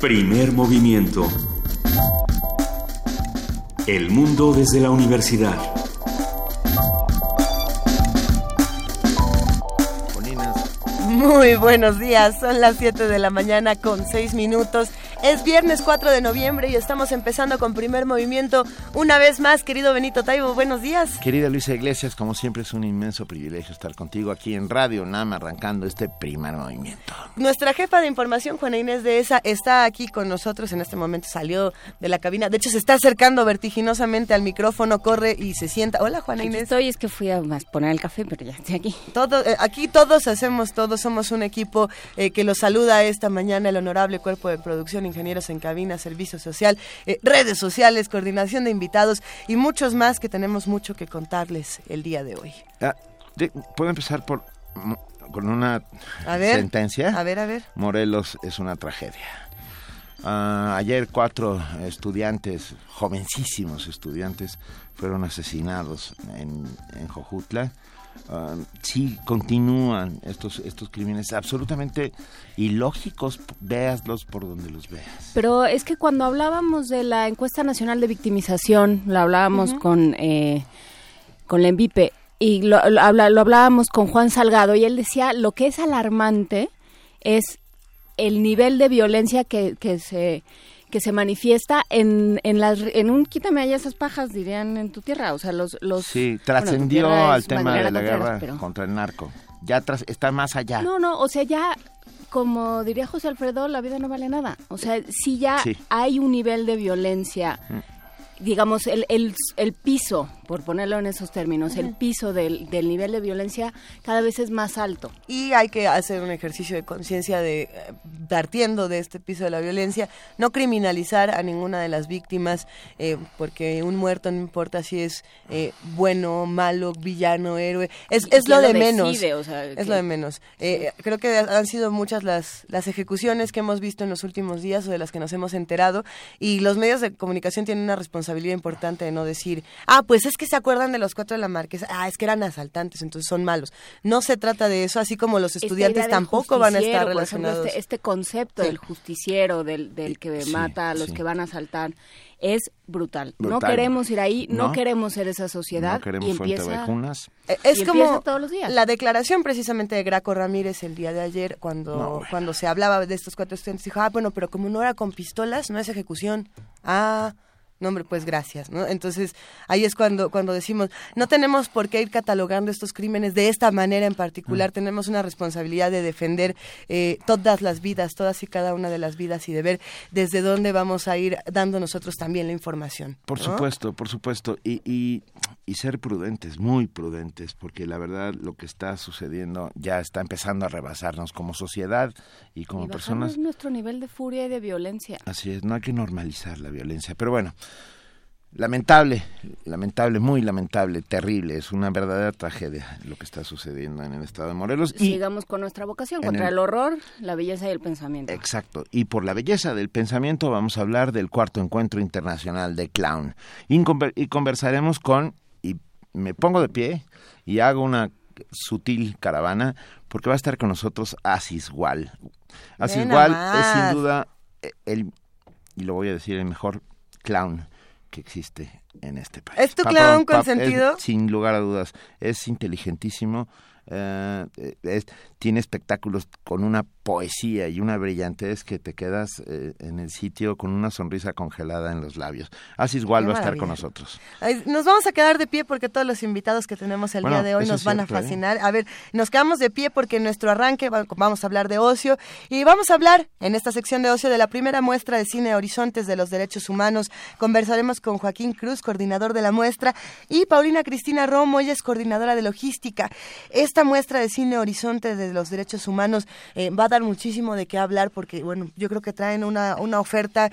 Primer movimiento. El mundo desde la universidad. Muy buenos días, son las 7 de la mañana con 6 minutos. Es viernes 4 de noviembre y estamos empezando con Primer Movimiento. Una vez más, querido Benito Taibo, buenos días. Querida Luisa Iglesias, como siempre es un inmenso privilegio estar contigo aquí en Radio UNAM arrancando este Primer Movimiento. Nuestra jefa de información, Juana Inés Dehesa, está aquí con nosotros en este momento, salió de la cabina. De hecho, se está acercando vertiginosamente al micrófono, corre y se sienta. Hola, Juana Inés. Es que fui a poner el café, pero ya estoy aquí. Todos somos un equipo que los saluda esta mañana el honorable cuerpo de producción, ingenieros en cabina, servicio social, redes sociales, coordinación de invitados y muchos más que tenemos mucho que contarles el día de hoy. ¿Puedo empezar con una sentencia? A ver. Morelos es una tragedia. Ayer 4 estudiantes, jovencísimos estudiantes, fueron asesinados en Jojutla. Sí, continúan estos crímenes absolutamente ilógicos, véaslos por donde los veas. Pero es que cuando hablábamos de la Encuesta Nacional de Victimización, la hablábamos con la ENVIPE y lo hablábamos con Juan Salgado y él decía, lo que es alarmante es el nivel de violencia que se manifiesta en un quítame allá esas pajas, dirían en tu tierra, o sea, los sí, trascendió al tema de la guerra contra el narco. Ya está más allá. No, o sea, ya como diría José Alfredo, la vida no vale nada. O sea, si ya hay un nivel de violencia, digamos el piso, por ponerlo en esos términos, el piso del nivel de violencia cada vez es más alto. Y hay que hacer un ejercicio de conciencia de partiendo de este piso de la violencia, no criminalizar a ninguna de las víctimas, porque un muerto no importa si es bueno, malo, villano, héroe, es lo de menos. Es lo de menos. Creo que han sido muchas las ejecuciones que hemos visto en los últimos días o de las que nos hemos enterado, y los medios de comunicación tienen una responsabilidad importante de no decir, pues es que se acuerdan de los 4 de la Marquesa, es que eran asaltantes, entonces son malos. No se trata de eso, así como los estudiantes tampoco van a estar relacionados. Este concepto del justiciero, del que mata a los que van a asaltar, es brutal. No queremos ir ahí, no queremos ser esa sociedad. No queremos Fuentevejunas. Es como todos los días. La declaración precisamente de Graco Ramírez el día de ayer, cuando se hablaba de estos 4 estudiantes, dijo, pero como no era con pistolas, no es ejecución. No, hombre, pues gracias, ¿no? Entonces, ahí es cuando decimos, no tenemos por qué ir catalogando estos crímenes de esta manera en particular, tenemos una responsabilidad de defender todas las vidas, todas y cada una de las vidas y de ver desde dónde vamos a ir dando nosotros también la información, ¿no? Por supuesto, y ser prudentes, muy prudentes, porque la verdad lo que está sucediendo ya está empezando a rebasarnos como sociedad y como personas. Es nuestro nivel de furia y de violencia. Así es, no hay que normalizar la violencia, pero bueno. Lamentable, muy lamentable, terrible, es una verdadera tragedia lo que está sucediendo en el estado de Morelos. Y sigamos con nuestra vocación, contra el horror, la belleza y el pensamiento. Exacto, y por la belleza del pensamiento vamos a hablar del 4º Encuentro Internacional de Clown. Y conversaremos y me pongo de pie y hago una sutil caravana, porque va a estar con nosotros Asisgual. Asisgual es sin duda y lo voy a decir, el mejor clown que existe en este país. ¿Es tu clown con sentido? Sin lugar a dudas, es inteligentísimo, tiene espectáculos con una poesía y una brillantez que te quedas en el sitio con una sonrisa congelada en los labios. Asisgual va a estar con nosotros. Nos vamos a quedar de pie porque todos los invitados que tenemos el día de hoy nos van a fascinar. A ver, nos quedamos de pie porque en nuestro arranque vamos a hablar de ocio y vamos a hablar en esta sección de ocio de la primera muestra de cine Horizontes de los Derechos Humanos. Conversaremos con Joaquín Cruz, coordinador de la muestra, y Paulina Cristina Romo, ella es coordinadora de logística. Esta muestra de cine Horizontes de los Derechos Humanos va a dar muchísimo de qué hablar porque, bueno, yo creo que traen una oferta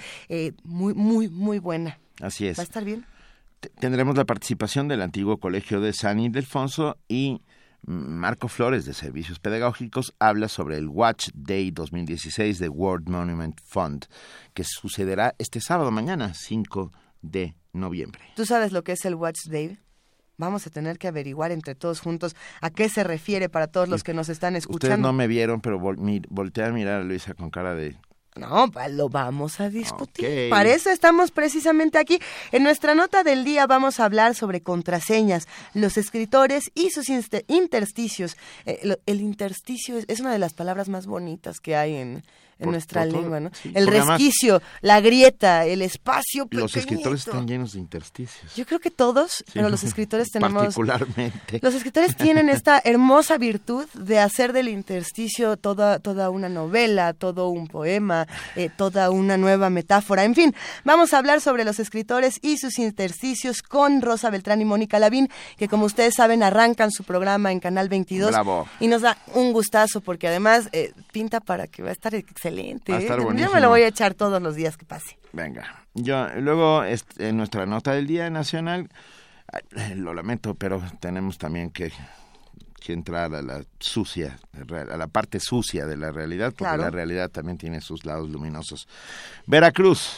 muy, muy, muy buena. Así es. ¿Va a estar bien? Tendremos la participación del antiguo colegio de San Ildefonso y Marco Flores de Servicios Pedagógicos habla sobre el Watch Day 2016 de World Monument Fund, que sucederá este sábado mañana, 5 de noviembre. ¿Tú sabes lo que es el Watch Day? Vamos a tener que averiguar entre todos juntos a qué se refiere para todos los que nos están escuchando. Ustedes no me vieron, pero volteé a mirar a Luisa con cara de... No, lo vamos a discutir. Okay. Para eso estamos precisamente aquí. En nuestra nota del día vamos a hablar sobre contraseñas, los escritores y sus intersticios. El intersticio es una de las palabras más bonitas que hay en nuestra lengua, ¿no? Sí, el resquicio, además, la grieta, el espacio pequeñito. Los escritores están llenos de intersticios. Yo creo que todos, sí, pero los escritores tenemos... Particularmente. Los escritores tienen esta hermosa virtud de hacer del intersticio toda una novela, todo un poema, toda una nueva metáfora. En fin, vamos a hablar sobre los escritores y sus intersticios con Rosa Beltrán y Mónica Lavín, que como ustedes saben arrancan su programa en Canal 22. Bravo. Y nos da un gustazo porque además pinta para que va a estar... Excelente. Va a estar buenísimo. Yo me lo voy a echar todos los días que pase. Venga. Luego, en nuestra nota del Día Nacional, lo lamento, pero tenemos también que entrar a la parte sucia de la realidad, porque claro, la realidad también tiene sus lados luminosos. Veracruz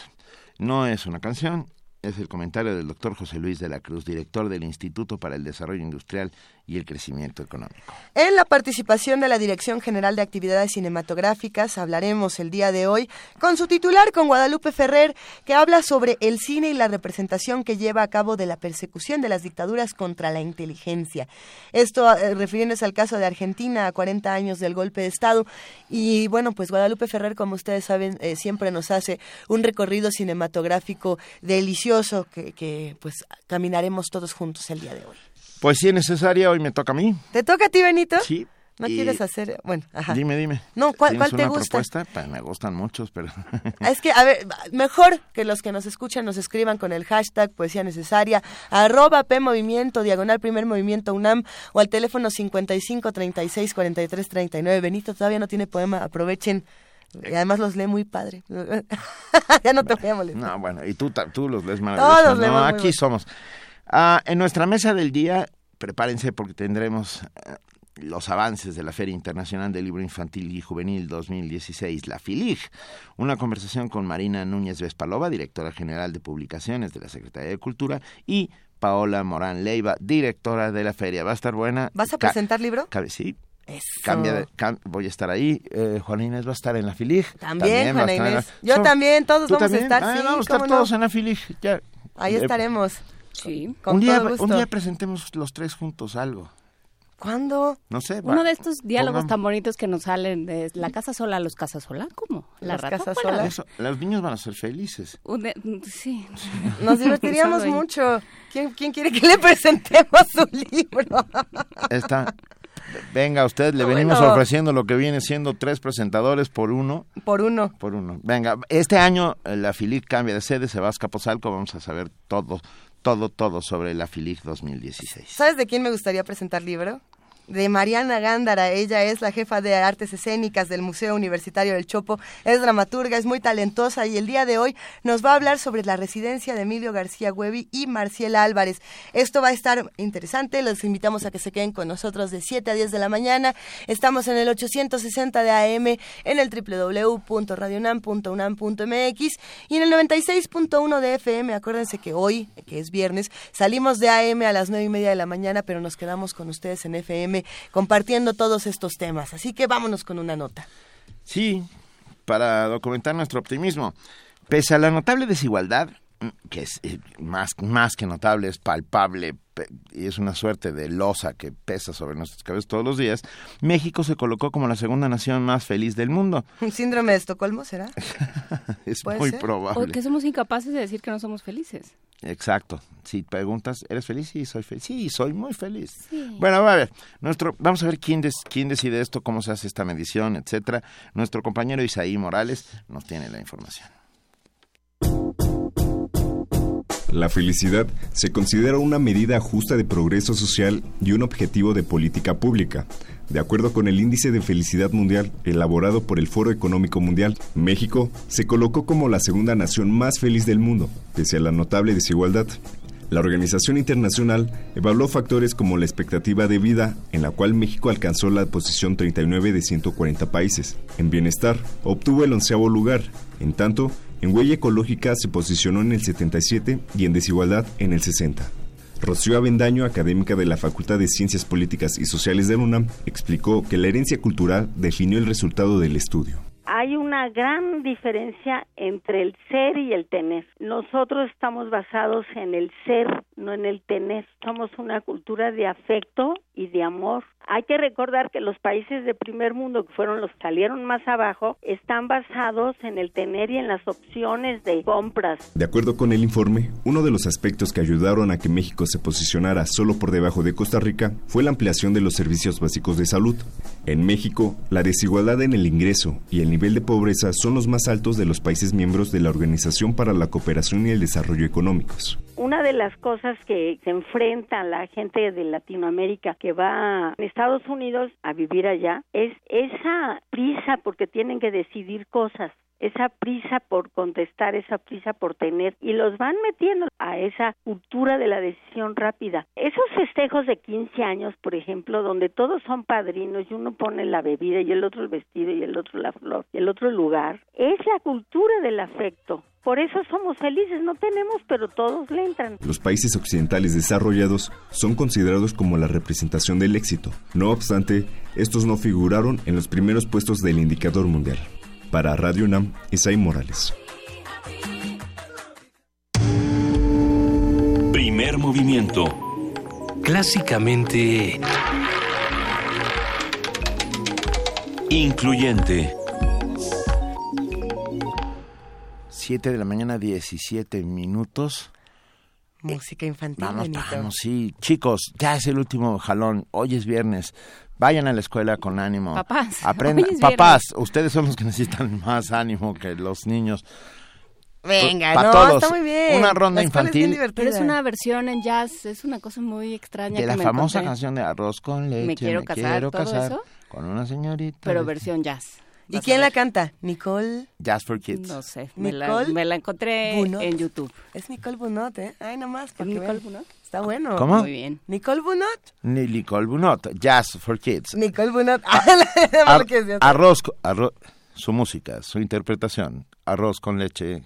no es una canción, es el comentario del doctor José Luis de la Cruz, director del Instituto para el Desarrollo Industrial y el Crecimiento Económico. En la participación de la Dirección General de Actividades Cinematográficas hablaremos el día de hoy con su titular, con Guadalupe Ferrer, que habla sobre el cine y la representación que lleva a cabo de la persecución de las dictaduras contra la inteligencia. Esto refiriéndose al caso de Argentina a 40 años del golpe de Estado. Y bueno, pues Guadalupe Ferrer, como ustedes saben, siempre nos hace un recorrido cinematográfico delicioso que pues caminaremos todos juntos el día de hoy. Pues si es necesaria, hoy me toca a mí. ¿Te toca a ti, Benito? Sí. ¿No quieres hacer...? Bueno, ajá. Dime. No, ¿cuál te gusta? Propuesta? Pues me gustan muchos, pero... Es que, a ver, mejor que los que nos escuchan nos escriban con el hashtag Poesía Necesaria, @PMovimiento, /Primer Movimiento UNAM, o al teléfono 55 36 43 39. Benito todavía no tiene poema, aprovechen. Y además los lee muy padre. Ya no te voy a molestar. No, bueno, y tú los lees maravillosos. Todos leemos muy bien. Somos. En nuestra mesa del día, prepárense porque tendremos los avances de la Feria Internacional del Libro Infantil y Juvenil 2016, la FILIG. Una conversación con Marina Núñez Vespalova, directora general de publicaciones de la Secretaría de Cultura, y Paola Morán Leiva, directora de la feria. Va a estar buena. ¿Vas a presentar libro? Sí. Voy a estar ahí. Juana Inés va a estar en la FILIG. También Juana Inés. Yo también, todos vamos también? A estar. Sí, vamos a estar todos en la FILIG. Ya. Ahí estaremos. Sí, con todo gusto. Un día presentemos los tres juntos algo. ¿Cuándo? No sé. Uno de estos diálogos tan bonitos que nos salen de la casa sola a los casas sola, ¿cómo? La rata sola. Los niños van a ser felices. Sí. Nos divertiríamos mucho. ¿Quién quiere que le presentemos su libro? Está... Venga, usted le venimos ofreciendo lo que viene siendo tres presentadores por uno. Por uno. Venga, este año la FILIG cambia de sede, se va a Azcapotzalco, vamos a saber todo sobre la FILIG 2016. ¿Sabes de quién me gustaría presentar libro? De Mariana Gándara. Ella es la jefa de artes escénicas del Museo Universitario del Chopo, es dramaturga, es muy talentosa y el día de hoy nos va a hablar sobre la residencia de Emilio García Huevi y Marciela Álvarez. Esto va a estar interesante, los invitamos a que se queden con nosotros de 7 a 10 de la mañana. Estamos en el 860 de AM, en el www.radiounam.unam.mx y en el 96.1 de FM. Acuérdense que hoy, que es viernes, salimos de AM a las 9:30 de la mañana, pero nos quedamos con ustedes en FM compartiendo todos estos temas. Así que vámonos con una nota. Sí, para documentar nuestro optimismo. Pese a la notable desigualdad, que es más que notable, es palpable y es una suerte de losa que pesa sobre nuestras cabezas todos los días, México se colocó como la segunda nación más feliz del mundo. ¿Un síndrome de Estocolmo será? Es muy probable. O que somos incapaces de decir que no somos felices. Exacto. Si preguntas, ¿eres feliz? Sí, soy feliz. Sí, soy muy feliz. Sí. Bueno, a ver, vamos a ver quién decide esto, cómo se hace esta medición, etcétera. Nuestro compañero Isaí Morales nos tiene la información. La felicidad se considera una medida justa de progreso social y un objetivo de política pública. De acuerdo con el Índice de Felicidad Mundial, elaborado por el Foro Económico Mundial, México se colocó como la segunda nación más feliz del mundo, pese a la notable desigualdad. La organización internacional evaluó factores como la expectativa de vida, en la cual México alcanzó la posición 39 de 140 países. En bienestar, obtuvo el 11º lugar. En tanto, en huella ecológica se posicionó en el 77 y en desigualdad en el 60. Rocío Avendaño, académica de la Facultad de Ciencias Políticas y Sociales de la UNAM, explicó que la herencia cultural definió el resultado del estudio. hay una gran diferencia entre el ser y el tener. Nosotros estamos basados en el ser, no en el tener. Somos una cultura de afecto y de amor. Hay que recordar que los países de primer mundo, que fueron los que salieron más abajo, están basados en el tener y en las opciones de compras. De acuerdo con el informe, uno de los aspectos que ayudaron a que México se posicionara solo por debajo de Costa Rica fue la ampliación de los servicios básicos de salud. En México, la desigualdad en el ingreso y el nivel de pobreza son los más altos de los países miembros de la Organización para la Cooperación y el Desarrollo Económicos. Una de las cosas que se enfrenta la gente de Latinoamérica que va a Estados Unidos a vivir allá es esa prisa porque tienen que decidir cosas, esa prisa por contestar, esa prisa por tener, y los van metiendo a esa cultura de la decisión rápida. Esos festejos de 15 años, por ejemplo, donde todos son padrinos y uno pone la bebida y el otro el vestido y el otro la flor y el otro el lugar, es la cultura del afecto. Por eso somos felices, no tenemos, pero todos le entran. Los países occidentales desarrollados son considerados como la representación del éxito. No obstante, estos no figuraron en los primeros puestos del indicador mundial. Para Radio UNAM, Isaí Morales. Primer movimiento. Clásicamente incluyente. 7 de la mañana, 17 minutos. Música infantil. Vamos, sí. Chicos, ya es el último jalón. Hoy es viernes. Vayan a la escuela con ánimo. Papás. Aprendan. Papás, ustedes son los que necesitan más ánimo que los niños. Venga, no, todos. Está muy bien. Una ronda infantil. Pero es una versión en jazz, es una cosa muy extraña. De la famosa canción de Arroz con leche. Me quiero casar. ¿Todo eso? Con una señorita. Pero versión jazz. ¿Y quién la canta? ¿Nicole? Jazz for Kids. No sé, me la encontré Bunot en YouTube. Es Nicole Bunot, ¿eh? Ay, nomás. ¿Es Nicole Bunot? Está bueno. ¿Cómo? Muy bien. ¿Nicole Bunot? Nicole Bunot, Jazz for Kids. Nicole Bunot. Arroz, su música, su interpretación. Arroz con leche,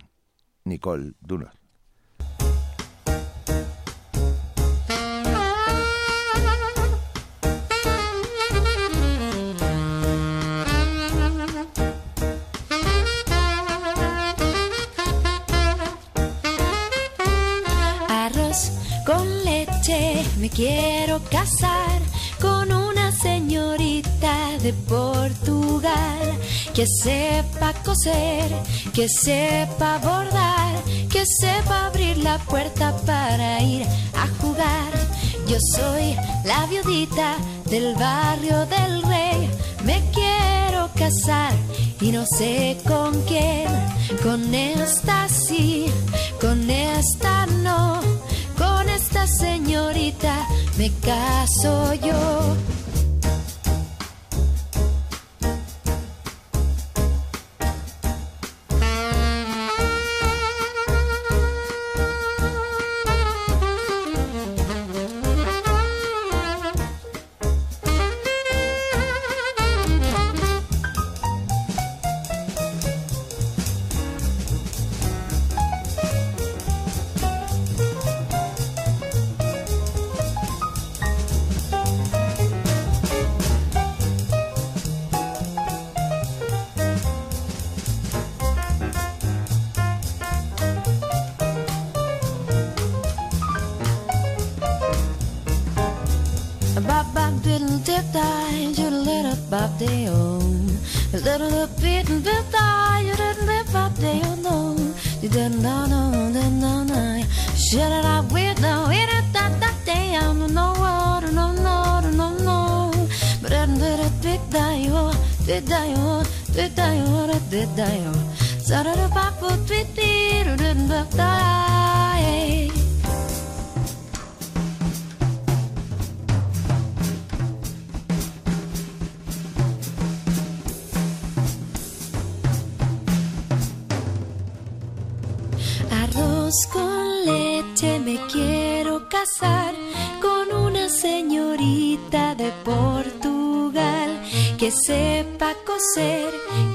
Nicole Bunot. Me quiero casar con una señorita de Portugal que sepa coser, que sepa bordar, que sepa abrir la puerta para ir a jugar. Yo soy la viudita del barrio del Rey, me quiero casar y no sé con quién, con esta sí, con esta no. Con esta señorita me caso yo.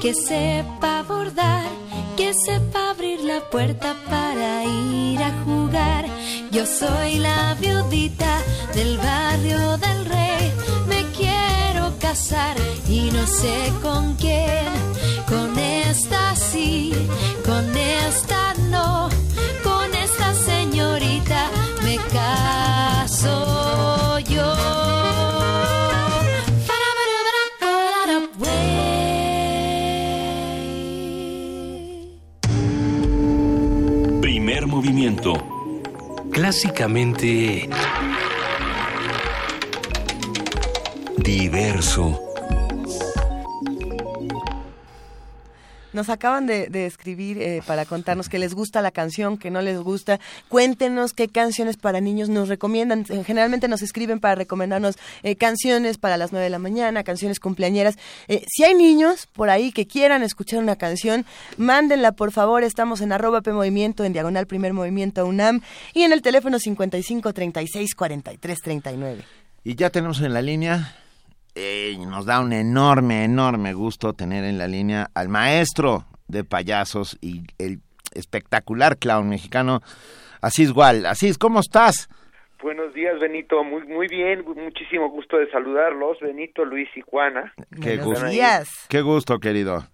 Que sepa bordar, que sepa abrir la puerta para ir a jugar. Yo soy la viudita del barrio del Rey, me quiero casar y no sé con quién, con él. esta sí, con esta no, con esta señorita me caso yo. Primer movimiento. Clásicamente diverso. Nos acaban de escribir para contarnos que les gusta la canción, que no les gusta. Cuéntenos qué canciones para niños nos recomiendan. Generalmente nos escriben para recomendarnos canciones para las 9 de la mañana, canciones cumpleañeras. Si hay niños por ahí que quieran escuchar una canción, mándenla por favor. Estamos en @PMovimiento, en /Primer Movimiento UNAM y en el teléfono 55 36 43 39. Y ya tenemos en la línea... nos da un enorme gusto tener en la línea al maestro de payasos y el espectacular clown mexicano, Asís Gual. Asís, ¿cómo estás? Buenos días, Benito. Muy bien, muchísimo gusto de saludarlos, Benito, Luis y Juana. Qué gusto. Qué gusto, querido.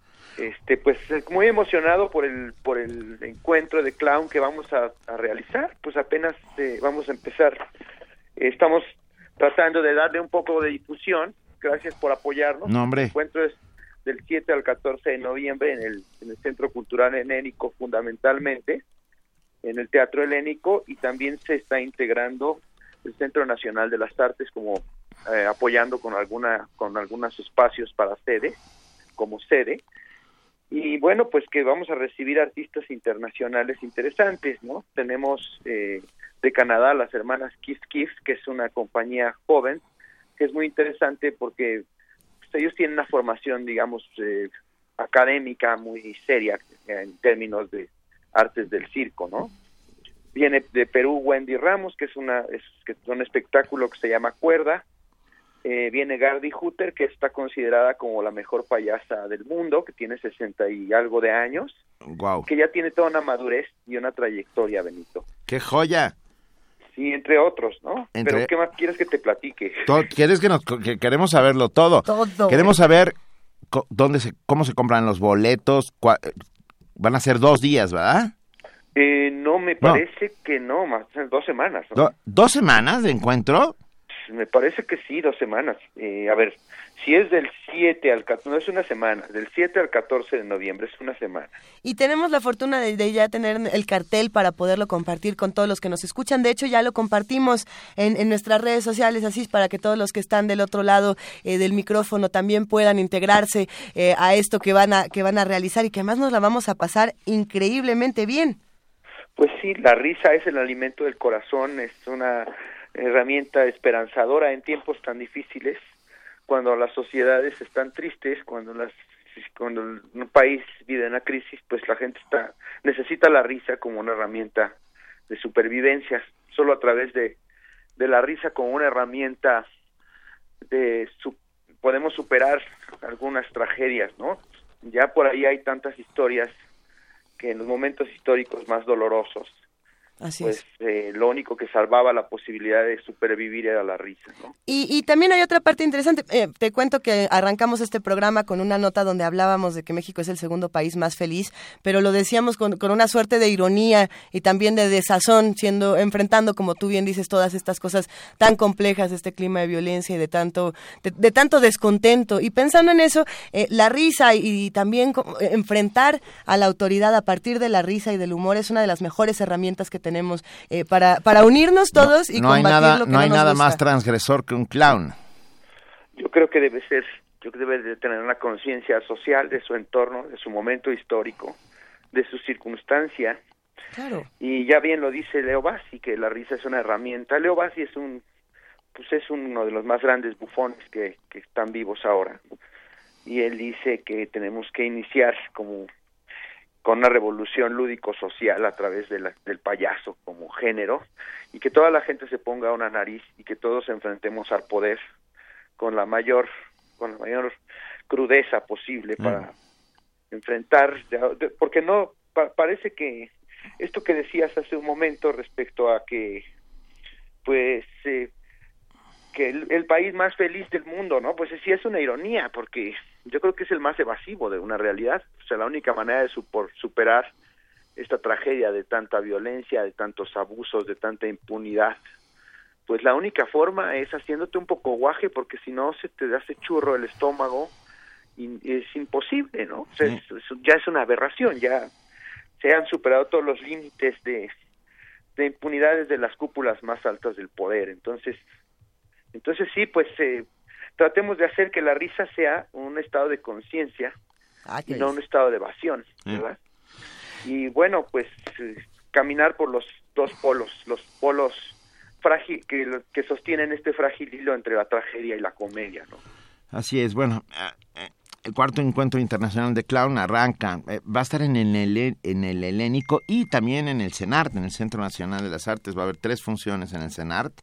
Pues muy emocionado por el encuentro de clown que vamos a realizar. Pues apenas vamos a empezar. Estamos tratando de darle un poco de difusión. Gracias por apoyarnos. No, hombre. El encuentro es del 7 al 14 de noviembre en el Centro Cultural Helénico, fundamentalmente, en el Teatro Helénico, y también se está integrando el Centro Nacional de las Artes como apoyando con algunos espacios para sede, como sede. Y bueno, pues que vamos a recibir artistas internacionales interesantes, ¿no? Tenemos de Canadá las hermanas Kiss Kiss, que es una compañía joven, que es muy interesante porque ellos tienen una formación, digamos, académica muy seria en términos de artes del circo, ¿no? Viene de Perú Wendy Ramos, que es un espectáculo que se llama Cuerda. Viene Gardi Hutter, que está considerada como la mejor payasa del mundo, que tiene 60 y algo de años. Wow. Que ya tiene toda una madurez y una trayectoria, Benito. ¡Qué joya! Sí, entre otros, ¿no? Pero ¿qué más quieres que te platique? ¿Quieres que queremos saberlo todo? Todo. Queremos saber cómo se compran los boletos. Van a ser 2 días, ¿verdad? No, me parece que no, más 2 semanas. ¿No? ¿Dos semanas de encuentro? Me parece que sí, 2 semanas. A ver, si es del 7 al 14, no es una semana, del 7 al 14 de noviembre es una semana. Y tenemos la fortuna de ya tener el cartel para poderlo compartir con todos los que nos escuchan. De hecho, ya lo compartimos en nuestras redes sociales, así para que todos los que están del otro lado del micrófono también puedan integrarse a esto que van a realizar y que además nos la vamos a pasar increíblemente bien. Pues sí, la risa es el alimento del corazón, es una herramienta esperanzadora en tiempos tan difíciles, cuando las sociedades están tristes, cuando un país vive una crisis, pues la gente necesita la risa como una herramienta de supervivencia. Solo a través de la risa como una herramienta podemos superar algunas tragedias, ¿no? Ya por ahí hay tantas historias que en los momentos históricos más dolorosos, así pues es. Lo único que salvaba la posibilidad de supervivir era la risa, ¿no? Y también hay otra parte interesante. Te cuento que arrancamos este programa con una nota donde hablábamos de que México es el segundo país más feliz, pero lo decíamos con una suerte de ironía y también de desazón, enfrentando, como tú bien dices, todas estas cosas tan complejas, este clima de violencia y de tanto descontento. Y pensando en eso, la risa y también enfrentar a la autoridad a partir de la risa y del humor es una de las mejores herramientas que tenemos para unirnos todos y combatir lo que no nos gusta. No hay nada más transgresor que un clown. Yo creo que debe tener una conciencia social de su entorno, de su momento histórico, de su circunstancia. Claro. Y ya bien lo dice Leo Bassi, que la risa es una herramienta. Leo Bassi es uno de los más grandes bufones que están vivos ahora. Y él dice que tenemos que iniciar con una revolución lúdico-social a través del payaso como género, y que toda la gente se ponga una nariz y que todos enfrentemos al poder con la mayor crudeza posible para enfrentar, porque parece que esto que decías hace un momento respecto a que pues que el país más feliz del mundo, ¿no? Pues sí es una ironía, porque yo creo que es el más evasivo de una realidad. O sea, la única manera de superar esta tragedia de tanta violencia, de tantos abusos, de tanta impunidad, pues la única forma es haciéndote un poco guaje, porque si no se te hace churro el estómago y es imposible, ¿no? O sea, ya es una aberración, ya se han superado todos los límites de impunidades de las cúpulas más altas del poder. Entonces sí, pues tratemos de hacer que la risa sea un estado de conciencia y no un estado de evasión, ¿verdad? Y bueno, pues caminar por los dos polos, los polos frágil que sostienen este frágil hilo entre la tragedia y la comedia, ¿no? Así es. Bueno, el cuarto encuentro internacional de clown arranca. Va a estar en el Helénico y también en el CENART, en el Centro Nacional de las Artes. Va a haber 3 funciones en el CENART.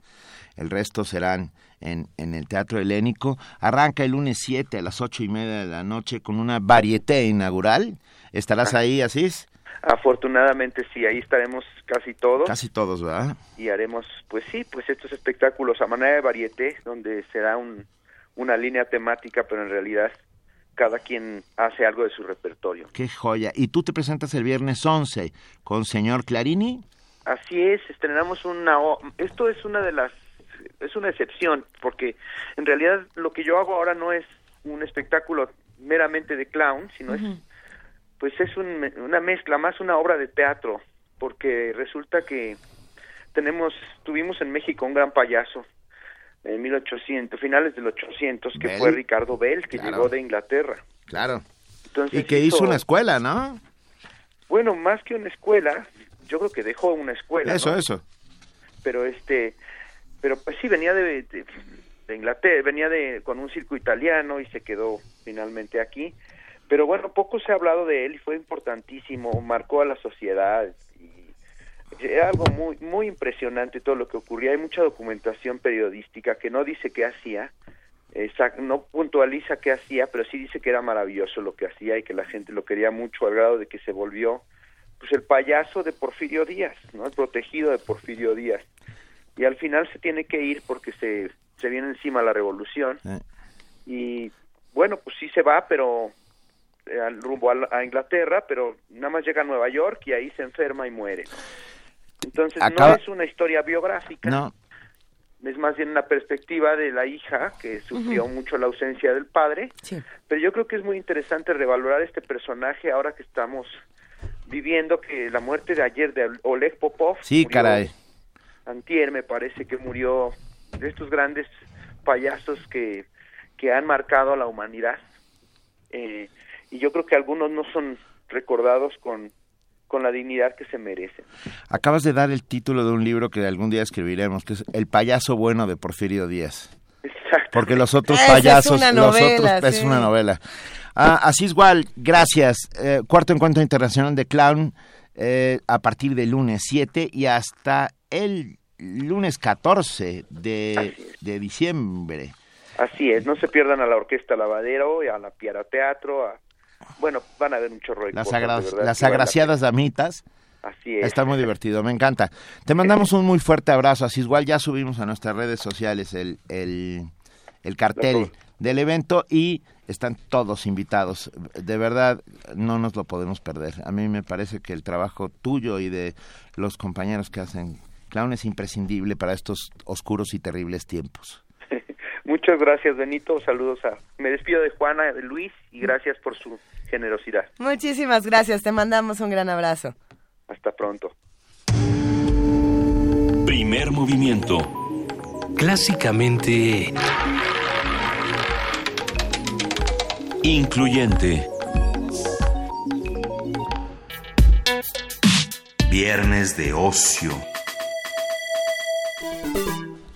El resto serán en el Teatro Helénico. Arranca el lunes 7 a las 8:30 de la noche con una varieté inaugural. ¿Estarás ahí, Asís? Afortunadamente sí, ahí estaremos casi todos, ¿verdad? Y haremos, pues sí, pues estos espectáculos a manera de varieté, donde será una línea temática, pero en realidad cada quien hace algo de su repertorio. ¡Qué joya! Y tú te presentas el viernes 11 con señor Clarini. Así es, estrenamos esto es es una excepción, porque en realidad lo que yo hago ahora no es un espectáculo meramente de clown, sino es una mezcla, más una obra de teatro, porque resulta que tuvimos en México un gran payaso en finales del 1800, que fue Ricardo Bell, que llegó de Inglaterra. Claro. Entonces, y que hizo una escuela, ¿no? Bueno, más que una escuela, yo creo que dejó una escuela. Eso, ¿no? Eso. Pero pues sí, venía de Inglaterra, con un circo italiano y se quedó finalmente aquí. Pero bueno, poco se ha hablado de él y fue importantísimo, marcó a la sociedad y era algo muy muy impresionante todo lo que ocurría. Hay mucha documentación periodística que no dice qué hacía, no puntualiza qué hacía, pero sí dice que era maravilloso lo que hacía y que la gente lo quería mucho, al grado de que se volvió pues el payaso de Porfirio Díaz, ¿no? El protegido de Porfirio Díaz. Y al final se tiene que ir porque se viene encima la revolución. Y bueno, pues sí se va, pero rumbo a Inglaterra, pero nada más llega a Nueva York y ahí se enferma y muere. Entonces no es una historia biográfica, no. Es más bien una perspectiva de la hija que sufrió mucho la ausencia del padre, pero yo creo que es muy interesante revalorar este personaje ahora que estamos viviendo que la muerte de ayer de Oleg Popov, antier me parece que murió, de estos grandes payasos que han marcado a la humanidad. Y yo creo que algunos no son recordados con la dignidad que se merecen. Acabas de dar el título de un libro que algún día escribiremos, que es El payaso bueno de Porfirio Díaz. Exacto. Porque los otros payasos... Es una novela. Es una novela. Asís Gual, gracias. Cuarto Encuentro Internacional de Clown a partir del lunes 7 y hasta el lunes 14 de diciembre. Así es, no se pierdan a la Orquesta Lavadero y a la Piara Teatro, bueno, van a ver un chorro de cosas. Las agraciadas damitas. Así es. Está muy divertido, me encanta. Te mandamos un muy fuerte abrazo, así igual ya subimos a nuestras redes sociales el cartel del evento y están todos invitados. De verdad, no nos lo podemos perder. A mí me parece que el trabajo tuyo y de los compañeros que hacen clown es imprescindible para estos oscuros y terribles tiempos. Muchas gracias, Benito. Saludos Me despido de Juana, de Luis, y gracias por su generosidad. Muchísimas gracias. Te mandamos un gran abrazo. Hasta pronto. Primer movimiento. Clásicamente incluyente. Viernes de ocio.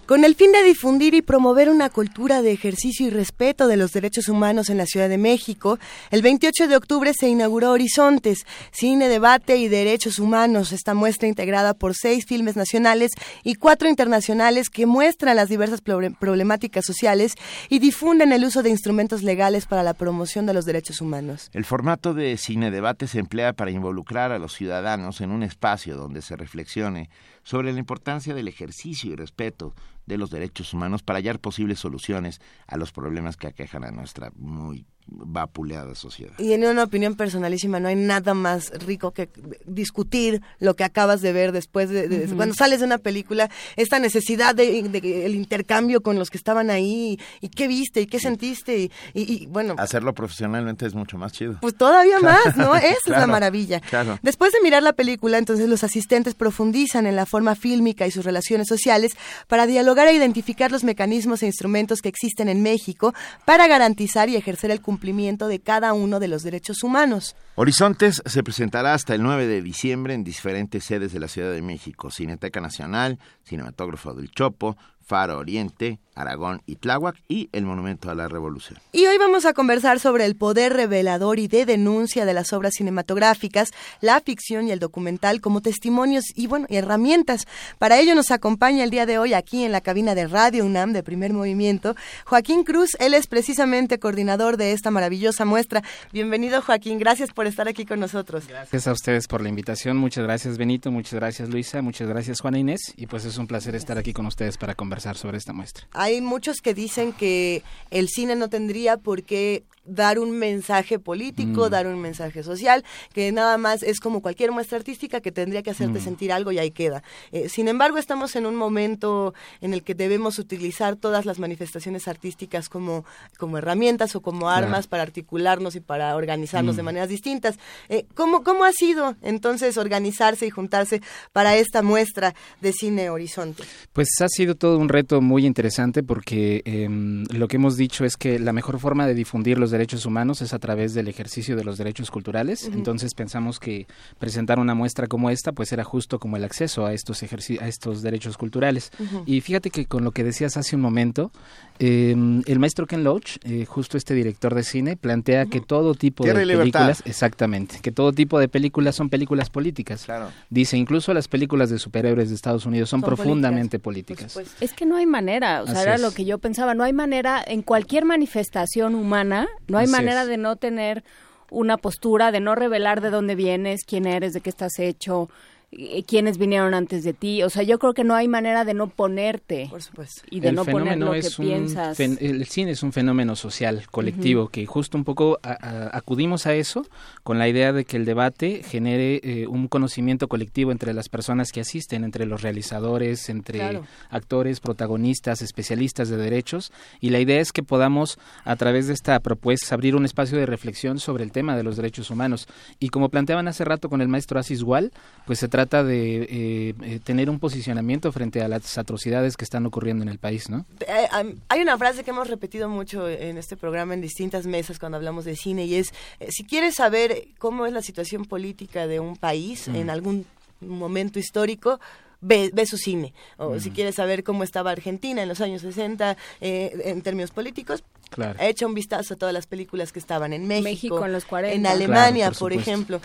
Con el fin de difundir y promover una cultura de ejercicio y respeto de los derechos humanos en la Ciudad de México, el 28 de octubre se inauguró Horizontes, Cine, Debate y Derechos Humanos, esta muestra integrada por 6 filmes nacionales y 4 internacionales que muestran las diversas problemáticas sociales y difunden el uso de instrumentos legales para la promoción de los derechos humanos. El formato de Cine Debate se emplea para involucrar a los ciudadanos en un espacio donde se reflexione sobre la importancia del ejercicio y respeto de los derechos humanos para hallar posibles soluciones a los problemas que aquejan a nuestra muy vapuleada sociedad. Y en una opinión personalísima, no hay nada más rico que discutir lo que acabas de ver después de uh-huh. cuando sales de una película, esta necesidad de el intercambio con los que estaban ahí y qué viste y qué sí. sentiste y bueno, hacerlo profesionalmente es mucho más chido, pues todavía más, ¿no? Esa claro, es la maravilla, claro. Después de mirar la película, entonces los asistentes profundizan en la forma fílmica y sus relaciones sociales para dialogar e identificar los mecanismos e instrumentos que existen en México para garantizar y ejercer el cumplimiento de cada uno de los derechos humanos. Horizontes se presentará hasta el 9 de diciembre en diferentes sedes de la Ciudad de México: Cineteca Nacional, Cinematógrafo del Chopo, Faro Oriente, Aragón y Tláhuac, y el Monumento a la Revolución. Y hoy vamos a conversar sobre el poder revelador y de denuncia de las obras cinematográficas, la ficción y el documental como testimonios y bueno, y herramientas. Para ello nos acompaña el día de hoy aquí en la cabina de Radio UNAM de Primer Movimiento, Joaquín Cruz. Él es precisamente coordinador de esta maravillosa muestra. Bienvenido, Joaquín, gracias por estar aquí con nosotros. Gracias a ustedes por la invitación, muchas gracias Benito, muchas gracias Luisa, muchas gracias Juana Inés, y pues es un placer estar aquí con ustedes para conversar sobre esta muestra. Hay muchos que dicen que el cine no tendría por qué dar un mensaje político, dar un mensaje social, que nada más es como cualquier muestra artística que tendría que hacerte sentir algo y ahí queda. Sin embargo, estamos en un momento en el que debemos utilizar todas las manifestaciones artísticas como herramientas o como armas para articularnos y para organizarnos de maneras distintas. ¿Cómo ha sido entonces organizarse y juntarse para esta muestra de Cine Horizonte? Pues ha sido todo un reto muy interesante porque lo que hemos dicho es que la mejor forma de difundir los derechos humanos es a través del ejercicio de los derechos culturales, entonces pensamos que presentar una muestra como esta pues era justo como el acceso a estos derechos culturales. Y fíjate que con lo que decías hace un momento, el maestro Ken Loach, justo este director de cine, plantea que todo tipo de películas, exactamente, que todo tipo de películas son películas políticas. Claro. Dice, incluso las películas de superhéroes de Estados Unidos son profundamente políticas. Es que no hay manera, o sea, así era lo que yo pensaba, no hay manera en cualquier manifestación humana. No hay manera de no tener una postura, de no revelar de dónde vienes, quién eres, de qué estás hecho, quiénes vinieron antes de ti. O sea, yo creo que no hay manera de no ponerte. Por supuesto. Y de no poner lo que piensas. El cine es un fenómeno social, colectivo, que justo un poco acudimos a eso con la idea de que el debate genere un conocimiento colectivo entre las personas que asisten, entre los realizadores, entre actores, protagonistas, especialistas de derechos. Y la idea es que podamos, a través de esta propuesta, abrir un espacio de reflexión sobre el tema de los derechos humanos. Y como planteaban hace rato con el maestro Asis Wall, pues se trata de tener un posicionamiento frente a las atrocidades que están ocurriendo en el país, ¿no? Hay una frase que hemos repetido mucho en este programa en distintas mesas cuando hablamos de cine y es, si quieres saber cómo es la situación política de un país en algún momento histórico, ve su cine, o si quieres saber cómo estaba Argentina en los años 60 en términos políticos, echa un vistazo a todas las películas que estaban en México en los 40, en Alemania, por ejemplo.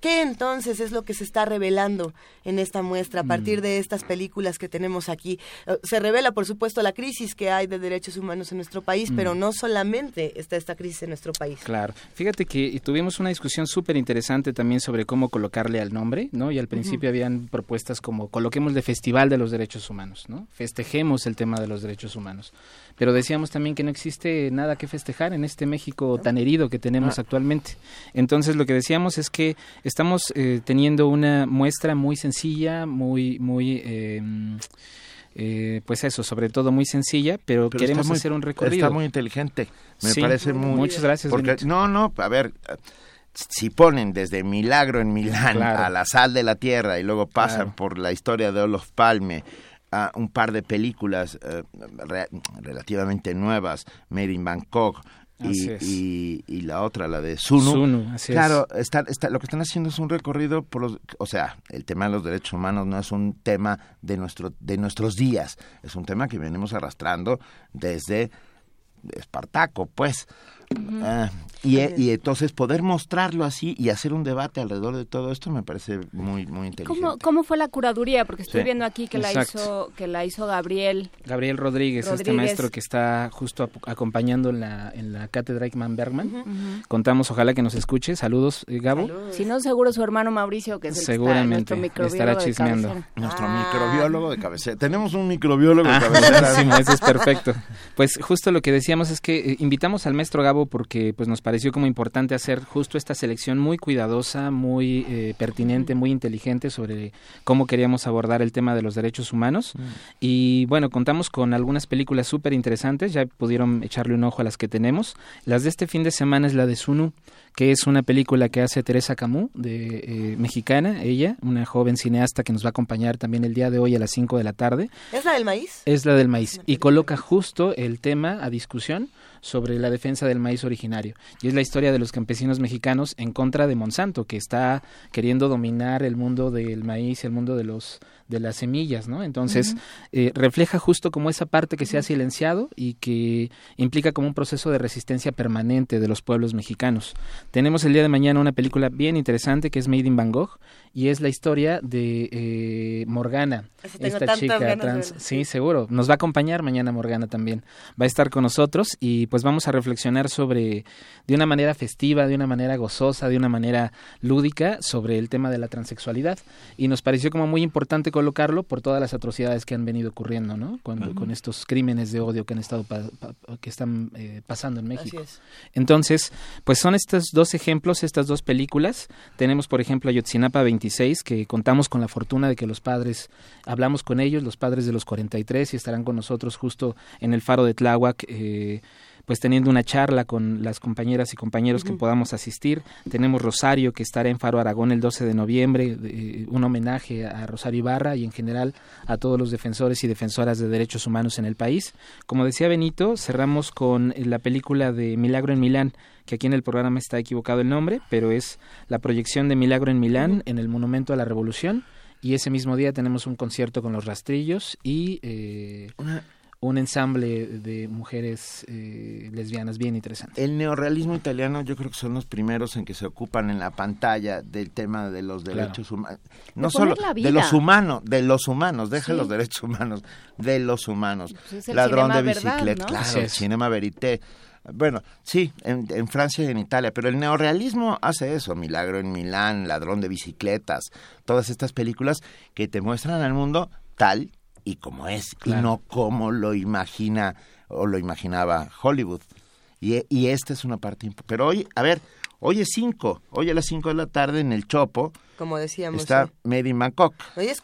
¿Qué entonces es lo que se está revelando en esta muestra a partir de estas películas que tenemos aquí? Se revela, por supuesto, la crisis que hay de derechos humanos en nuestro país, pero no solamente está esta crisis en nuestro país. Claro. Fíjate que tuvimos una discusión súper interesante también sobre cómo colocarle al nombre, ¿no? Y al principio habían propuestas como coloquémosle Festival de los Derechos Humanos, ¿no? Festejemos el tema de los derechos humanos. Pero decíamos también que no existe nada que festejar en este México tan herido que tenemos actualmente. Entonces, lo que decíamos es que estamos teniendo una muestra muy sencilla, sobre todo muy sencilla, pero queremos hacer un recorrido. Está muy inteligente, parece muy... Muchas gracias. Porque, a ver, si ponen desde Milagro en Milán a La Sal de la Tierra y luego pasan por la historia de Olof Palme, a un par de películas relativamente nuevas, Made in Bangkok, y la otra, la de Sunu, así es. Está, lo que están haciendo es un recorrido por los, o sea, el tema de los derechos humanos no es un tema de nuestros días, es un tema que venimos arrastrando desde Espartaco, pues. Y entonces poder mostrarlo así y hacer un debate alrededor de todo esto me parece muy, muy interesante. ¿Cómo fue la curaduría? Porque estoy viendo aquí que la hizo Gabriel Rodríguez, este maestro que está justo acompañando en la cátedra Ickman Bergman. Contamos, ojalá que nos escuche. Saludos, Gabo. Saludos. Si no, seguro su hermano Mauricio, que es el seguramente que estará chismeando. Nuestro microbiólogo de cabecera. Tenemos un microbiólogo de cabecera. Sí, eso es perfecto. Pues justo lo que decíamos es que invitamos al maestro Gabo porque pues nos pareció como importante hacer justo esta selección muy cuidadosa, muy pertinente, muy inteligente sobre cómo queríamos abordar el tema de los derechos humanos. Y bueno, contamos con algunas películas súper interesantes, ya pudieron echarle un ojo a las que tenemos. Las de este fin de semana es la de Sunu, que es una película que hace Teresa Camus, mexicana, ella, una joven cineasta que nos va a acompañar también el día de hoy a las 5 de la tarde. ¿Es la del maíz? Es la del maíz y coloca justo el tema a discusión sobre la defensa del maíz originario. Y es la historia de los campesinos mexicanos en contra de Monsanto, que está queriendo dominar el mundo del maíz, el mundo de las semillas, ¿no? Entonces, refleja justo como esa parte que se ha silenciado y que implica como un proceso de resistencia permanente de los pueblos mexicanos. Tenemos el día de mañana una película bien interesante que es Made in Van Gogh y es la historia de Morgana, esta chica trans. Sí, seguro. Nos va a acompañar mañana Morgana también. Va a estar con nosotros y pues vamos a reflexionar sobre, de una manera festiva, de una manera gozosa, de una manera lúdica, sobre el tema de la transexualidad. Y nos pareció como muy importante colocarlo por todas las atrocidades que han venido ocurriendo, ¿no? Con estos crímenes de odio que han estado que están pasando en México. Así es. Entonces, pues son estos dos ejemplos, estas dos películas. Tenemos, por ejemplo, Ayotzinapa 26, que contamos con la fortuna de que los padres, hablamos con ellos, los padres de los 43, y estarán con nosotros justo en el Faro de Tláhuac, pues teniendo una charla con las compañeras y compañeros que podamos asistir. Tenemos Rosario, que estará en Faro Aragón el 12 de noviembre, un homenaje a Rosario Ibarra y en general a todos los defensores y defensoras de derechos humanos en el país. Como decía Benito, cerramos con la película de Milagro en Milán, que aquí en el programa está equivocado el nombre, pero es la proyección de Milagro en Milán en el Monumento a la Revolución, y ese mismo día tenemos un concierto con Los Rastrillos y... un ensamble de mujeres lesbianas bien interesante. El neorrealismo italiano, yo creo que son los primeros en que se ocupan en la pantalla del tema de los derechos humanos. No solo de los humanos, deja los derechos humanos, de los humanos. Pues Ladrón de bicicleta, ¿verdad, no? Claro, el Cinema Verité. Bueno, sí, en Francia y en Italia, pero el neorrealismo hace eso, Milagro en Milán, Ladrón de bicicletas, todas estas películas que te muestran al mundo tal y como es, y no como lo imagina o lo imaginaba Hollywood. Y esta es una parte importante. Pero hoy, a ver, hoy a las 5 de la tarde en el Chopo, como decíamos, está Made in Bangkok. Hoy es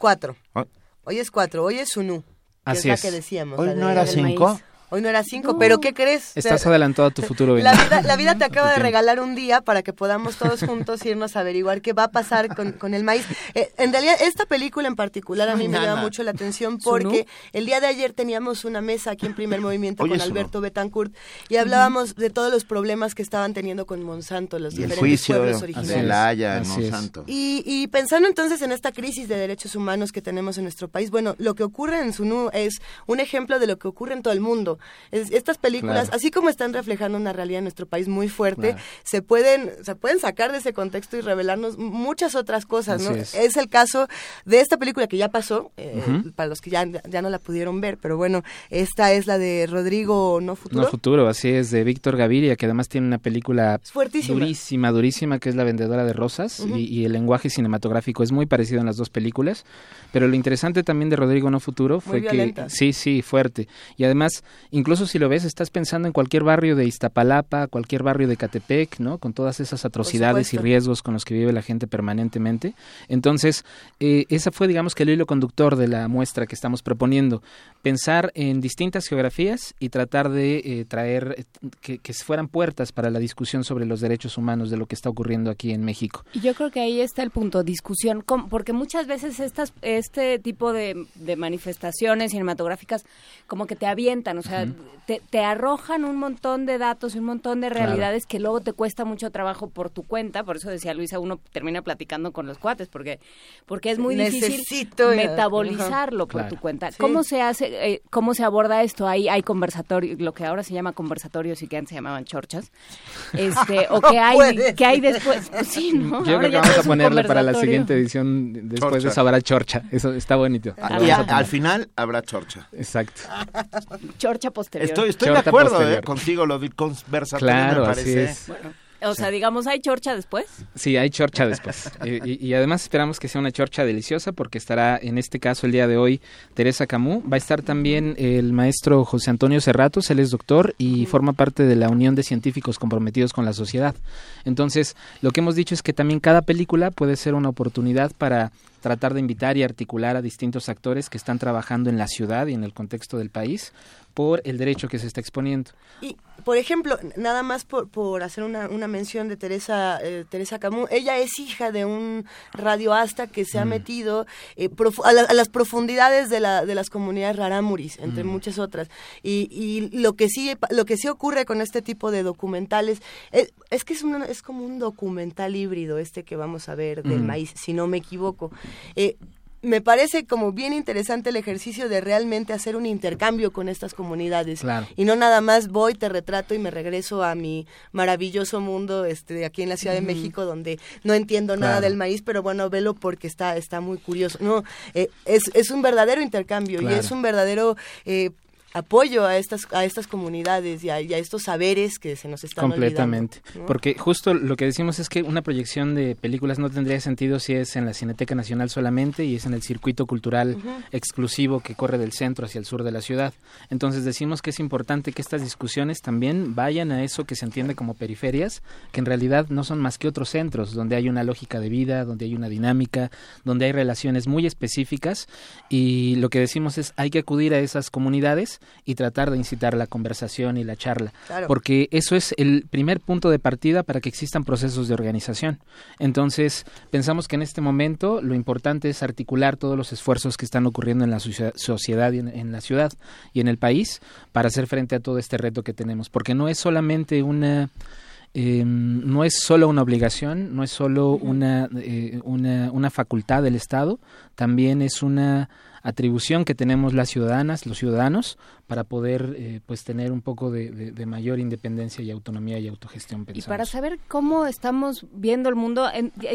Sunu, así es. La que decíamos. Hoy no era 5. Hoy no era 5, pero ¿qué crees? Estás adelantado a tu futuro, Benito. La vida te acaba de regalar un día para que podamos todos juntos irnos a averiguar qué va a pasar con el maíz. En realidad, esta película en particular a mí me llama mucho la atención porque el día de ayer teníamos una mesa aquí en Primer Movimiento con Alberto Betancourt y hablábamos de todos los problemas que estaban teniendo con Monsanto, los diferentes pueblos originarios. El juicio de La Haya, Monsanto. Y pensando entonces en esta crisis de derechos humanos que tenemos en nuestro país, bueno, lo que ocurre en Sunu es un ejemplo de lo que ocurre en todo el mundo. Estas películas, así como están reflejando una realidad en nuestro país muy fuerte, se pueden sacar de ese contexto y revelarnos muchas otras cosas, ¿no? Es el caso de esta película que ya pasó, para los que ya no la pudieron ver, pero bueno, esta es la de Rodrigo No Futuro. No Futuro, así es, de Víctor Gaviria, que además tiene una película durísima, que es La Vendedora de Rosas, y el lenguaje cinematográfico es muy parecido en las dos películas, pero lo interesante también de Rodrigo No Futuro fue que... Sí, fuerte. Y además... Incluso si lo ves, estás pensando en cualquier barrio de Iztapalapa, cualquier barrio de Ecatepec, ¿no? Con todas esas atrocidades y riesgos con los que vive la gente permanentemente. Entonces, esa fue, digamos, que el hilo conductor de la muestra que estamos proponiendo. Pensar en distintas geografías y tratar de traer que fueran puertas para la discusión sobre los derechos humanos de lo que está ocurriendo aquí en México. Y yo creo que ahí está el punto, discusión, porque muchas veces este tipo de manifestaciones cinematográficas como que te avientan, o sea, sea, te arrojan un montón de datos y un montón de realidades que luego te cuesta mucho trabajo por tu cuenta. Por eso decía Luisa, uno termina platicando con los cuates porque es muy difícil metabolizarlo por tu cuenta. Sí. ¿Cómo se hace, cómo se aborda esto? Hay conversatorios, lo que ahora se llama conversatorios y que antes se llamaban chorchas. O que hay después. Sí, ¿no? Yo ahora creo que vamos a ponerle para la siguiente edición, después de eso habrá chorcha. Eso está bonito. Y al final habrá chorcha. Exacto. Chorcha posterior. Estoy de acuerdo contigo, lo del conversatorio, me parece. Así es. Bueno, o sea, digamos, ¿hay chorcha después? Sí, hay chorcha después. y además esperamos que sea una chorcha deliciosa, porque estará, en este caso, el día de hoy, Teresa Camus. Va a estar también el maestro José Antonio Serratos, él es doctor y forma parte de la Unión de Científicos Comprometidos con la Sociedad. Entonces, lo que hemos dicho es que también cada película puede ser una oportunidad para tratar de invitar y articular a distintos actores que están trabajando en la ciudad y en el contexto del país por el derecho que se está exponiendo. Y, por ejemplo, nada más por hacer una mención de Teresa Camus, ella es hija de un radioasta que se ha metido a las profundidades de las comunidades rarámuris, entre muchas otras. Y lo que sí ocurre con este tipo de documentales es que es como un documental híbrido este que vamos a ver del maíz, si no me equivoco. Me parece como bien interesante el ejercicio de realmente hacer un intercambio con estas comunidades. Claro. Y no nada más voy, te retrato y me regreso a mi maravilloso mundo aquí en la Ciudad de México, donde no entiendo nada del maíz, pero bueno, velo porque está muy curioso. No, es un verdadero intercambio y es un verdadero apoyo a estas comunidades y a estos saberes que se nos están completamente olvidando, ¿no? Porque justo lo que decimos es que una proyección de películas no tendría sentido si es en la Cineteca Nacional solamente y es en el circuito cultural exclusivo que corre del centro hacia el sur de la ciudad. Entonces decimos que es importante que estas discusiones también vayan a eso que se entiende como periferias, que en realidad no son más que otros centros donde hay una lógica de vida, donde hay una dinámica, donde hay relaciones muy específicas, y lo que decimos es hay que acudir a esas comunidades y tratar de incitar la conversación y la charla, porque eso es el primer punto de partida para que existan procesos de organización. Entonces, pensamos que en este momento lo importante es articular todos los esfuerzos que están ocurriendo en la sociedad y en la ciudad y en el país para hacer frente a todo este reto que tenemos, porque no es solamente no es solo una obligación, no es solo una facultad del Estado, también es una atribución que tenemos las ciudadanas, los ciudadanos, para poder tener un poco de mayor independencia y autonomía y autogestión, pensamos. Y para saber cómo estamos viendo el mundo,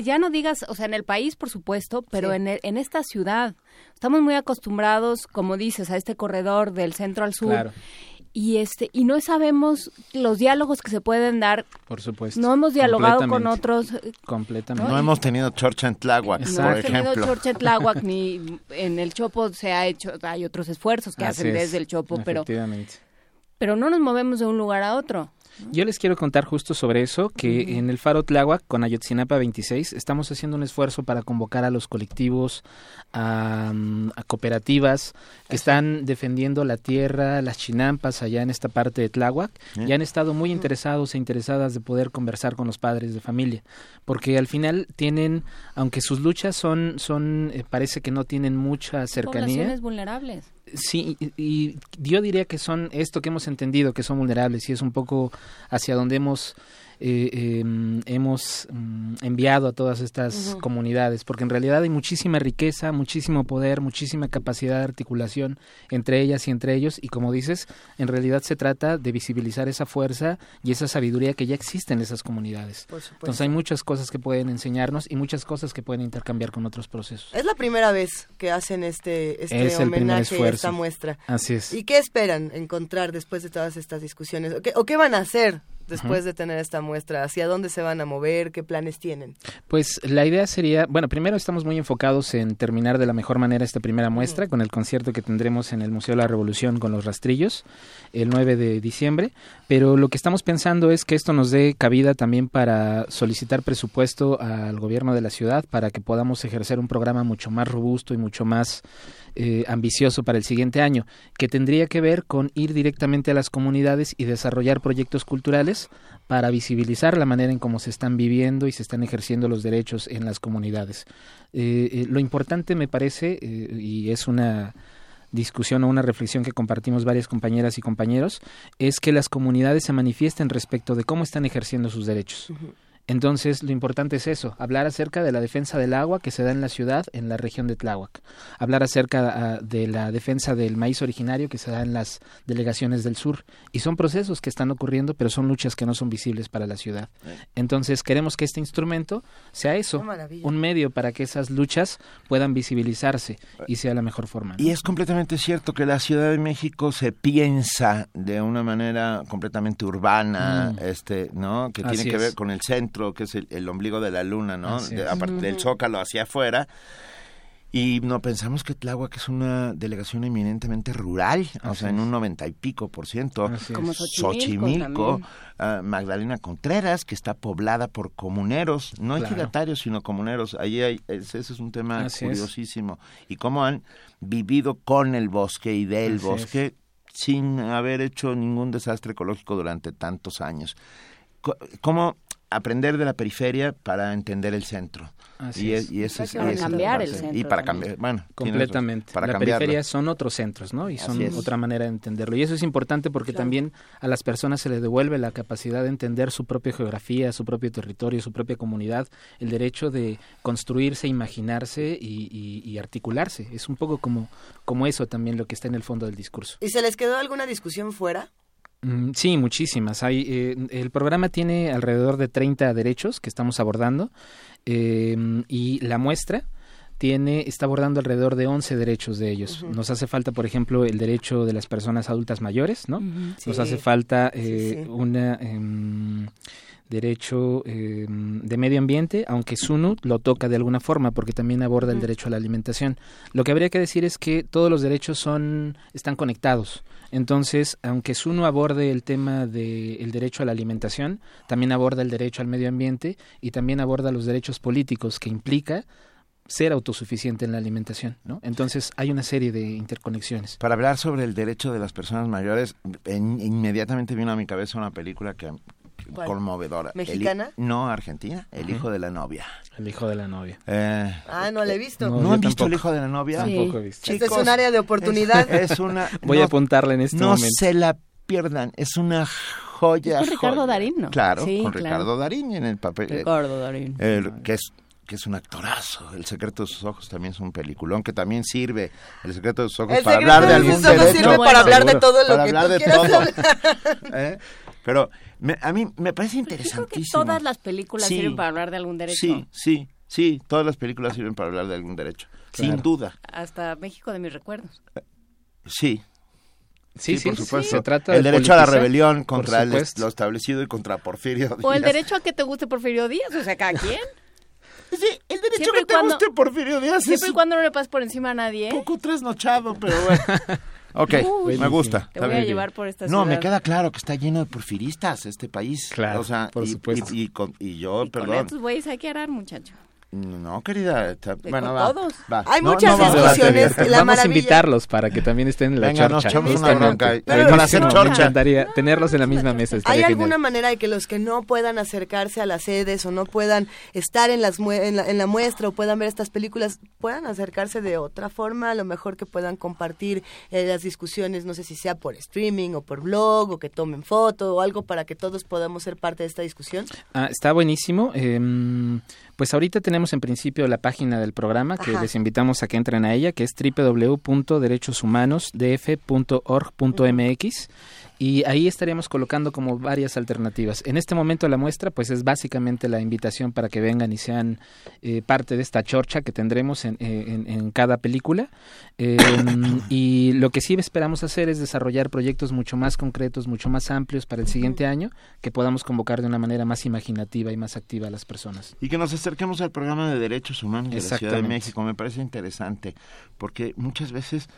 ya no digas, o sea, en el país, por supuesto, pero en esta ciudad. Estamos muy acostumbrados, como dices, a este corredor del centro al sur. Claro. Y no sabemos los diálogos que se pueden dar. Por supuesto. No hemos dialogado con otros. Completamente. No hemos tenido chorcha en Tláhuac, por ejemplo. No hemos tenido chorcha en Tláhuac, ni en el Chopo se ha hecho. Hay otros esfuerzos que hacen desde el Chopo, pero no nos movemos de un lugar a otro. Yo les quiero contar justo sobre eso, que en el Faro Tláhuac con Ayotzinapa 26 estamos haciendo un esfuerzo para convocar a los colectivos, a cooperativas que están defendiendo la tierra, las chinampas allá en esta parte de Tláhuac, y han estado muy interesados e interesadas de poder conversar con los padres de familia, porque al final tienen, aunque sus luchas son parece que no tienen mucha cercanía. Poblaciones vulnerables. Sí, y yo diría que son esto que hemos entendido, que son vulnerables, y es un poco hacia donde hemos enviado a todas estas comunidades, porque en realidad hay muchísima riqueza, muchísimo poder, muchísima capacidad de articulación entre ellas y entre ellos, y como dices, en realidad se trata de visibilizar esa fuerza y esa sabiduría que ya existe en esas comunidades. Entonces hay muchas cosas que pueden enseñarnos y muchas cosas que pueden intercambiar con otros procesos. Es la primera vez que hacen este homenaje a esta muestra. Así es. ¿Y qué esperan encontrar después de todas estas discusiones? ¿O qué van a hacer después de tener esta muestra? ¿Hacia dónde se van a mover? ¿Qué planes tienen? Pues la idea sería, primero estamos muy enfocados en terminar de la mejor manera esta primera muestra con el concierto que tendremos en el Museo de la Revolución con los Rastrillos el 9 de diciembre, pero lo que estamos pensando es que esto nos dé cabida también para solicitar presupuesto al gobierno de la ciudad para que podamos ejercer un programa mucho más robusto y mucho más ambicioso para el siguiente año, que tendría que ver con ir directamente a las comunidades y desarrollar proyectos culturales para visibilizar la manera en cómo se están viviendo y se están ejerciendo los derechos en las comunidades. Lo importante me parece, y es una discusión o una reflexión que compartimos varias compañeras y compañeros, es que las comunidades se manifiesten respecto de cómo están ejerciendo sus derechos. Uh-huh. Entonces, lo importante es eso, hablar acerca de la defensa del agua que se da en la ciudad, en la región de Tláhuac. Hablar acerca de la defensa del maíz originario que se da en las delegaciones del sur. Y son procesos que están ocurriendo, pero son luchas que no son visibles para la ciudad. Entonces, queremos que este instrumento sea eso, un medio para que esas luchas puedan visibilizarse y sea la mejor forma, ¿no? Y es completamente cierto que la Ciudad de México se piensa de una manera completamente urbana, ¿no? Que tiene que ver con el centro, que es el ombligo de la luna, ¿no? Aparte del Zócalo hacia afuera. Y no pensamos que Tláhuac es una delegación eminentemente rural, en un 90% y pico. Como Xochimilco, Magdalena Contreras, que está poblada por comuneros, no ejidatarios, sino comuneros. Ahí hay, ese es un tema curiosísimo. Y cómo han vivido con el bosque y del bosque sin haber hecho ningún desastre ecológico durante tantos años. ¿Cómo aprender de la periferia para entender el centro? Y para cambiar, completamente. La periferia son otros centros, ¿no? Y son otra manera de entenderlo. Y eso es importante porque también a las personas se les devuelve la capacidad de entender su propia geografía, su propio territorio, su propia comunidad, el derecho de construirse, imaginarse y articularse. Es un poco como eso también lo que está en el fondo del discurso. ¿Y se les quedó alguna discusión fuera? Sí, muchísimas. El programa tiene alrededor de 30 derechos que estamos abordando, y la muestra está abordando alrededor de 11 derechos de ellos. Uh-huh. Nos hace falta, por ejemplo, el derecho de las personas adultas mayores, ¿no? Uh-huh. Nos hace falta derecho de medio ambiente, aunque SUNU lo toca de alguna forma porque también aborda el derecho a la alimentación. Lo que habría que decir es que todos los derechos están conectados. Entonces, aunque SUNU aborde el tema del derecho a la alimentación, también aborda el derecho al medio ambiente y también aborda los derechos políticos que implica ser autosuficiente en la alimentación, ¿no? Entonces hay una serie de interconexiones. Para hablar sobre el derecho de las personas mayores, inmediatamente vino a mi cabeza una película que... ¿Cuál? Conmovedora. ¿Mexicana? No, argentina. El hijo de la novia. El hijo de la novia. No la he visto. ¿No han visto tampoco. El hijo de la novia? Sí. Tampoco he visto. Chicos, es un área de oportunidad. Voy a apuntarla en este momento. No se la pierdan. Es una joya. ¿Es con Ricardo Darín, no? Claro, sí, con Ricardo Darín en el papel. Ricardo Darín. Que es un actorazo. El secreto de sus ojos también es un peliculón que también sirve. El secreto de sus ojos para hablar de algún derecho. Sirve para hablar de todo lo que tú quieras hablar. Pero a mí me parece interesantísimo. Creo que todas las películas sirven para hablar de algún derecho. Sí, todas las películas sirven para hablar de algún derecho, sin duda. Hasta México de mis recuerdos. Sí, por supuesto. Se trata el derecho a la rebelión contra lo establecido y contra Porfirio Díaz. O el derecho a que te guste Porfirio Díaz, o sea, ¿cada quién? Sí, el derecho a que te guste Porfirio Díaz. Siempre y cuando no le pases por encima a nadie. Poco trasnochado, pero bueno. Ok, me gusta. Te voy a llevar por esta ciudad. No, me queda claro que está lleno de porfiristas este país. Claro, por supuesto. Y perdón. Con estos güeyes hay que arar, muchacho. No, querida. Va. Hay muchas discusiones. Vamos a invitarnos para que también estén en la chorcha. Venga, nos echamos una bronca. Para hacer chorcha. Me encantaría tenerlos en la misma mesa. ¿Hay alguna manera de que los que no puedan acercarse a las sedes o no puedan estar en la muestra o puedan ver estas películas, puedan acercarse de otra forma? A lo mejor que puedan compartir las discusiones, no sé si sea por streaming o por blog o que tomen foto o algo para que todos podamos ser parte de esta discusión. Está buenísimo. Pues ahorita tenemos en principio la página del programa que les invitamos a que entren a ella, que es www.derechoshumanosdf.org.mx, y ahí estaríamos colocando como varias alternativas. En este momento la muestra pues es básicamente la invitación para que vengan y sean parte de esta chorcha que tendremos en cada película, y lo que sí esperamos hacer es desarrollar proyectos mucho más concretos, mucho más amplios para el siguiente año, que podamos convocar de una manera más imaginativa y más activa a las personas. Y que nos acerquemos al programa de Derechos Humanos de la Ciudad de México. Me parece interesante porque muchas veces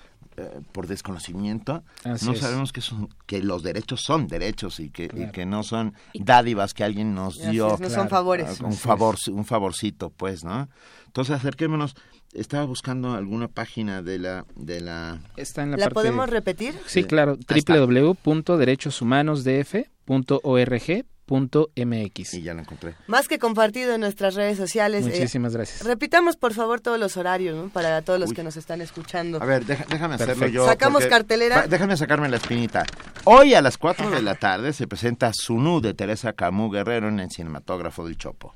por desconocimiento, sabemos que los derechos son derechos y que no son dádivas que alguien nos dio. No son favores. Un favorcito, pues, ¿no? Entonces, acerquémonos. Estaba buscando alguna página de la... Está en la parte... ¿La podemos repetir? Sí, claro. www.derechoshumanosdf.org .mx. Y ya la encontré. Más que compartido en nuestras redes sociales. Muchísimas gracias. Repitamos, por favor, todos los horarios, ¿no? Para todos los que nos están escuchando. A ver, déjame hacerlo. Perfecto. Yo. Sacamos cartelera. Déjame sacarme la espinita. Hoy a las 4 de la tarde se presenta Sunú de Teresa Camus Guerrero en el Cinematógrafo del Chopo.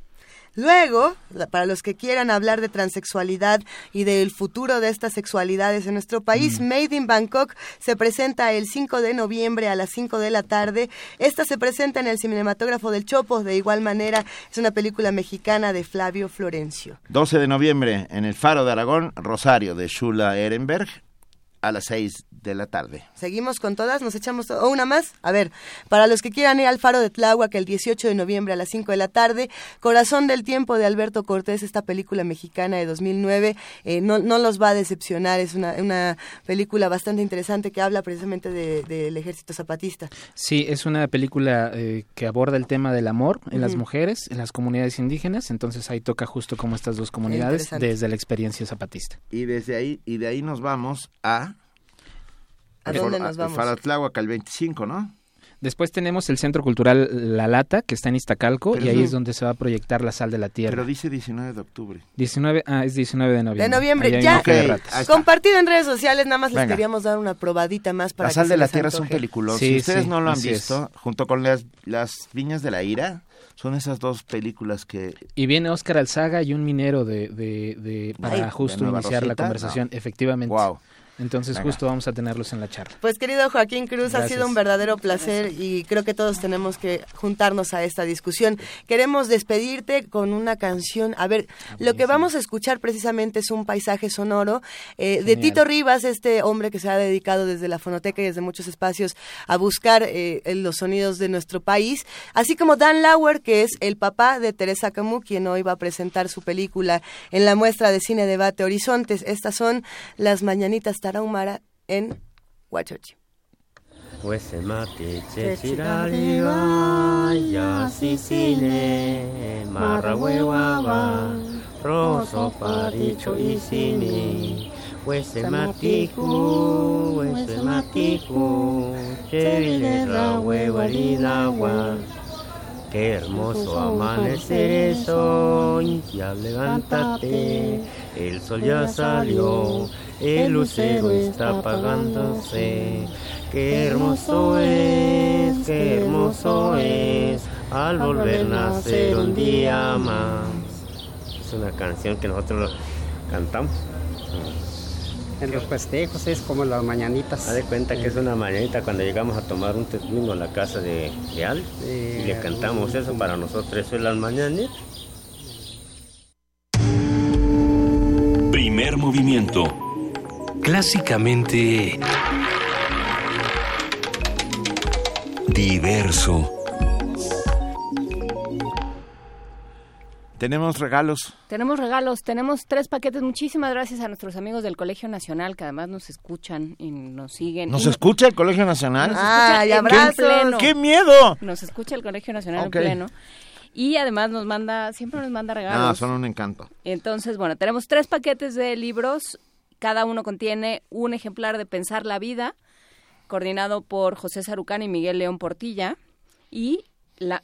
Luego, para los que quieran hablar de transexualidad y del futuro de estas sexualidades en nuestro país, Made in Bangkok se presenta el 5 de noviembre a las 5 de la tarde. Esta se presenta en el Cinematógrafo del Chopo. De igual manera, es una película mexicana de Flavio Florencio. 12 de noviembre, en el Faro de Aragón, Rosario, de Shula Ehrenberg, a las 6 de la tarde. Seguimos con todas, nos echamos una más. A ver, para los que quieran ir al Faro de Tláhuac el 18 de noviembre a las 5 de la tarde, Corazón del Tiempo de Alberto Cortés, esta película mexicana de 2009, no los va a decepcionar, es una película bastante interesante que habla precisamente del Ejército Zapatista. Sí, es una película que aborda el tema del amor en las mujeres, en las comunidades indígenas, entonces ahí toca justo como estas dos comunidades desde la experiencia zapatista. Y desde ahí, y de ahí nos vamos a... ¿A dónde nos vamos? Para Tláhuac al 25, ¿no? Después tenemos el Centro Cultural La Lata, que está en Iztacalco, pero y ahí es donde se va a proyectar La Sal de la Tierra. Pero dice 19 de octubre. 19 de noviembre. De noviembre, ya. Okay. Compartido en redes sociales, nada más. Venga, les queríamos dar una probadita más para que se les antoje. La Sal de la Tierra es un peliculón. Sí, si ustedes no lo han visto, junto con las Viñas de la Ira, son esas dos películas que... Y viene Óscar Alzaga y un minero de para justo iniciar la conversación, efectivamente. Wow. Entonces justo vamos a tenerlos en la charla. Pues querido Joaquín Cruz, gracias. Ha sido un verdadero placer. Gracias. Y creo que todos tenemos que juntarnos a esta discusión. Queremos despedirte con una canción. A ver, lo que vamos a escuchar precisamente es un paisaje sonoro de Tito Rivas, este hombre que se ha dedicado desde la fonoteca y desde muchos espacios a buscar los sonidos de nuestro país, así como Dan Lauer, que es el papá de Teresa Camus, quien hoy va a presentar su película en la muestra de Cine Debate Horizontes. Estas son las mañanitas Tarahumara en Huachochi. Huese mate chechirari vaya sisine marrahuevaba roso paricho isini huese matiku chevile rahuevaridagua. Qué hermoso amanecer es hoy, ya levántate, el sol ya salió, el lucero está apagándose. Qué hermoso es, al volver a nacer un día más. Es una canción que nosotros cantamos. En los festejos es como las mañanitas. Haz de cuenta que es una mañanita cuando llegamos a tomar un tequino a la casa de Al y le cantamos eso. Para nosotros eso es las mañanitas. Primer movimiento. Clásicamente diverso. Tenemos regalos. Tenemos 3 paquetes. Muchísimas gracias a nuestros amigos del Colegio Nacional, que además nos escuchan y nos siguen. ¿Nos escucha el Colegio Nacional? ¡Ah, y abrazos! ¡Qué miedo! Nos escucha el Colegio Nacional en pleno. Y además siempre nos manda regalos. Ah, son un encanto. Entonces, bueno, tenemos 3 paquetes de libros. Cada uno contiene un ejemplar de Pensar la Vida, coordinado por José Sarucán y Miguel León Portilla. Y...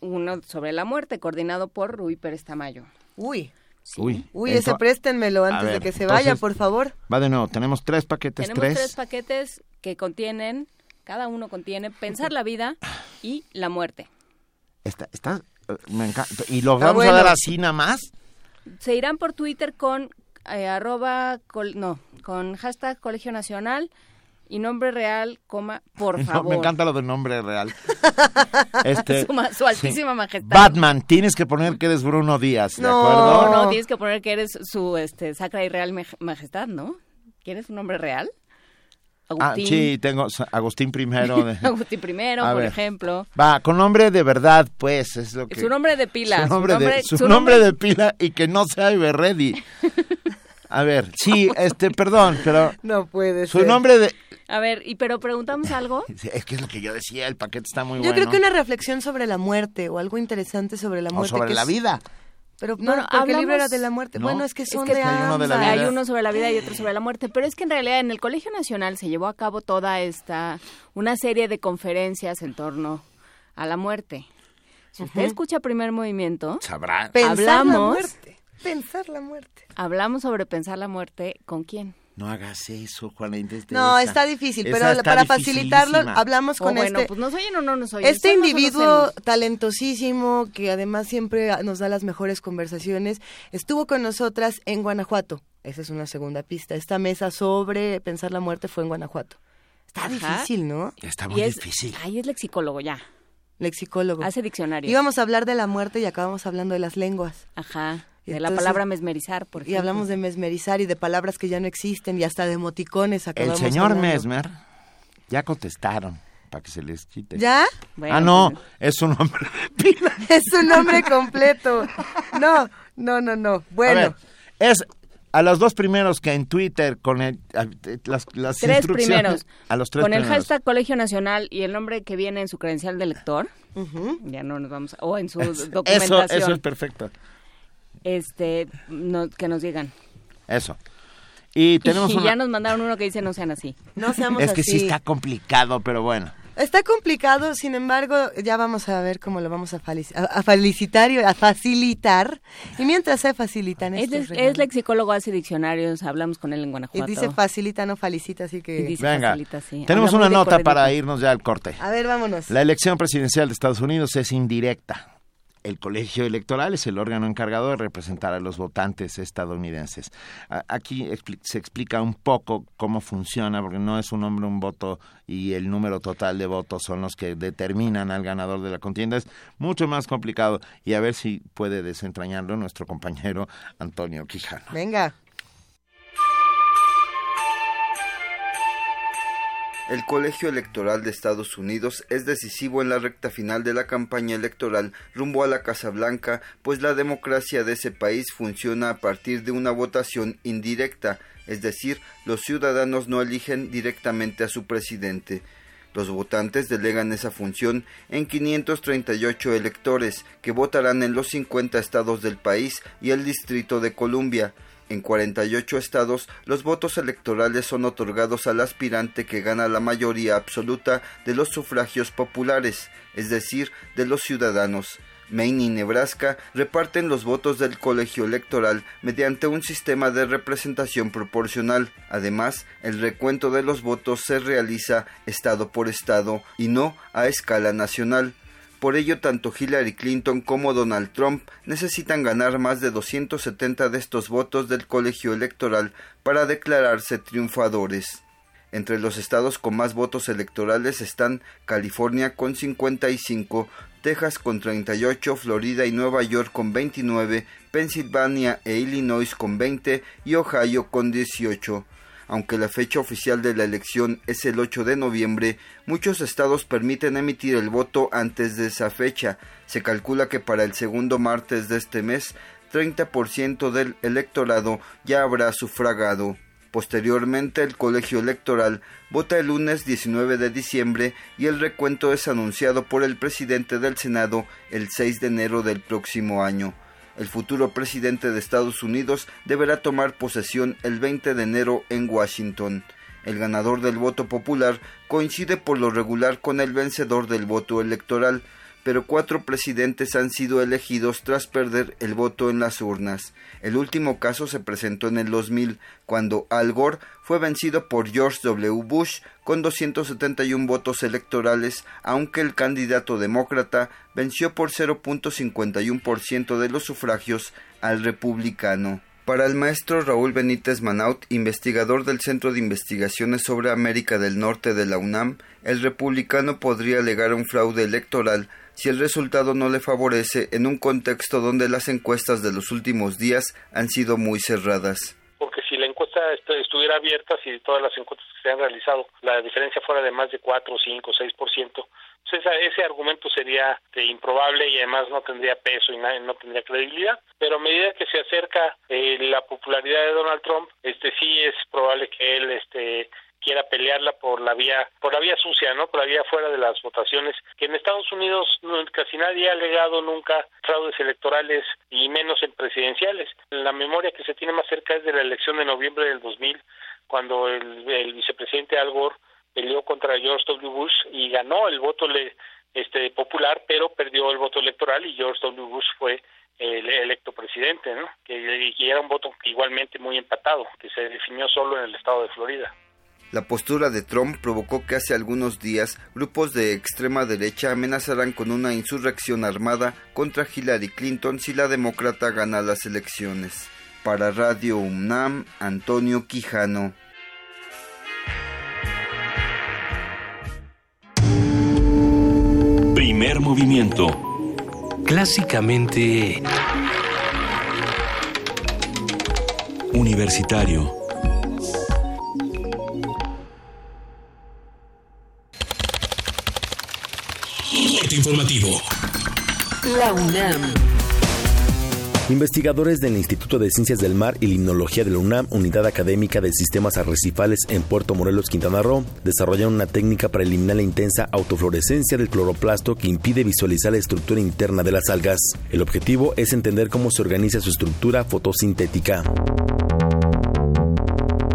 uno sobre la muerte, coordinado por Rui Pérez Tamayo. Entonces, ese préstenmelo antes de que se vaya, por favor. Va de nuevo, tenemos 3 paquetes. Tenemos 3 paquetes que contienen, cada uno contiene Pensar la Vida y la muerte. Está me encanta. ¿Y los vamos a dar así nada más? Se irán por Twitter con con hashtag Colegio Nacional. Y nombre real, por favor. No, me encanta lo del nombre real. Su altísima majestad. Batman, tienes que poner que eres Bruno Díaz, ¿de acuerdo? No, tienes que poner que eres su sacra y real majestad, ¿no? ¿Quieres un nombre real? Agustín. Ah, sí, tengo Agustín primero. Agustín primero, por ejemplo. Va, con nombre de verdad, pues. Es lo que... Su nombre de pila. Su nombre de pila y que no sea Iberready. A ver, sí, perdón, pero... No puede ser. Su nombre de... A ver, pero preguntamos algo. Es que es lo que yo decía, el paquete está muy bueno. Yo creo que una reflexión sobre la muerte, o algo interesante sobre la muerte. O sobre la vida. Pero no, porque el libro era de la muerte. No, bueno, es que son de ambas. Hay uno sobre la vida y otro sobre la muerte. Pero es que en realidad en el Colegio Nacional se llevó a cabo una serie de conferencias en torno a la muerte. Si usted escucha Primer Movimiento, sabrá. Pensar la muerte. Hablamos sobre pensar la muerte, ¿con quién? No hagas eso, Juana Inés. No, está difícil, pero para facilitarlo hablamos con pues nos oyen o no nos oyen. Este individuo talentosísimo que además siempre nos da las mejores conversaciones, estuvo con nosotras en Guanajuato. Esa es una segunda pista. Esta mesa sobre pensar la muerte fue en Guanajuato. Está difícil, ¿no? Está muy difícil. Ahí es lexicólogo ya. Lexicólogo. Hace diccionario. Íbamos a hablar de la muerte y acabamos hablando de las lenguas. Ajá. De la palabra mesmerizar, por ejemplo. Y hablamos de mesmerizar y de palabras que ya no existen y hasta de emoticones. El señor hablando. Mesmer, ya contestaron, para que se les quite. ¿Ya? Bueno, es un nombre de pila. Es un nombre completo. No. Bueno. A ver, a los dos primeros que en Twitter, con las tres primeros, a los tres con primeros. El hashtag Colegio Nacional y el nombre que viene en su credencial de lector, ya no nos vamos, o en su documentación. Eso es perfecto. Que nos digan. Eso. Y tenemos ya nos mandaron uno que dice no sean así. No seamos así. Es que sí está complicado, pero bueno. Está complicado, sin embargo, ya vamos a ver cómo lo vamos a facilitar. Y mientras se facilitan estos regalos. Es lexicólogo, hace diccionarios, hablamos con él en Guanajuato. Y dice facilita, no felicita, así que... Venga, facilita, sí. Tenemos hablamos una nota para irnos ya al corte. A ver, vámonos. La elección presidencial de Estados Unidos es indirecta. El colegio electoral es el órgano encargado de representar a los votantes estadounidenses. Aquí se explica un poco cómo funciona, porque no es un hombre, un voto, y el número total de votos son los que determinan al ganador de la contienda. Es mucho más complicado, y a ver si puede desentrañarlo nuestro compañero Antonio Quijano. Venga. El Colegio Electoral de Estados Unidos es decisivo en la recta final de la campaña electoral rumbo a la Casa Blanca, pues la democracia de ese país funciona a partir de una votación indirecta, es decir, los ciudadanos no eligen directamente a su presidente. Los votantes delegan esa función en 538 electores que votarán en los 50 estados del país y el Distrito de Columbia. En 48 estados, los votos electorales son otorgados al aspirante que gana la mayoría absoluta de los sufragios populares, es decir, de los ciudadanos. Maine y Nebraska reparten los votos del colegio electoral mediante un sistema de representación proporcional. Además, el recuento de los votos se realiza estado por estado y no a escala nacional. Por ello, tanto Hillary Clinton como Donald Trump necesitan ganar más de 270 de estos votos del colegio electoral para declararse triunfadores. Entre los estados con más votos electorales están California con 55, Texas con 38, Florida y Nueva York con 29, Pensilvania e Illinois con 20 y Ohio con 18. Aunque la fecha oficial de la elección es el 8 de noviembre, muchos estados permiten emitir el voto antes de esa fecha. Se calcula que para el segundo martes de este mes, 30% del electorado ya habrá sufragado. Posteriormente, el colegio electoral vota el lunes 19 de diciembre y el recuento es anunciado por el presidente del Senado el 6 de enero del próximo año. El futuro presidente de Estados Unidos deberá tomar posesión el 20 de enero en Washington. El ganador del voto popular coincide por lo regular con el vencedor del voto electoral, pero 4 presidentes han sido elegidos tras perder el voto en las urnas. El último caso se presentó en el 2000, cuando Al Gore fue vencido por George W. Bush con 271 votos electorales, aunque el candidato demócrata venció por 0.51% de los sufragios al republicano. Para el maestro Raúl Benítez Manaut, investigador del Centro de Investigaciones sobre América del Norte de la UNAM, el republicano podría alegar un fraude electoral si el resultado no le favorece en un contexto donde las encuestas de los últimos días han sido muy cerradas. Porque si la encuesta estuviera abierta, si todas las encuestas que se han realizado, la diferencia fuera de más de 4, 5, 6%, pues ese argumento sería improbable y además no tendría peso y no tendría credibilidad. Pero a medida que se acerca la popularidad de Donald Trump, sí es probable que él quiera pelearla por la vía sucia, ¿no? Por la vía fuera de las votaciones, que en Estados Unidos casi nadie ha alegado nunca fraudes electorales y menos en presidenciales. La memoria que se tiene más cerca es de la elección de noviembre del 2000, cuando el vicepresidente Al Gore peleó contra George W. Bush y ganó el voto popular, pero perdió el voto electoral y George W. Bush fue el electo presidente, ¿no? Que era un voto igualmente muy empatado, que se definió solo en el estado de Florida. La postura de Trump provocó que hace algunos días grupos de extrema derecha amenazaran con una insurrección armada contra Hillary Clinton si la demócrata gana las elecciones. Para Radio UNAM, Antonio Quijano. Primer movimiento. Clásicamente universitario. Informativo. La UNAM. Investigadores del Instituto de Ciencias del Mar y Limnología de la UNAM, Unidad Académica de Sistemas Arrecifales en Puerto Morelos, Quintana Roo, desarrollaron una técnica para eliminar la intensa autofluorescencia del cloroplasto que impide visualizar la estructura interna de las algas. El objetivo es entender cómo se organiza su estructura fotosintética.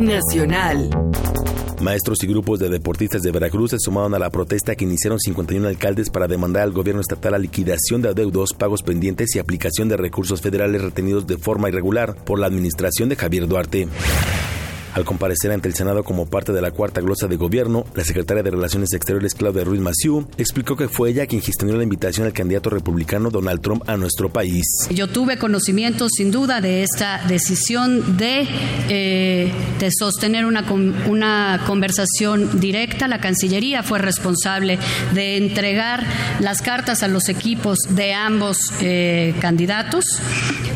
Nacional. Maestros y grupos de deportistas de Veracruz se sumaron a la protesta que iniciaron 51 alcaldes para demandar al gobierno estatal la liquidación de adeudos, pagos pendientes y aplicación de recursos federales retenidos de forma irregular por la administración de Javier Duarte. Al comparecer ante el Senado como parte de la cuarta glosa de gobierno, la secretaria de Relaciones Exteriores, Claudia Ruiz Massieu, explicó que fue ella quien gestionó la invitación al candidato republicano Donald Trump a nuestro país. Yo tuve conocimiento, sin duda, de esta decisión de sostener una conversación directa. La Cancillería fue responsable de entregar las cartas a los equipos de ambos candidatos,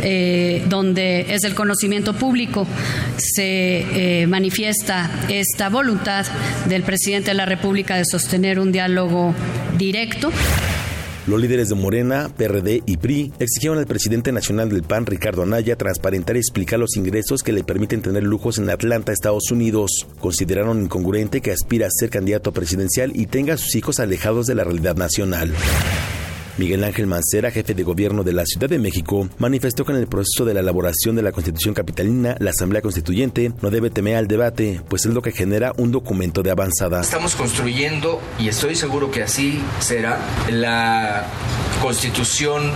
donde es el conocimiento público. Manifiesta esta voluntad del presidente de la República de sostener un diálogo directo. Los líderes de Morena, PRD y PRI exigieron al presidente nacional del PAN, Ricardo Anaya, transparentar y explicar los ingresos que le permiten tener lujos en Atlanta, Estados Unidos. Consideraron incongruente que aspira a ser candidato presidencial y tenga a sus hijos alejados de la realidad nacional. Miguel Ángel Mancera, jefe de gobierno de la Ciudad de México, manifestó que en el proceso de la elaboración de la Constitución capitalina, la Asamblea Constituyente no debe temer al debate, pues es lo que genera un documento de avanzada. Estamos construyendo, y estoy seguro que así será, la Constitución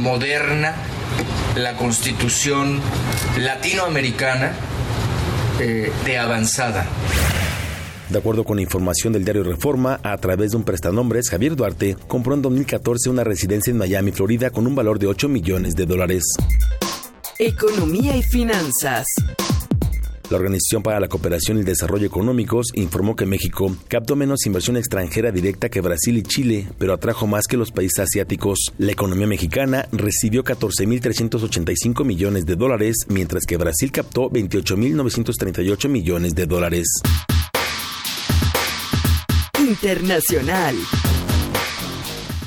moderna, la Constitución latinoamericana de avanzada. De acuerdo con información del diario Reforma, a través de un prestanombres, Javier Duarte compró en 2014 una residencia en Miami, Florida, con un valor de $8 millones. Economía y finanzas. La Organización para la Cooperación y el Desarrollo Económicos informó que México captó menos inversión extranjera directa que Brasil y Chile, pero atrajo más que los países asiáticos. La economía mexicana recibió $14,385 millones, mientras que Brasil captó $28,938 millones. Internacional.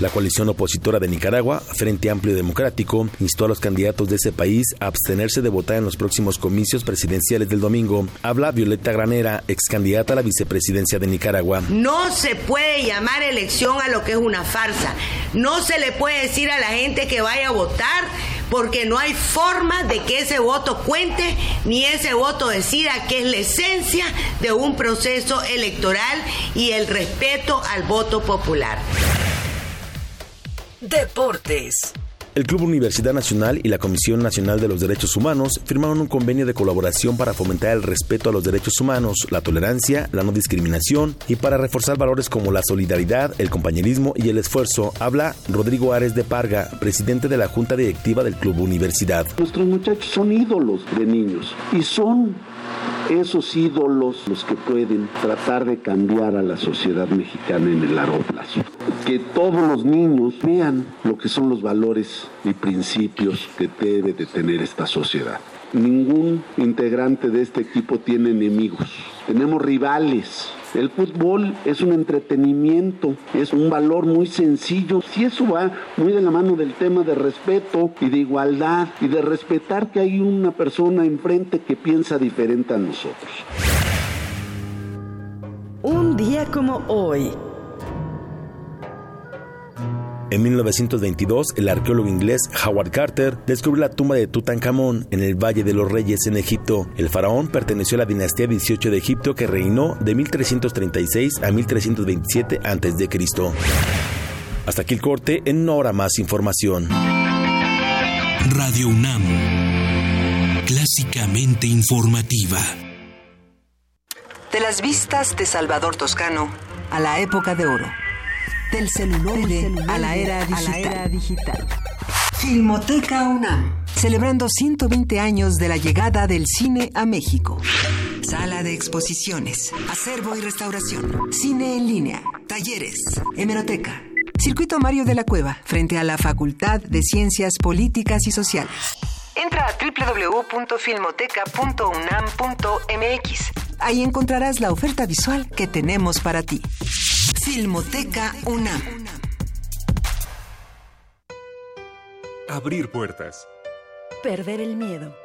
La coalición opositora de Nicaragua, Frente Amplio y Democrático, instó a los candidatos de ese país a abstenerse de votar en los próximos comicios presidenciales del domingo. Habla Violeta Granera, ex candidata a la vicepresidencia de Nicaragua. No se puede llamar elección a lo que es una farsa. No se le puede decir a la gente que vaya a votar porque no hay forma de que ese voto cuente ni ese voto decida, que es la esencia de un proceso electoral y el respeto al voto popular. Deportes. El Club Universidad Nacional y la Comisión Nacional de los Derechos Humanos firmaron un convenio de colaboración para fomentar el respeto a los derechos humanos, la tolerancia, la no discriminación y para reforzar valores como la solidaridad, el compañerismo y el esfuerzo. Habla Rodrigo Ares de Parga, presidente de la Junta Directiva del Club Universidad. Nuestros muchachos son ídolos de niños y son esos ídolos los que pueden tratar de cambiar a la sociedad mexicana en el largo plazo. Que todos los niños vean lo que son los valores y principios que debe de tener esta sociedad. Ningún integrante de este equipo tiene enemigos. Tenemos rivales. El fútbol es un entretenimiento, es un valor muy sencillo. Si eso va muy de la mano del tema de respeto y de igualdad y de respetar que hay una persona enfrente que piensa diferente a nosotros. Un día como hoy. En 1922, el arqueólogo inglés Howard Carter descubrió la tumba de Tutankamón en el Valle de los Reyes en Egipto. El faraón perteneció a la dinastía 18 de Egipto que reinó de 1336 a 1327 a.C. Hasta aquí el corte, en Ahora Más Información. Radio UNAM, clásicamente informativa. De las vistas de Salvador Toscano a la época de oro. Del celuloide a la era digital. Filmoteca UNAM, celebrando 120 años de la llegada del cine a México. Sala de exposiciones, acervo y restauración, cine en línea, talleres, hemeroteca. Circuito Mario de la Cueva, frente a la Facultad de Ciencias Políticas y Sociales. Entra a www.filmoteca.unam.mx. Ahí encontrarás la oferta visual que tenemos para ti. Filmoteca UNAM. Abrir puertas. Perder el miedo.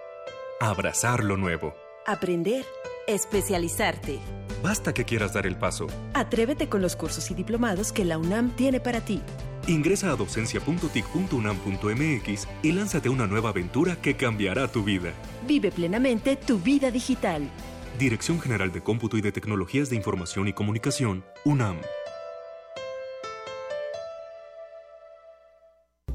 Abrazar lo nuevo. Aprender. Especializarte. Basta que quieras dar el paso. Atrévete con los cursos y diplomados que la UNAM tiene para ti. Ingresa a docencia.tic.unam.mx y lánzate a una nueva aventura que cambiará tu vida. Vive plenamente tu vida digital. Dirección General de Cómputo y de Tecnologías de Información y Comunicación, UNAM.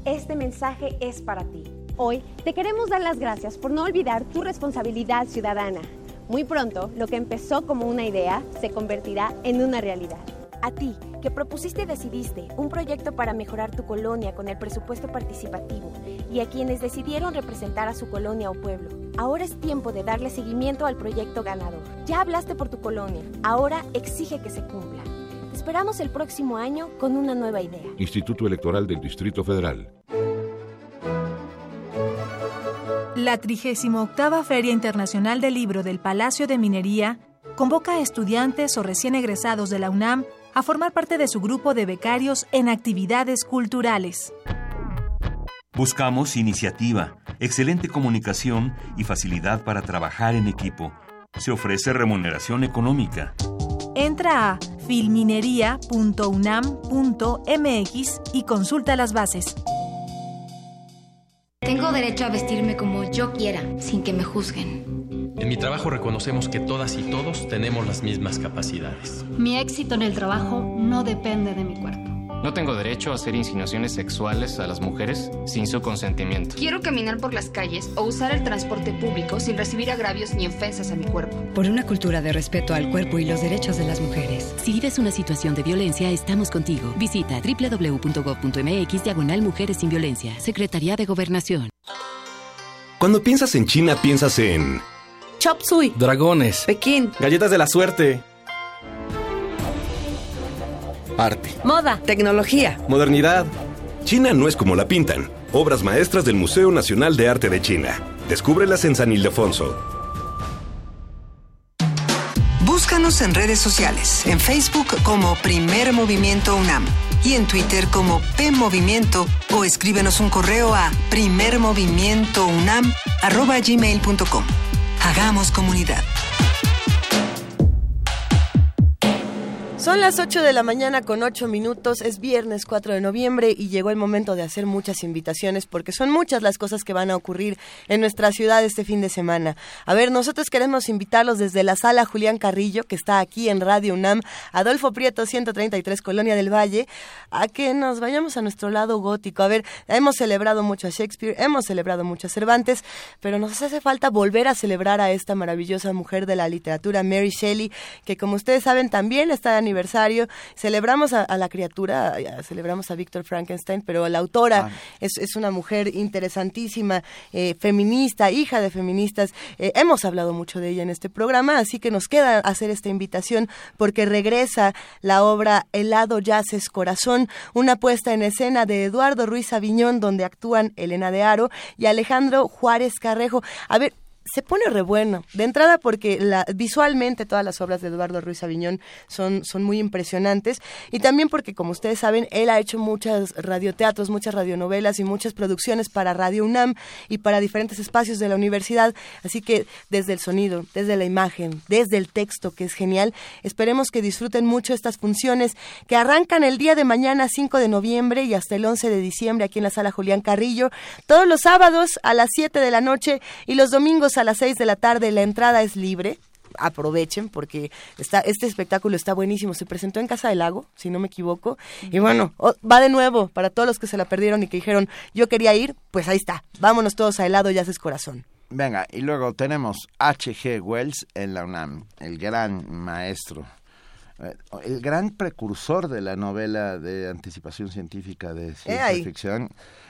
Este mensaje es para ti. Hoy te queremos dar las gracias por no olvidar tu responsabilidad ciudadana. Muy pronto, lo que empezó como una idea se convertirá en una realidad. A ti, que propusiste y decidiste un proyecto para mejorar tu colonia con el presupuesto participativo, y a quienes decidieron representar a su colonia o pueblo. Ahora es tiempo de darle seguimiento al proyecto ganador. Ya hablaste por tu colonia, ahora exige que se cumpla. Te esperamos el próximo año con una nueva idea. Instituto Electoral del Distrito Federal. La 38ª Feria Internacional del Libro del Palacio de Minería convoca a estudiantes o recién egresados de la UNAM a formar parte de su grupo de becarios en actividades culturales. Buscamos iniciativa, excelente comunicación y facilidad para trabajar en equipo. Se ofrece remuneración económica. Entra a filminería.unam.mx y consulta las bases. Tengo derecho a vestirme como yo quiera, sin que me juzguen. En mi trabajo reconocemos que todas y todos tenemos las mismas capacidades. Mi éxito en el trabajo no depende de mi cuerpo. No tengo derecho a hacer insinuaciones sexuales a las mujeres sin su consentimiento. Quiero caminar por las calles o usar el transporte público sin recibir agravios ni ofensas a mi cuerpo. Por una cultura de respeto al cuerpo y los derechos de las mujeres. Si vives una situación de violencia, estamos contigo. Visita www.gov.mx/Mujeres sin Violencia. Secretaría de Gobernación. Cuando piensas en China, piensas en... chop suey, dragones, Pekín, galletas de la suerte. Arte, moda, tecnología, modernidad. China no es como la pintan. Obras maestras del Museo Nacional de Arte de China. Descúbrelas en San Ildefonso. Búscanos en redes sociales, en Facebook como Primer Movimiento UNAM y en Twitter como PMovimiento, o escríbenos un correo a primermovimientounam@gmail.com. Hagamos comunidad. Son las 8:08 a.m, es viernes 4 de noviembre y llegó el momento de hacer muchas invitaciones, porque son muchas las cosas que van a ocurrir en nuestra ciudad este fin de semana. A ver, nosotros queremos invitarlos desde la Sala Julián Carrillo, que está aquí en Radio UNAM, Adolfo Prieto 133, Colonia del Valle, a que nos vayamos a nuestro lado gótico. A ver, hemos celebrado mucho a Shakespeare, hemos celebrado mucho a Cervantes, pero nos hace falta volver a celebrar a esta maravillosa mujer de la literatura, Mary Shelley, que como ustedes saben también está de aniversario. Celebramos a la criatura, celebramos a Víctor Frankenstein, pero la autora es una mujer interesantísima, feminista, hija de feministas. Hemos hablado mucho de ella en este programa, así que nos queda hacer esta invitación porque regresa la obra Helado Yaces Corazón, una puesta en escena de Eduardo Ruiz Aviñón, donde actúan Elena de Haro y Alejandro Juárez Carrejo. A ver, se pone re bueno, de entrada porque visualmente todas las obras de Eduardo Ruiz Aviñón son muy impresionantes, y también porque, como ustedes saben, él ha hecho muchos radioteatros, muchas radionovelas y muchas producciones para Radio UNAM y para diferentes espacios de la universidad, así que desde el sonido, desde la imagen, desde el texto, que es genial, esperemos que disfruten mucho estas funciones que arrancan el día de mañana 5 de noviembre y hasta el 11 de diciembre aquí en la Sala Julián Carrillo, todos los sábados a las 7 de la noche y los domingos a las 6 de la tarde. La entrada es libre. aprovechen porque este espectáculo está buenísimo. Se presentó en Casa del Lago, si no me equivoco. Y bueno, va de nuevo para todos los que se la perdieron y que dijeron, yo quería ir, pues ahí está. Vámonos todos a Helado y Haces Corazón. Venga, y luego tenemos H.G. Wells en la UNAM, el gran maestro, el gran precursor de la novela de anticipación científica de ciencia ficción,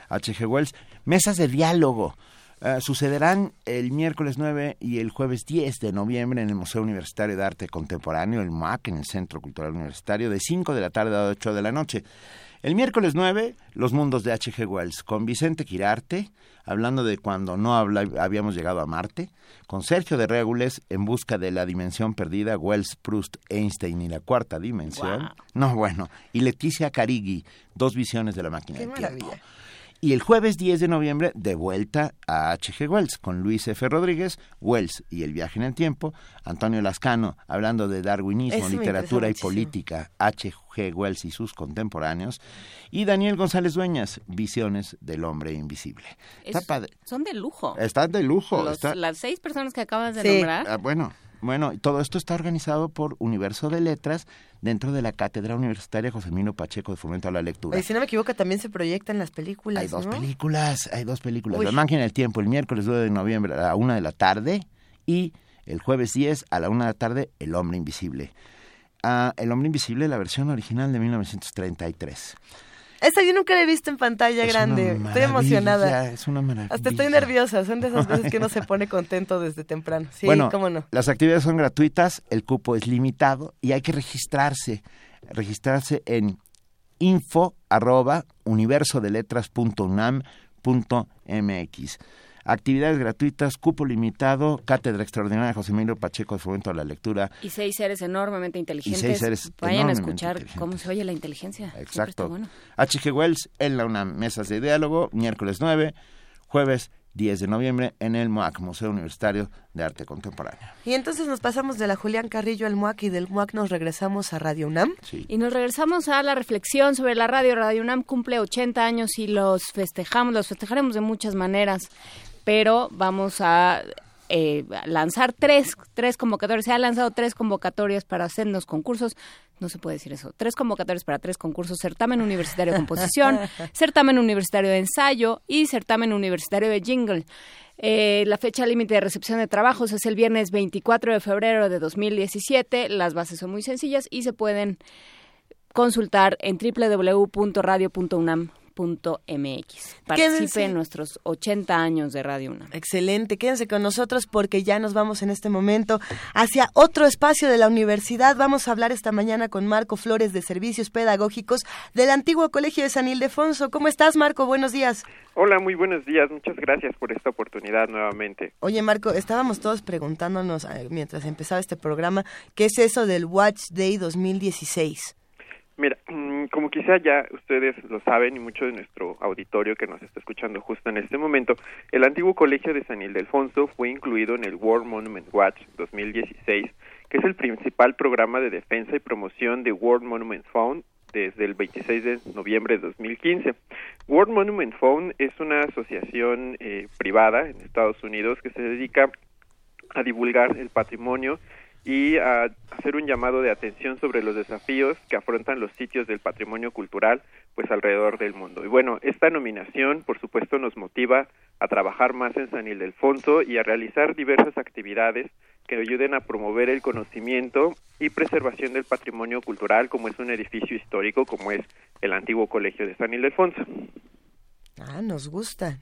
H.G. Wells. Mesas de diálogo. Sucederán el miércoles 9 y el jueves 10 de noviembre en el Museo Universitario de Arte Contemporáneo, el MUAC, en el Centro Cultural Universitario, de 5 de la tarde a 8 de la noche. El miércoles 9, Los Mundos de H.G. Wells, con Vicente Quirarte, hablando de cuando no habíamos llegado a Marte, con Sergio de Régules, En busca de la dimensión perdida, Wells, Proust, Einstein y la cuarta dimensión. Wow. No, bueno, y Leticia Carigui, Dos visiones de la máquina del tiempo. Y el jueves 10 de noviembre, de vuelta a H.G. Wells, con Luis F. Rodríguez, Wells y el viaje en el tiempo, Antonio Lascano, hablando de darwinismo, literatura y política, H.G. Wells y sus contemporáneos, y Daniel González Dueñas, Visiones del hombre invisible. Son de lujo. Están de lujo. Las 6 personas que acabas de nombrar. Bueno, todo esto está organizado por Universo de Letras dentro de la Cátedra Universitaria José Mino Pacheco de Fomento a la Lectura. Y si no me equivoco, también se proyectan las películas, hay dos, ¿no? Hay dos películas. Uy. La Máquina del Tiempo, el miércoles 2 de noviembre a la 1 de la tarde y el jueves 10 a la 1 de la tarde, El Hombre Invisible. El Hombre Invisible, la versión original de 1933. Esa yo nunca la he visto en pantalla grande. Estoy emocionada. Es una maravilla. Hasta estoy nerviosa. Son de esas veces que uno se pone contento desde temprano. Sí, bueno, cómo no. Las actividades son gratuitas, el cupo es limitado y hay que registrarse. Registrarse en info@universodeletras.unam.mx. Actividades gratuitas, cupo limitado, Cátedra Extraordinaria de José Emilio Pacheco de Fomento a la Lectura. Y 6 seres enormemente inteligentes. Vayan a escuchar cómo se oye la inteligencia. Exacto. Bueno. H.G. Wells en la UNAM. Mesas de diálogo, miércoles 9, jueves 10 de noviembre en el MUAC, Museo Universitario de Arte Contemporáneo. Y entonces nos pasamos de la Julián Carrillo al MUAC y del MUAC nos regresamos a Radio UNAM. Sí. Y nos regresamos a la reflexión sobre la radio. Radio UNAM cumple 80 años y los festejaremos de muchas maneras. Pero vamos a lanzar tres convocatorias. Se han lanzado 3 convocatorias para hacernos concursos. No se puede decir eso. 3 convocatorias para 3 concursos. Certamen Universitario de Composición, Certamen Universitario de Ensayo y Certamen Universitario de Jingle. La fecha límite de recepción de trabajos es el viernes 24 de febrero de 2017. Las bases son muy sencillas y se pueden consultar en www.radio.unam. .mx. Participe en nuestros 80 años de Radio UNAM. Excelente, quédense con nosotros porque ya nos vamos en este momento hacia otro espacio de la universidad. Vamos a hablar esta mañana con Marco Flores de Servicios Pedagógicos del antiguo Colegio de San Ildefonso. ¿Cómo estás, Marco? Buenos días. Hola, muy buenos días. Muchas gracias por esta oportunidad nuevamente. Oye, Marco, estábamos todos preguntándonos mientras empezaba este programa, ¿qué es eso del Watch Day 2016? Mira, como quizá ya ustedes lo saben y mucho de nuestro auditorio que nos está escuchando justo en este momento, el antiguo Colegio de San Ildefonso fue incluido en el War Monument Watch 2016, que es el principal programa de defensa y promoción de World Monument Fund desde el 26 de noviembre de 2015. World Monument Fund es una asociación privada en Estados Unidos que se dedica a divulgar el patrimonio y a hacer un llamado de atención sobre los desafíos que afrontan los sitios del patrimonio cultural pues alrededor del mundo. Y bueno, esta nominación, por supuesto, nos motiva a trabajar más en San Ildefonso y a realizar diversas actividades que ayuden a promover el conocimiento y preservación del patrimonio cultural, como es un edificio histórico, como es el antiguo Colegio de San Ildefonso. Ah, nos gusta.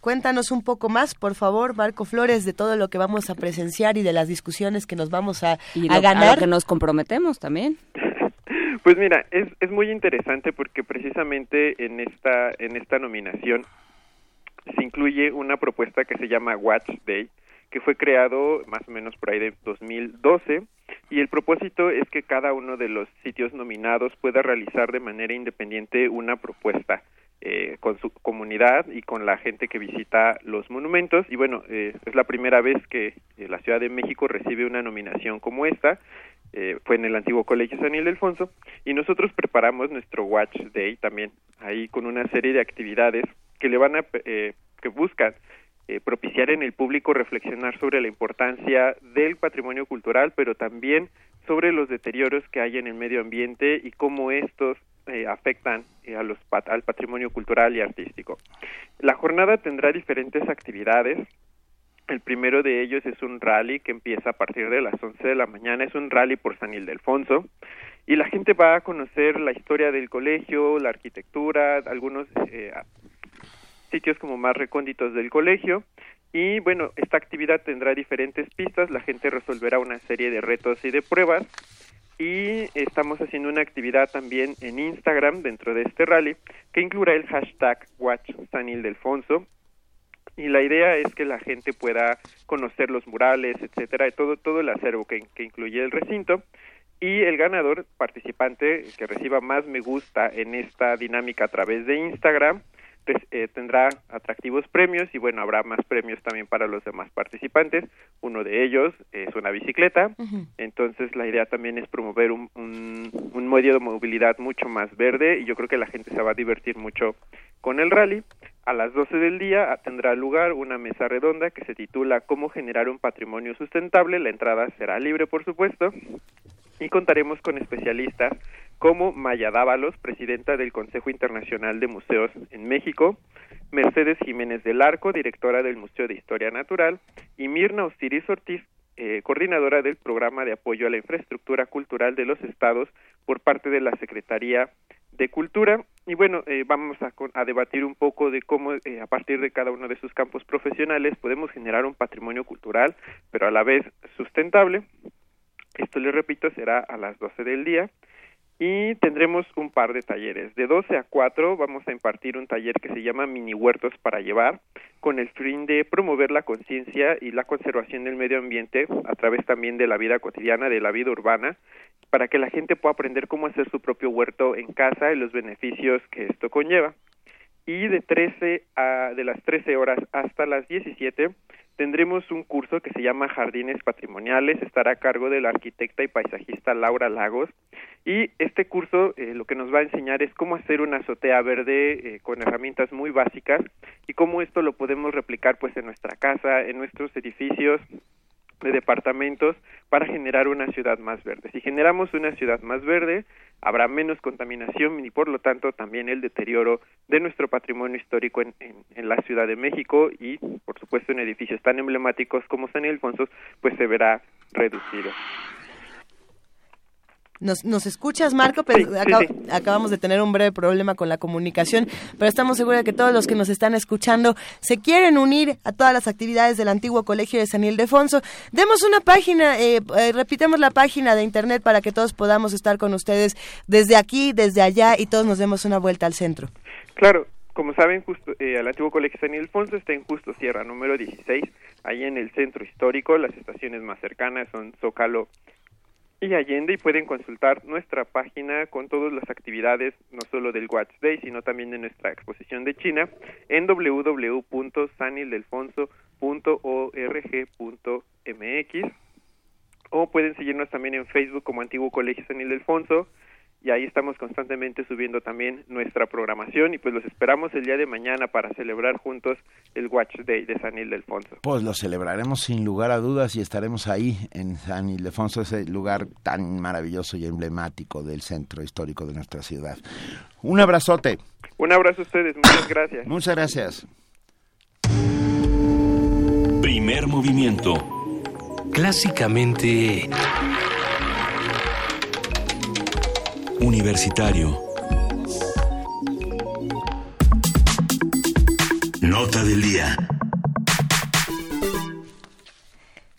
Cuéntanos un poco más, por favor, Marco Flores, de todo lo que vamos a presenciar y de las discusiones que nos vamos a ganar. A lo que nos comprometemos también. Pues mira, es muy interesante porque precisamente en esta nominación se incluye una propuesta que se llama Watch Day, que fue creado más o menos por ahí de 2012, y el propósito es que cada uno de los sitios nominados pueda realizar de manera independiente una propuesta con su comunidad y con la gente que visita los monumentos. Y bueno, es la primera vez que la Ciudad de México recibe una nominación como esta. Fue en el antiguo Colegio San Ildefonso y nosotros preparamos nuestro Watch Day también ahí con una serie de actividades que buscan propiciar en el público reflexionar sobre la importancia del patrimonio cultural, pero también sobre los deterioros que hay en el medio ambiente y cómo estos afectan al patrimonio cultural y artístico. La jornada tendrá diferentes actividades. El primero de ellos es un rally que empieza a partir de las 11 de la mañana, es un rally por San Ildefonso, y la gente va a conocer la historia del colegio, la arquitectura, algunos sitios como más recónditos del colegio, y bueno, esta actividad tendrá diferentes pistas, la gente resolverá una serie de retos y de pruebas, y estamos haciendo una actividad también en Instagram dentro de este rally, que incluirá el hashtag Watch San Ildefonso, y la idea es que la gente pueda conocer los murales, etcétera, y todo el acervo que incluye el recinto. Y el ganador participante que reciba más me gusta en esta dinámica a través de Instagram tendrá atractivos premios, y bueno, habrá más premios también para los demás participantes. Uno de ellos es una bicicleta. Uh-huh. Entonces la idea también es promover un medio de movilidad mucho más verde, y yo creo que la gente se va a divertir mucho con el rally. A las 12 del día tendrá lugar una mesa redonda que se titula ¿Cómo generar un patrimonio sustentable? La entrada será libre, por supuesto, y contaremos con especialistas como Maya Dávalos, presidenta del Consejo Internacional de Museos en México, Mercedes Jiménez del Arco, directora del Museo de Historia Natural, y Mirna Osiris Ortiz, coordinadora del Programa de Apoyo a la Infraestructura Cultural de los Estados por parte de la Secretaría de Cultura. Y bueno, vamos a debatir un poco de cómo a partir de cada uno de sus campos profesionales podemos generar un patrimonio cultural, pero a la vez sustentable. Esto, les repito, será a las 12 del día. Y tendremos un par de talleres. De 12 a 4 vamos a impartir un taller que se llama Mini Huertos para Llevar, con el fin de promover la conciencia y la conservación del medio ambiente a través también de la vida cotidiana, de la vida urbana, para que la gente pueda aprender cómo hacer su propio huerto en casa y los beneficios que esto conlleva. Y de las 13 horas hasta las 17 tendremos un curso que se llama Jardines Patrimoniales, estará a cargo de la arquitecta y paisajista Laura Lagos, y este curso lo que nos va a enseñar es cómo hacer una azotea verde con herramientas muy básicas, y cómo esto lo podemos replicar pues en nuestra casa, en nuestros edificios de departamentos, para generar una ciudad más verde. Si generamos una ciudad más verde, habrá menos contaminación y por lo tanto también el deterioro de nuestro patrimonio histórico en la Ciudad de México, y por supuesto en edificios tan emblemáticos como San Ildefonso, pues se verá reducido. ¿Nos escuchas, Marco? Pero sí, Acabamos de tener un breve problema con la comunicación, pero estamos seguros de que todos los que nos están escuchando se quieren unir a todas las actividades del antiguo colegio de San Ildefonso. Demos una página, repitamos la página de internet para que todos podamos estar con ustedes desde aquí, desde allá, y todos nos demos una vuelta al centro. Claro, como saben, justo el antiguo colegio de San Ildefonso está en Justo Sierra, número 16, ahí en el centro histórico. Las estaciones más cercanas son Zócalo y Allende, y pueden consultar nuestra página con todas las actividades, no solo del Watch Day, sino también de nuestra exposición de China, en www.sanildelfonso.org.mx, o pueden seguirnos también en Facebook como Antiguo Colegio San Ildefonso, y ahí estamos constantemente subiendo también nuestra programación, y pues los esperamos el día de mañana para celebrar juntos el Watch Day de San Ildefonso. Pues lo celebraremos sin lugar a dudas, y estaremos ahí en San Ildefonso, ese lugar tan maravilloso y emblemático del centro histórico de nuestra ciudad. Un abrazote. Un abrazo a ustedes, muchas gracias. Muchas gracias. Primer movimiento. Clásicamente universitario. Nota del día.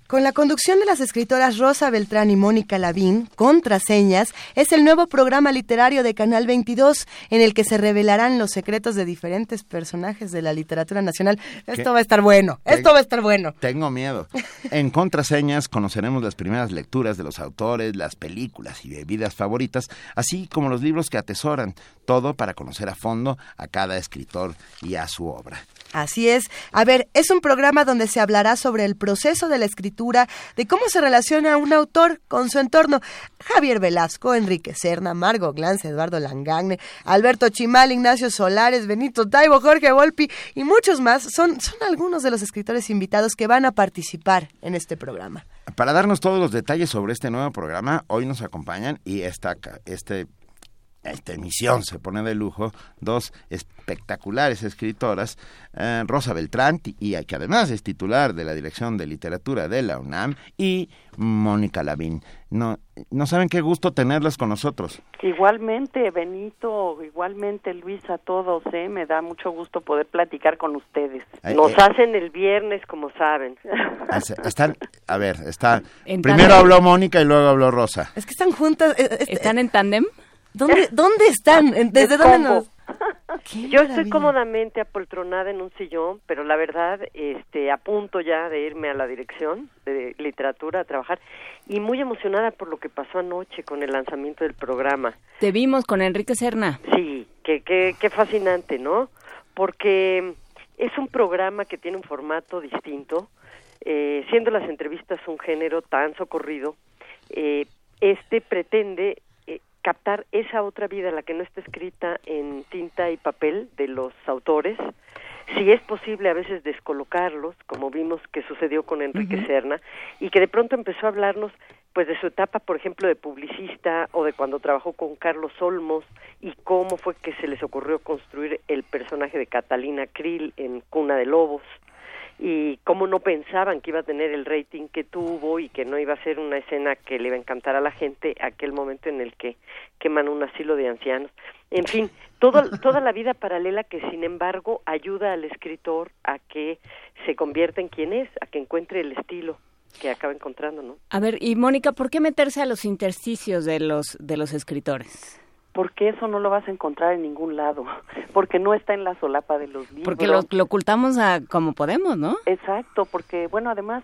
Con la conducción de las escritoras Rosa Beltrán y Mónica Lavín, Contraseñas es el nuevo programa literario de Canal 22, en el que se revelarán los secretos de diferentes personajes de la literatura nacional. Esto va a estar bueno, esto va a estar bueno. Tengo miedo. En Contraseñas conoceremos las primeras lecturas de los autores, las películas y bebidas favoritas, así como los libros que atesoran, todo para conocer a fondo a cada escritor y a su obra. Así es. A ver, es un programa donde se hablará sobre el proceso de la escritura, de cómo se relaciona un autor con su entorno. Javier Velasco, Enrique Serna, Margo Glantz, Eduardo Langagne, Alberto Chimal, Ignacio Solares, Benito Taibo, Jorge Volpi y muchos más son algunos de los escritores invitados que van a participar en este programa. Para darnos todos los detalles sobre este nuevo programa, hoy nos acompañan y esta emisión se pone de lujo, dos espectaculares escritoras, Rosa Beltrán, y que además es titular de la Dirección de Literatura de la UNAM, y Mónica Lavín. No saben qué gusto tenerlas con nosotros. Igualmente, Benito, igualmente, Luis, a todos, me da mucho gusto poder platicar con ustedes. Nos hacen el viernes, como saben. Primero habló Mónica y luego habló Rosa. Es que están juntas. ¿Están en tándem? ¿Dónde están? ¿Desde dónde nos...? Yo estoy cómodamente apoltronada en un sillón, pero la verdad, a punto ya de irme a la Dirección de Literatura a trabajar, y muy emocionada por lo que pasó anoche con el lanzamiento del programa. Te vimos con Enrique Serna. Sí, qué fascinante, ¿no? Porque es un programa que tiene un formato distinto, siendo las entrevistas un género tan socorrido, pretende captar esa otra vida, la que no está escrita en tinta y papel de los autores, si es posible a veces descolocarlos, como vimos que sucedió con Enrique Serna, y que de pronto empezó a hablarnos pues de su etapa, por ejemplo, de publicista, o de cuando trabajó con Carlos Olmos, y cómo fue que se les ocurrió construir el personaje de Catalina Krill en Cuna de Lobos, y cómo no pensaban que iba a tener el rating que tuvo y que no iba a ser una escena que le iba a encantar a la gente, aquel momento en el que queman un asilo de ancianos. En fin, toda la vida paralela que, sin embargo, ayuda al escritor a que se convierta en quien es, a que encuentre el estilo que acaba encontrando, ¿no? A ver, y Mónica, ¿por qué meterse a los intersticios de los escritores? Porque eso no lo vas a encontrar en ningún lado, porque no está en la solapa de los libros. Porque lo ocultamos como podemos, ¿no? Exacto, porque, bueno, además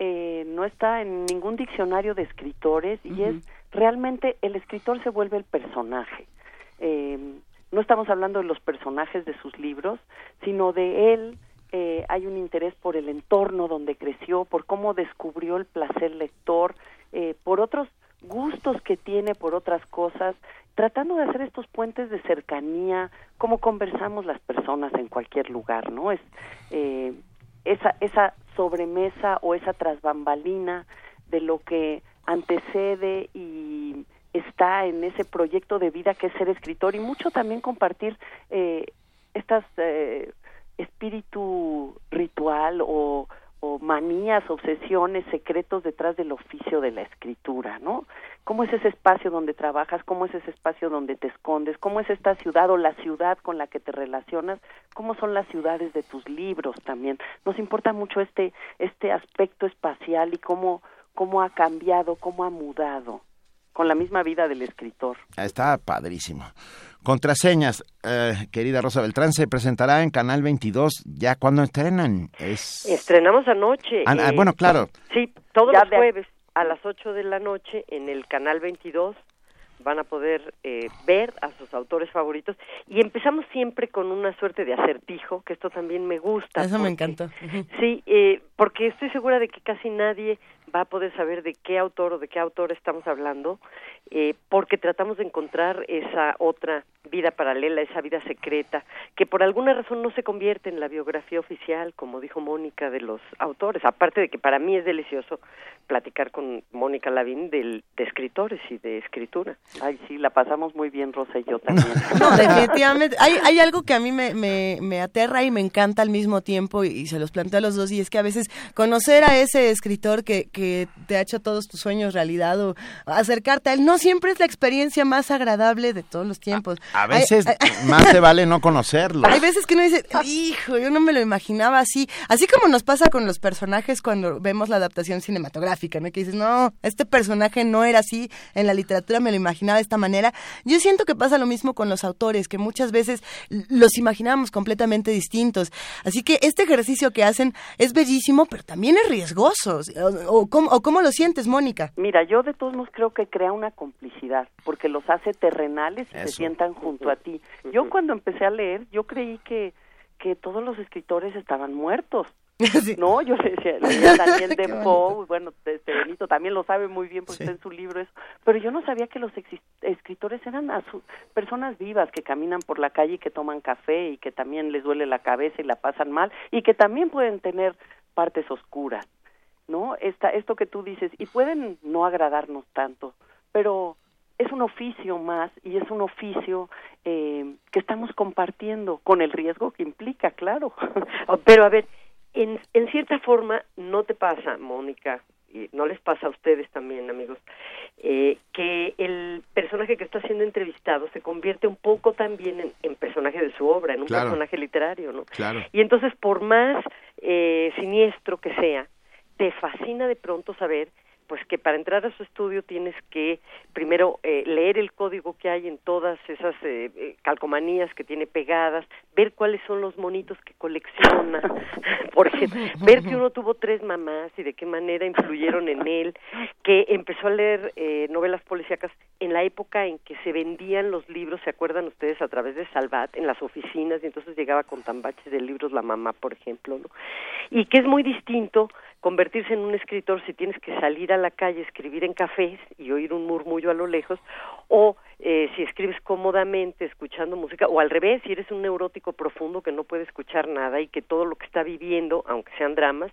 no está en ningún diccionario de escritores, y es realmente el escritor se vuelve el personaje. No estamos hablando de los personajes de sus libros, sino de él. Hay un interés por el entorno donde creció, por cómo descubrió el placer lector, por otros gustos que tiene, por otras cosas, tratando de hacer estos puentes de cercanía, como conversamos las personas en cualquier lugar, ¿no? Es esa sobremesa o esa trasbambalina de lo que antecede y está en ese proyecto de vida que es ser escritor, y mucho también compartir espíritu ritual o manías, obsesiones, secretos detrás del oficio de la escritura, ¿no? ¿Cómo es ese espacio donde trabajas? ¿Cómo es ese espacio donde te escondes? ¿Cómo es esta ciudad o la ciudad con la que te relacionas? ¿Cómo son las ciudades de tus libros también? Nos importa mucho este aspecto espacial y cómo ha cambiado, cómo ha mudado con la misma vida del escritor. Está padrísimo. Contraseñas, querida Rosa Beltrán, se presentará en Canal 22, ¿ya cuándo estrenan? Estrenamos anoche. Bueno, claro. Sí, todos los jueves a las 8 de la noche en el Canal 22 van a poder ver a sus autores favoritos, y empezamos siempre con una suerte de acertijo, que esto también me gusta. Eso me encantó. Sí, porque estoy segura de que casi nadie va a poder saber de qué autor o de qué autora estamos hablando, porque tratamos de encontrar esa otra vida paralela, esa vida secreta, que por alguna razón no se convierte en la biografía oficial, como dijo Mónica, de los autores, aparte de que para mí es delicioso platicar con Mónica Lavín de escritores y de escritura. Ay, sí, la pasamos muy bien, Rosa y yo también. No, definitivamente. Hay algo que a mí me aterra y me encanta al mismo tiempo, y se los planteo a los dos, y es que a veces conocer a ese escritor que te ha hecho todos tus sueños realidad, o acercarte a él, no siempre es la experiencia más agradable de todos los tiempos. A veces más te vale no conocerlo. Hay veces que uno dice, hijo, yo no me lo imaginaba así. Así como nos pasa con los personajes cuando vemos la adaptación cinematográfica, ¿no? Que dices, no, este personaje no era así, en la literatura me lo imaginaba de esta manera. Yo siento que pasa lo mismo con los autores, que muchas veces los imaginábamos completamente distintos. Así que este ejercicio que hacen es bellísimo, pero también es riesgoso. ¿Cómo lo sientes, Mónica? Mira, yo de todos modos creo que crea una complicidad, porque los hace terrenales y se sientan junto a ti. Yo cuando empecé a leer, yo creí que que todos los escritores estaban muertos. Sí. No, yo le decía, Daniel Defoe, bueno, Benito también lo sabe muy bien porque sí, está en su libro eso, pero yo no sabía que los escritores eran personas vivas que caminan por la calle y que toman café y que también les duele la cabeza y la pasan mal y que también pueden tener partes oscuras, ¿no? Esto que tú dices, y pueden no agradarnos tanto, pero es un oficio más y es un oficio que estamos compartiendo con el riesgo que implica, claro. Pero a ver, en cierta forma, ¿no te pasa, Mónica, y no les pasa a ustedes también, amigos, que el personaje que está siendo entrevistado se convierte un poco también en personaje de su obra, en un claro, personaje literario, ¿no? Claro. Y entonces, por más siniestro que sea, te fascina de pronto saber pues que para entrar a su estudio tienes que primero leer el código que hay en todas esas calcomanías que tiene pegadas, ver cuáles son los monitos que colecciona, por ejemplo, ver que uno tuvo 3 mamás y de qué manera influyeron en él, que empezó a leer novelas policíacas en la época en que se vendían los libros, ¿se acuerdan ustedes? A través de Salvat, en las oficinas, y entonces llegaba con tambaches de libros la mamá, por ejemplo, ¿no? Y que es muy distinto convertirse en un escritor si tienes que salir a la calle, escribir en cafés y oír un murmullo a lo lejos, o si escribes cómodamente escuchando música, o al revés, si eres un neurótico profundo que no puede escuchar nada y que todo lo que está viviendo, aunque sean dramas,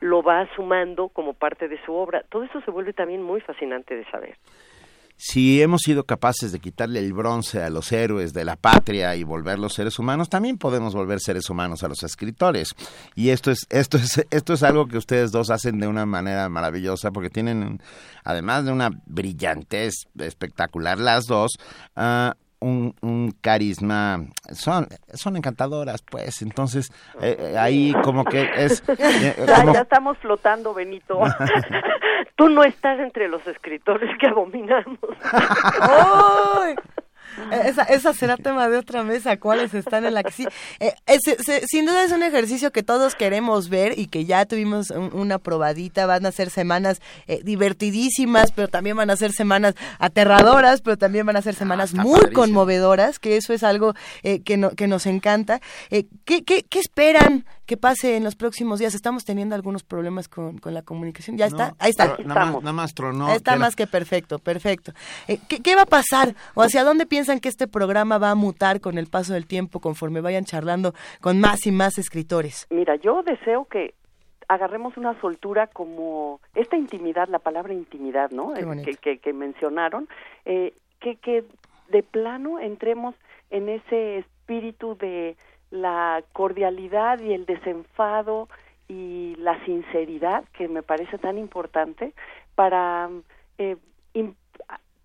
lo va sumando como parte de su obra. Todo eso se vuelve también muy fascinante de saber. Si hemos sido capaces de quitarle el bronce a los héroes de la patria y volverlos seres humanos, también podemos volver seres humanos a los escritores. Y esto es algo que ustedes dos hacen de una manera maravillosa, porque tienen, además de una brillantez espectacular las dos, un carisma, son encantadoras, pues. Entonces ahí como que es ya estamos flotando, Benito. Tú no estás entre los escritores que abominamos. ¡Ay! Esa será tema de otra mesa, cuáles están en la que sí. Sin duda es un ejercicio que todos queremos ver y que ya tuvimos una probadita. Van a ser semanas divertidísimas, pero también van a ser semanas aterradoras, pero también van a ser semanas muy padrísimo, conmovedoras, que eso es algo que nos encanta. ¿Qué esperan que pase en los próximos días? Estamos teniendo algunos problemas con la comunicación. ¿Ya está? No, ahí está. Nada más tronó. Ahí está, pero más que perfecto. ¿Qué va a pasar? ¿O hacia dónde piensan que este programa va a mutar con el paso del tiempo conforme vayan charlando con más y más escritores? Mira, yo deseo que agarremos una soltura como esta intimidad, la palabra intimidad, ¿no? Que mencionaron, que de plano entremos en ese espíritu de la cordialidad y el desenfado y la sinceridad, que me parece tan importante para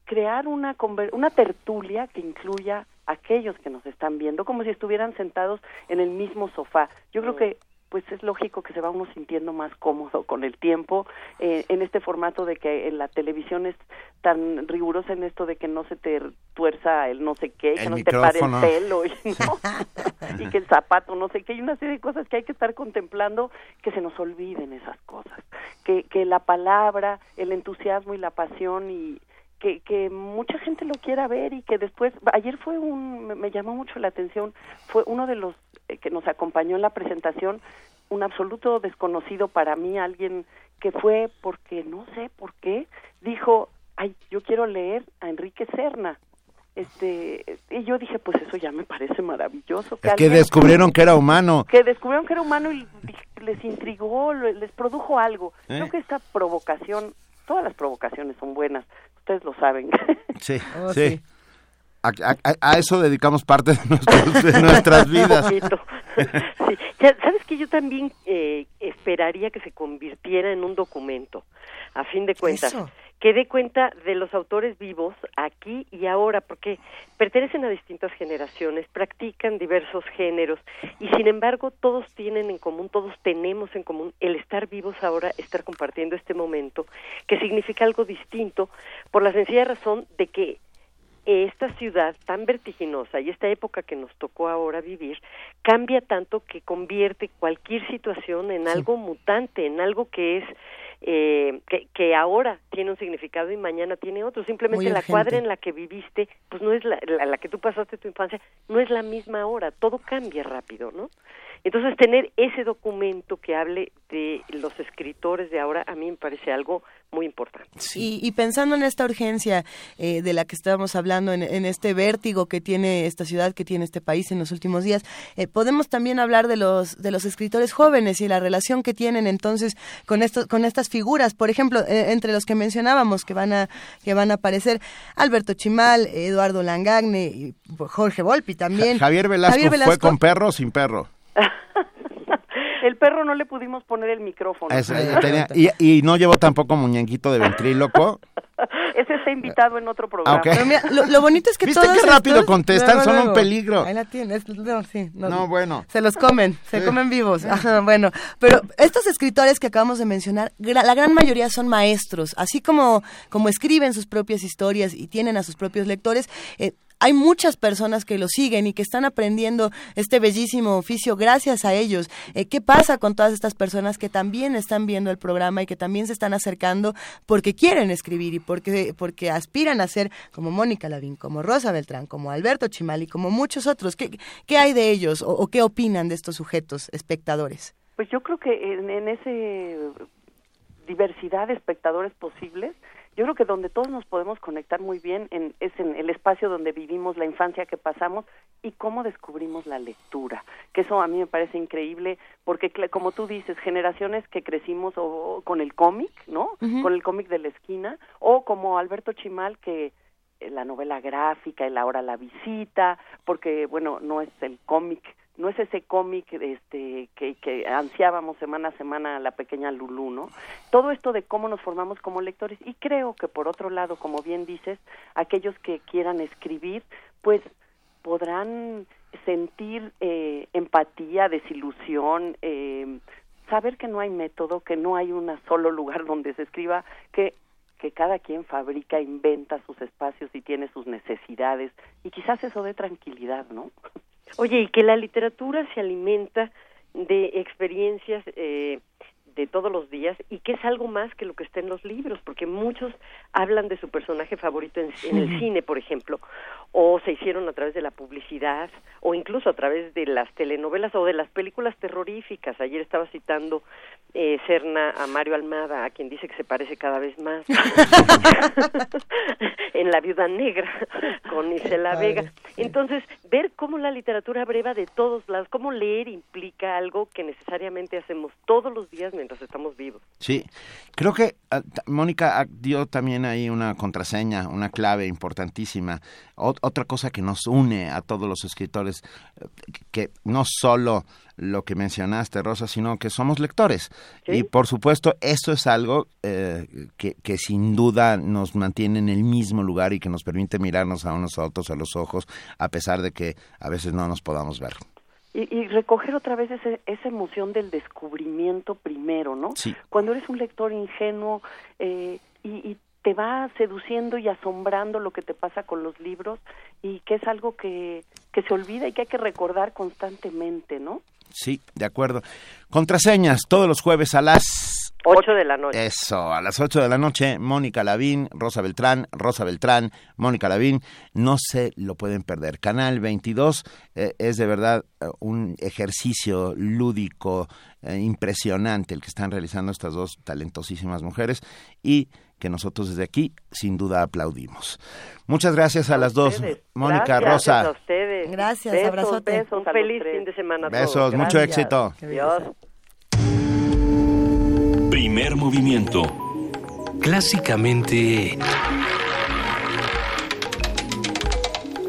crear una tertulia que incluya a aquellos que nos están viendo, como si estuvieran sentados en el mismo sofá. Yo creo que pues es lógico que se va uno sintiendo más cómodo con el tiempo, en este formato de que en la televisión es tan rigurosa en esto de que no se te tuerza el no sé qué, que no se te pare el pelo, ¿no? Y que el zapato no sé qué, y una serie de cosas que hay que estar contemplando, que se nos olviden esas cosas, que la palabra, el entusiasmo y la pasión y que mucha gente lo quiera ver y que después, ayer me llamó mucho la atención, fue uno de los que nos acompañó en la presentación, un absoluto desconocido para mí, alguien que fue porque, no sé por qué, dijo, yo quiero leer a Enrique Serna. Y yo dije, pues eso ya me parece maravilloso. Que descubrieron que era humano. Que descubrieron que era humano y les intrigó, les produjo algo. Creo que esta provocación, todas las provocaciones son buenas. Ustedes lo saben. Sí, sí. A eso dedicamos parte de nuestras vidas. Sí. Ya, sabes que yo también esperaría que se convirtiera en un documento, a fin de cuentas. Eso. Que dé cuenta de los autores vivos aquí y ahora, porque pertenecen a distintas generaciones, practican diversos géneros y sin embargo todos tenemos en común el estar vivos ahora, estar compartiendo este momento, que significa algo distinto por la sencilla razón de que esta ciudad tan vertiginosa y esta época que nos tocó ahora vivir cambia tanto que convierte cualquier situación en algo mutante, en algo que es que ahora tiene un significado y mañana tiene otro. Simplemente muy la urgente. Cuadra en la que viviste, pues no es la que tú pasaste tu infancia, no es la misma ahora, todo cambia rápido, ¿no? Entonces, tener ese documento que hable de los escritores de ahora, a mí me parece algo muy importante. Sí, y pensando en esta urgencia de la que estábamos hablando, en este vértigo que tiene esta ciudad, que tiene este país en los últimos días, podemos también hablar de los escritores jóvenes y la relación que tienen entonces con estas figuras, por ejemplo, entre los que mencionábamos que van a aparecer, Alberto Chimal, Eduardo Langagne, y Jorge Volpi también. Javier Velasco fue con perro o sin perro. El perro no le pudimos poner el micrófono. Y no llevó tampoco muñequito de ventríloco. Ese está invitado en otro programa. Okay. Pero mira, lo bonito es que ¿viste todos qué rápido estos contestan? Luego, son un peligro. Ahí la tienes. No, sí, no, bueno. Se los comen, se comen vivos. Ajá, bueno, pero estos escritores que acabamos de mencionar, la gran mayoría son maestros. Así como escriben sus propias historias y tienen a sus propios lectores, hay muchas personas que lo siguen y que están aprendiendo este bellísimo oficio gracias a ellos. ¿Qué pasa con todas estas personas que también están viendo el programa y que también se están acercando porque quieren escribir y porque aspiran a ser como Mónica Lavín, como Rosa Beltrán, como Alberto Chimal y como muchos otros? ¿Qué hay de ellos o qué opinan de estos sujetos espectadores? Pues yo creo que en esa diversidad de espectadores posibles, yo creo que donde todos nos podemos conectar muy bien es en el espacio donde vivimos, la infancia que pasamos y cómo descubrimos la lectura, que eso a mí me parece increíble, porque como tú dices, generaciones que crecimos o con el cómic, ¿no? Uh-huh. Con el cómic de la esquina, o como Alberto Chimal, que la novela gráfica, el ahora la visita, porque bueno, no es el cómic, no es ese cómic que ansiábamos semana a semana a la pequeña Lulú, ¿no? Todo esto de cómo nos formamos como lectores. Y creo que, por otro lado, como bien dices, aquellos que quieran escribir, pues podrán sentir empatía, desilusión, saber que no hay método, que no hay un solo lugar donde se escriba, que cada quien fabrica, inventa sus espacios y tiene sus necesidades. Y quizás eso dé tranquilidad, ¿no? Oye, y que la literatura se alimenta de experiencias de todos los días y que es algo más que lo que está en los libros, porque muchos hablan de su personaje favorito en el cine, por ejemplo, o se hicieron a través de la publicidad, o incluso a través de las telenovelas o de las películas terroríficas. Ayer estaba citando Serna a Mario Almada, a quien dice que se parece cada vez más en La Viuda Negra, con Isela Vega. Entonces, ver cómo la literatura breva de todos lados, cómo leer implica algo que necesariamente hacemos todos los días mientras estamos vivos. Sí, creo que Mónica dio también ahí una contraseña, una clave importantísima. Otra cosa que nos une a todos los escritores, que no solo lo que mencionaste, Rosa, sino que somos lectores. ¿Sí? Y por supuesto, eso es algo que sin duda nos mantiene en el mismo lugar y que nos permite mirarnos a unos a otros a los ojos, a pesar de que a veces no nos podamos ver. Y recoger otra vez esa emoción del descubrimiento primero, ¿no? Sí. Cuando eres un lector ingenuo y te va seduciendo y asombrando lo que te pasa con los libros, y que es algo que se olvida y que hay que recordar constantemente, ¿no? Sí, de acuerdo. Contraseñas, todos los jueves a las 8 de la noche. Eso, a las 8 de la noche, Mónica Lavín, Rosa Beltrán, Mónica Lavín. No se lo pueden perder. Canal 22 es de verdad un ejercicio lúdico impresionante el que están realizando estas dos talentosísimas mujeres y que nosotros desde aquí sin duda aplaudimos. Muchas gracias a las dos, Mónica, gracias, Rosa. Gracias a ustedes. Gracias, besos, abrazote. Besos, un feliz fin de semana a todos. Besos, gracias. Mucho éxito. Adiós. Primer movimiento. Clásicamente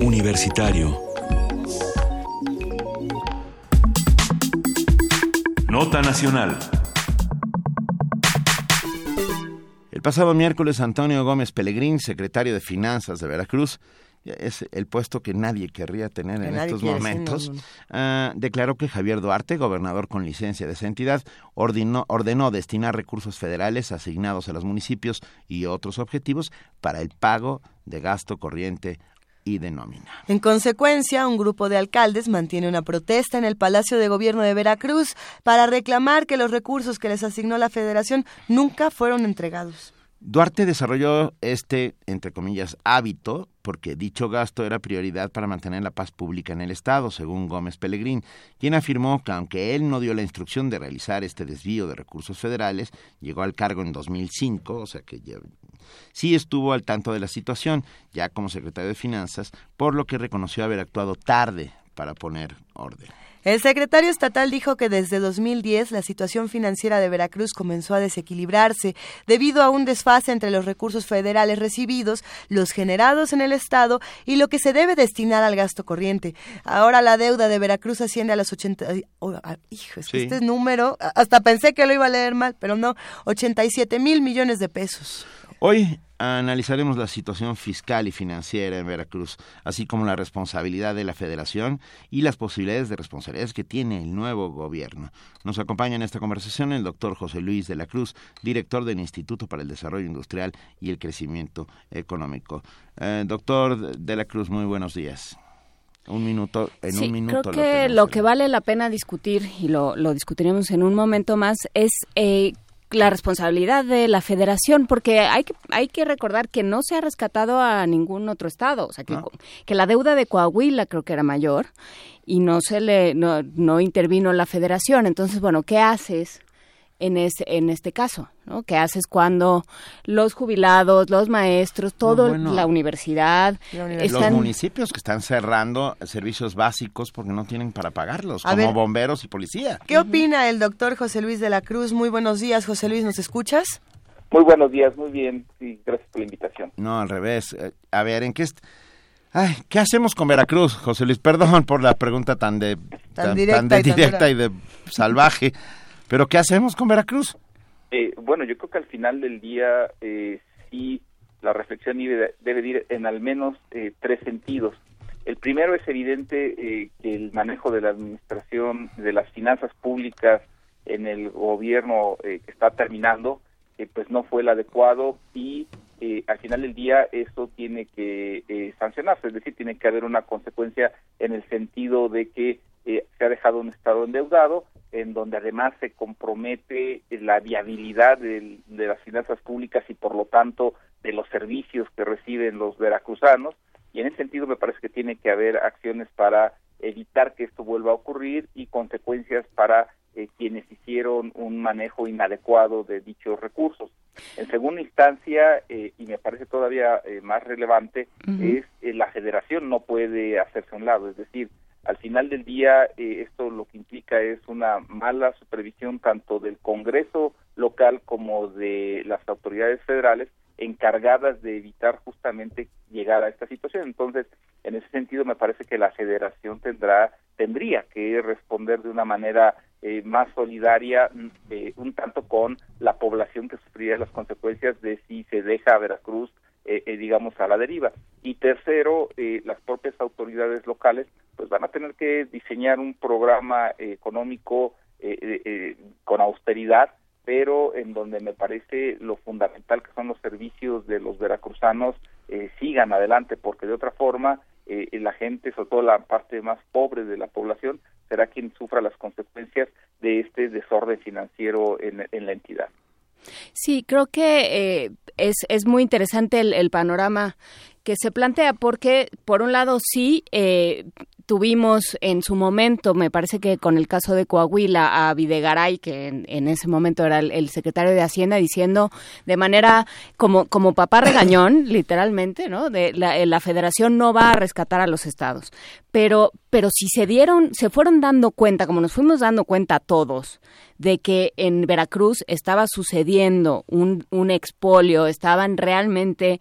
universitario. Nota nacional. El pasado miércoles, Antonio Gómez Pellegrín, secretario de Finanzas de Veracruz, es el puesto que nadie querría tener en estos momentos, declaró que Javier Duarte, gobernador con licencia de esa entidad, ordenó destinar recursos federales asignados a los municipios y otros objetivos para el pago de gasto corriente y de nómina. En consecuencia, un grupo de alcaldes mantiene una protesta en el Palacio de Gobierno de Veracruz para reclamar que los recursos que les asignó la Federación nunca fueron entregados. Duarte desarrolló este, entre comillas, hábito, porque dicho gasto era prioridad para mantener la paz pública en el Estado, según Gómez Pellegrín, quien afirmó que aunque él no dio la instrucción de realizar este desvío de recursos federales, llegó al cargo en 2005, o sea que sí estuvo al tanto de la situación, ya como secretario de Finanzas, por lo que reconoció haber actuado tarde para poner orden. El secretario estatal dijo que desde 2010 la situación financiera de Veracruz comenzó a desequilibrarse debido a un desfase entre los recursos federales recibidos, los generados en el Estado y lo que se debe destinar al gasto corriente. Ahora la deuda de Veracruz asciende a los 87 número, hasta pensé que lo iba a leer mal, pero no, 87,000 millones de pesos. Hoy analizaremos la situación fiscal y financiera en Veracruz, así como la responsabilidad de la Federación y las posibilidades de responsabilidades que tiene el nuevo gobierno. Nos acompaña en esta conversación el doctor José Luis de la Cruz, director del Instituto para el Desarrollo Industrial y el Crecimiento Económico. Doctor de la Cruz, muy buenos días. Un minuto. Creo que lo que vale la pena discutir, y lo discutiremos en un momento más, es la responsabilidad de la Federación, porque hay que recordar que no se ha rescatado a ningún otro estado, o sea que, ¿no? Que la deuda de Coahuila creo que era mayor y no intervino la Federación. Entonces, bueno, ¿qué haces en este caso, ¿no? ¿Qué haces cuando los jubilados, los maestros, la universidad están... Los municipios que están cerrando servicios básicos porque no tienen para pagarlos, bomberos y policía. ¿Qué opina el doctor José Luis de la Cruz? Muy buenos días, José Luis, ¿nos escuchas? Muy buenos días, muy bien, sí, gracias por la invitación. No, al revés. A ver, ¿qué hacemos con Veracruz, José Luis? Perdón por la pregunta tan directa y de salvaje. ¿Pero qué hacemos con Veracruz? Bueno, yo creo que al final del día sí la reflexión debe ir en al menos tres sentidos. El primero es evidente que el manejo de la administración de las finanzas públicas en el gobierno que está terminando, pues no fue el adecuado y al final del día eso tiene que sancionarse, es decir, tiene que haber una consecuencia en el sentido de que se ha dejado un Estado endeudado, en donde además se compromete la viabilidad de las finanzas públicas y por lo tanto de los servicios que reciben los veracruzanos, y en ese sentido me parece que tiene que haber acciones para evitar que esto vuelva a ocurrir y consecuencias para quienes hicieron un manejo inadecuado de dichos recursos. En segunda instancia, y me parece todavía más relevante, es la Federación no puede hacerse a un lado, es decir, al final del día, esto lo que implica es una mala supervisión tanto del Congreso local como de las autoridades federales encargadas de evitar justamente llegar a esta situación. Entonces, en ese sentido, me parece que la Federación tendría que responder de una manera más solidaria, un tanto con la población que sufriría las consecuencias de si se deja a Veracruz, digamos, a la deriva. Y tercero, las propias autoridades locales pues van a tener que diseñar un programa económico con austeridad, pero en donde me parece lo fundamental que son los servicios de los veracruzanos sigan adelante, porque de otra forma la gente, sobre todo la parte más pobre de la población, será quien sufra las consecuencias de este desorden financiero en la entidad. Sí, creo que es muy interesante el panorama que se plantea porque, por un lado, sí tuvimos en su momento, me parece que con el caso de Coahuila, a Videgaray, que en ese momento era el secretario de Hacienda, diciendo de manera como papá regañón, literalmente, ¿no? De la Federación no va a rescatar a los estados. Pero si se fueron dando cuenta, como nos fuimos dando cuenta todos, de que en Veracruz estaba sucediendo un expolio, estaban realmente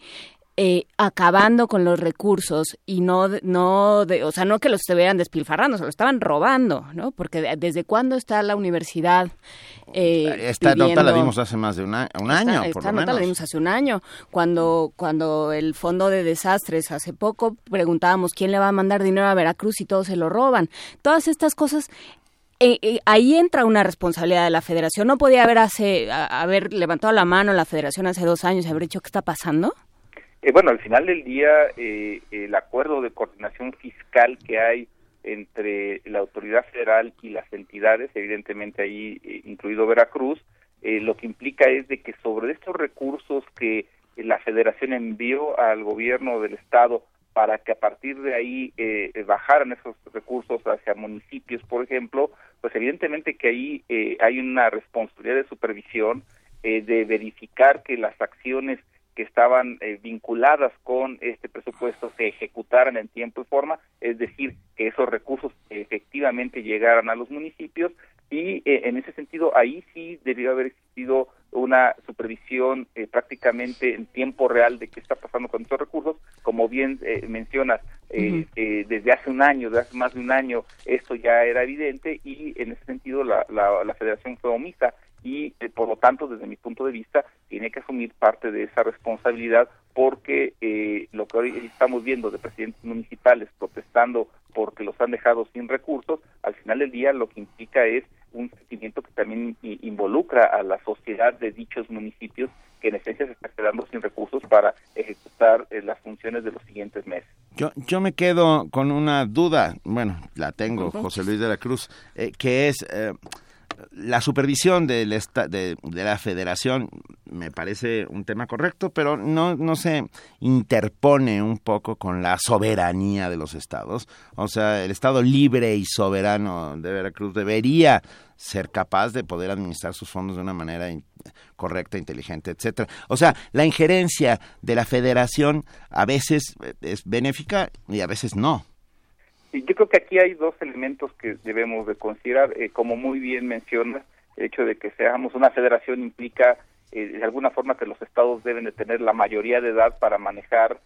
acabando con los recursos y no que los estuvieran despilfarrando, se lo estaban robando, ¿no? Porque ¿desde cuándo está la universidad esta pidiendo, nota la dimos hace más de un año, por lo menos. Esta nota la dimos hace un año, cuando el Fondo de Desastres hace poco preguntábamos quién le va a mandar dinero a Veracruz y todos se lo roban. Todas estas cosas... ahí entra una responsabilidad de la Federación. ¿No podía haber levantado la mano la Federación hace 2 años y haber dicho qué está pasando? Bueno, al final del día, el acuerdo de coordinación fiscal que hay entre la autoridad federal y las entidades, evidentemente ahí incluido Veracruz, lo que implica es de que sobre estos recursos que la Federación envió al gobierno del Estado para que a partir de ahí bajaran esos recursos hacia municipios, por ejemplo, pues evidentemente que ahí hay una responsabilidad de supervisión, de verificar que las acciones que estaban vinculadas con este presupuesto se ejecutaran en tiempo y forma, es decir, que esos recursos efectivamente llegaran a los municipios, y en ese sentido ahí sí debió haber existido una supervisión prácticamente en tiempo real de qué está pasando con estos recursos, como bien mencionas, desde hace un año, desde hace más de un año, esto ya era evidente, y en ese sentido la Federación fue omisa, y por lo tanto, desde mi punto de vista, tiene que asumir parte de esa responsabilidad, porque lo que hoy estamos viendo de presidentes municipales protestando porque los han dejado sin recursos, al final del día lo que implica es un sentimiento que también involucra a la sociedad de dichos municipios, que en esencia se está quedando sin recursos para ejecutar las funciones de los siguientes meses. Yo me quedo con una duda, bueno, la tengo, José Luis de la Cruz, que es... la supervisión de la Federación me parece un tema correcto, pero no se interpone un poco con la soberanía de los estados. O sea, el Estado libre y soberano de Veracruz debería ser capaz de poder administrar sus fondos de una manera correcta, inteligente, etcétera. O sea, la injerencia de la Federación a veces es benéfica y a veces no. Y yo creo que aquí hay dos elementos que debemos de considerar, como muy bien mencionas, el hecho de que seamos una federación implica de alguna forma que los estados deben de tener la mayoría de edad para manejar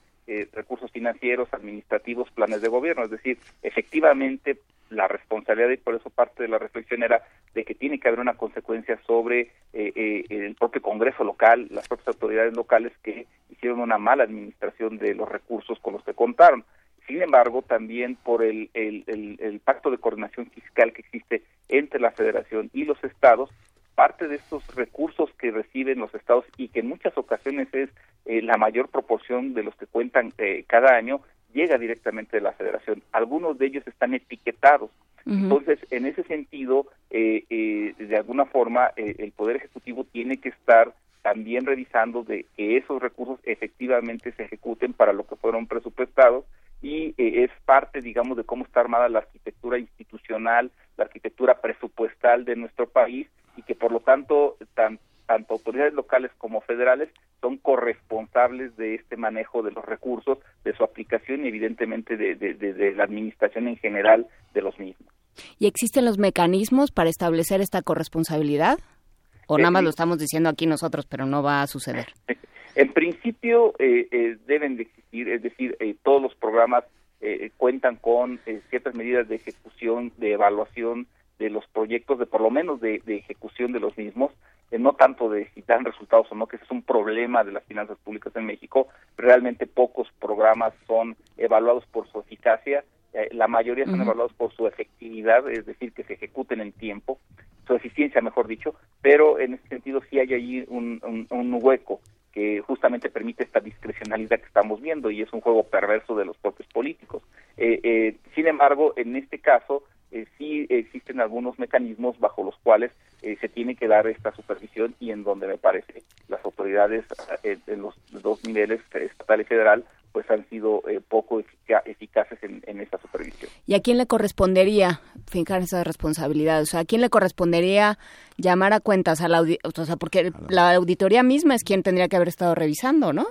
recursos financieros, administrativos, planes de gobierno, es decir, efectivamente la responsabilidad, y por eso parte de la reflexión era de que tiene que haber una consecuencia sobre el propio Congreso local, las propias autoridades locales que hicieron una mala administración de los recursos con los que contaron. Sin embargo, también por el pacto de coordinación fiscal que existe entre la Federación y los estados, parte de estos recursos que reciben los estados y que en muchas ocasiones es la mayor proporción de los que cuentan cada año, llega directamente de la Federación. Algunos de ellos están etiquetados. Uh-huh. Entonces, en ese sentido, de alguna forma, el Poder Ejecutivo tiene que estar también revisando de que esos recursos efectivamente se ejecuten para lo que fueron presupuestados, y es parte, digamos, de cómo está armada la arquitectura institucional, la arquitectura presupuestal de nuestro país, y que por lo tanto tanto autoridades locales como federales son corresponsables de este manejo de los recursos, de su aplicación y evidentemente de la administración en general de los mismos. ¿Y existen los mecanismos para establecer esta corresponsabilidad? ¿O nada más lo estamos diciendo aquí nosotros, pero no va a suceder? En principio deben de existir, es decir, todos los programas cuentan con ciertas medidas de ejecución, de evaluación de los proyectos, de por lo menos de ejecución de los mismos, no tanto de si dan resultados o no, que ese es un problema de las finanzas públicas en México. Realmente pocos programas son evaluados por su eficacia, la mayoría son evaluados por su efectividad, es decir, que se ejecuten en tiempo, su eficiencia, mejor dicho, pero en ese sentido sí hay allí un hueco que justamente permite esta discrecionalidad que estamos viendo, y es un juego perverso de los propios políticos. Sin embargo, en este caso, sí existen algunos mecanismos bajo los cuales se tiene que dar esta supervisión, y en donde me parece las autoridades de los dos niveles, estatal y federal, pues han sido poco eficaces en esta supervisión. ¿Y a quién le correspondería fijar esa responsabilidad? O sea, ¿a quién le correspondería llamar a cuentas a la auditoría? O sea, porque la auditoría misma es quien tendría que haber estado revisando, ¿no?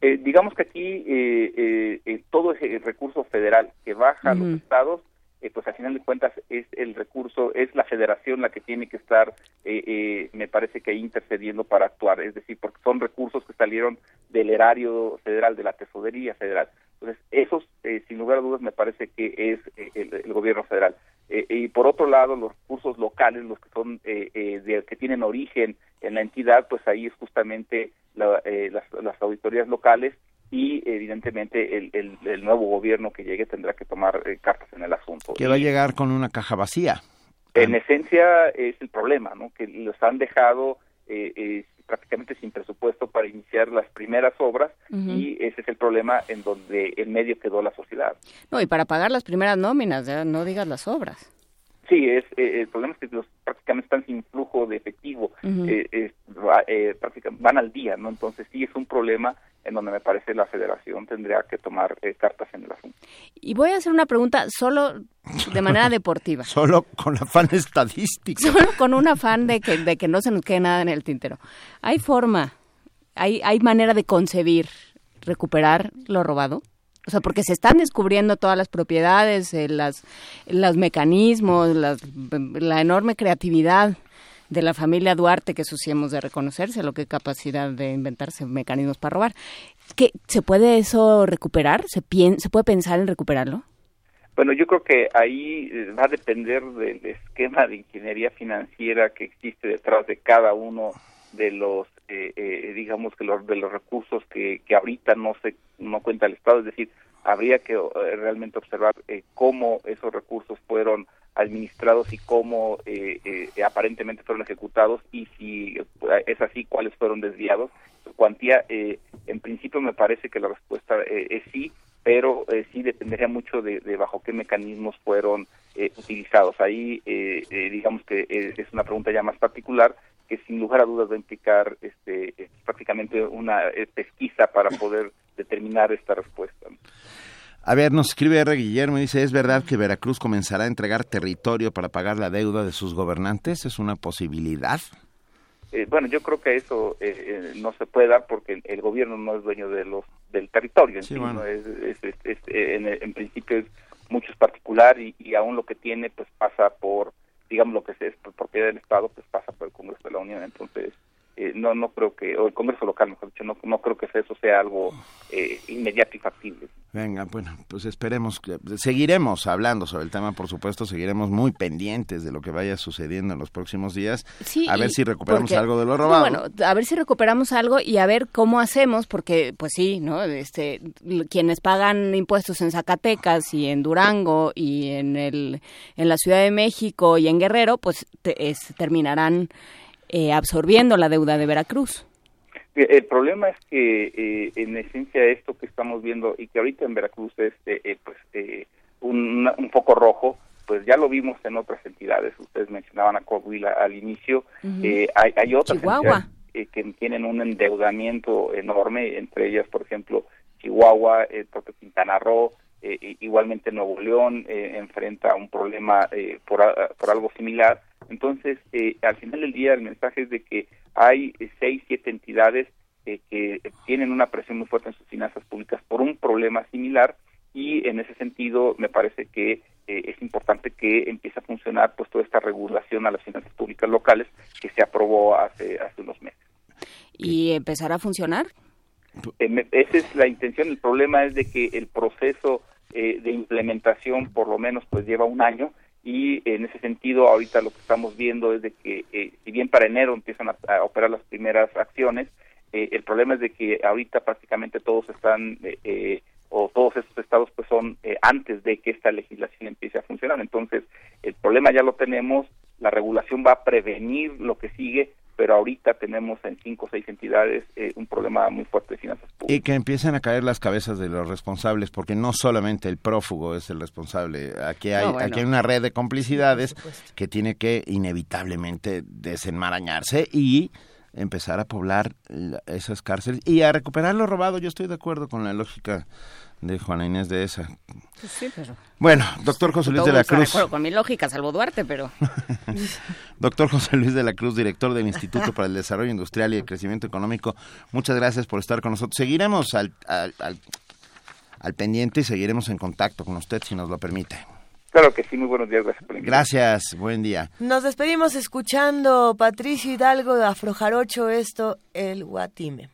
Digamos que aquí todo ese recurso federal que baja a los estados, pues al final de cuentas es el recurso, es la federación la que tiene que estar, me parece que intercediendo para actuar, es decir, porque son recursos que salieron del erario federal, de la tesorería federal. Entonces, esos, sin lugar a dudas, me parece que es el gobierno federal. Y por otro lado, los recursos locales, los que son que tienen origen en la entidad, pues ahí es justamente las auditorías locales, y evidentemente el nuevo gobierno que llegue tendrá que tomar cartas en el asunto. Que va a llegar con una caja vacía. En esencia es el problema, ¿no? Que los han dejado prácticamente sin presupuesto para iniciar las primeras obras, y ese es el problema en donde en medio quedó la sociedad. No, y para pagar las primeras nóminas, ya no digas las obras. Sí, es el problema es que los prácticamente están sin flujo de efectivo, van al día, ¿no? Entonces sí es un problema en donde me parece la Federación tendría que tomar cartas en el asunto. Y voy a hacer una pregunta solo de manera deportiva. Solo con afán estadístico. Solo con un afán de que no se nos quede nada en el tintero. ¿Hay forma, hay manera de concebir, recuperar lo robado? O sea, porque se están descubriendo todas las propiedades, los mecanismos, la enorme creatividad de la familia Duarte, que eso sí hemos de reconocerse, lo que capacidad de inventarse mecanismos para robar. ¿Qué, se puede eso recuperar? ¿Se puede pensar en recuperarlo? Bueno, yo creo que ahí va a depender del esquema de ingeniería financiera que existe detrás de cada uno de los de los recursos que ahorita no cuenta el Estado, es decir, habría que realmente observar cómo esos recursos fueron administrados y cómo aparentemente fueron ejecutados, y si es así, cuáles fueron desviados. Su cuantía, en principio me parece que la respuesta es sí, pero sí dependería mucho de bajo qué mecanismos fueron utilizados. Ahí es una pregunta ya más particular, que sin lugar a dudas va a implicar prácticamente una pesquisa para poder determinar esta respuesta. A ver, nos escribe R. Guillermo y dice, ¿es verdad que Veracruz comenzará a entregar territorio para pagar la deuda de sus gobernantes? ¿Es una posibilidad? Bueno, yo creo que eso no se puede dar porque el gobierno no es dueño del territorio. Sí, bueno. En principio es muchos particular y aún lo que tiene pues pasa por, digamos, lo que es por propiedad del Estado, pues pasa por el Congreso de la Unión. Entonces, no creo que, o el Congreso local, mejor dicho, no creo que eso sea algo inmediato y factible. Venga, bueno, pues esperemos, seguiremos hablando sobre el tema, por supuesto, seguiremos muy pendientes de lo que vaya sucediendo en los próximos días, sí, a ver si recuperamos algo de lo robado. Bueno, a ver si recuperamos algo y a ver cómo hacemos, porque pues sí, ¿no? Quienes pagan impuestos en Zacatecas y en Durango y en la Ciudad de México y en Guerrero, pues terminarán absorbiendo la deuda de Veracruz. El problema es que, en esencia, esto que estamos viendo y que ahorita en Veracruz es un foco rojo, pues ya lo vimos en otras entidades. Ustedes mencionaban a Coahuila al inicio. Hay otras Chihuahua. Entidades que tienen un endeudamiento enorme, entre ellas, por ejemplo, Chihuahua, porque Quintana Roo, igualmente Nuevo León enfrenta un problema por algo similar. Entonces, al final del día, el mensaje es de que hay 6-7 entidades que tienen una presión muy fuerte en sus finanzas públicas por un problema similar, y en ese sentido me parece que es importante que empiece a funcionar pues toda esta regulación a las finanzas públicas locales que se aprobó hace unos meses. ¿Y empezará a funcionar? Esa es la intención. El problema es de que el proceso de implementación por lo menos pues lleva un año. Y en ese sentido, ahorita lo que estamos viendo es de que, si bien para enero empiezan a operar las primeras acciones, el problema es de que ahorita prácticamente todos están, o todos estos estados pues son antes de que esta legislación empiece a funcionar. Entonces, el problema ya lo tenemos, la regulación va a prevenir lo que sigue, pero ahorita tenemos en 5 o 6 entidades un problema muy fuerte de finanzas públicas. Y que empiezan a caer las cabezas de los responsables, porque no solamente el prófugo es el responsable. Aquí hay una red de complicidades que tiene que inevitablemente desenmarañarse y empezar a poblar esas cárceles y a recuperar lo robado. Yo estoy de acuerdo con la lógica de Juana Inés de esa. Sí, pero... Bueno, doctor José Luis de la Cruz. Acuerdo con mi lógica, salvo Duarte, pero... Doctor José Luis de la Cruz, director del Instituto para el Desarrollo Industrial y el Crecimiento Económico, muchas gracias por estar con nosotros. Seguiremos al pendiente y seguiremos en contacto con usted, si nos lo permite. Claro que sí, muy buenos días. Gracias, buen día. Nos despedimos escuchando Patricio Hidalgo de Afrojarocho, esto, El Guatime.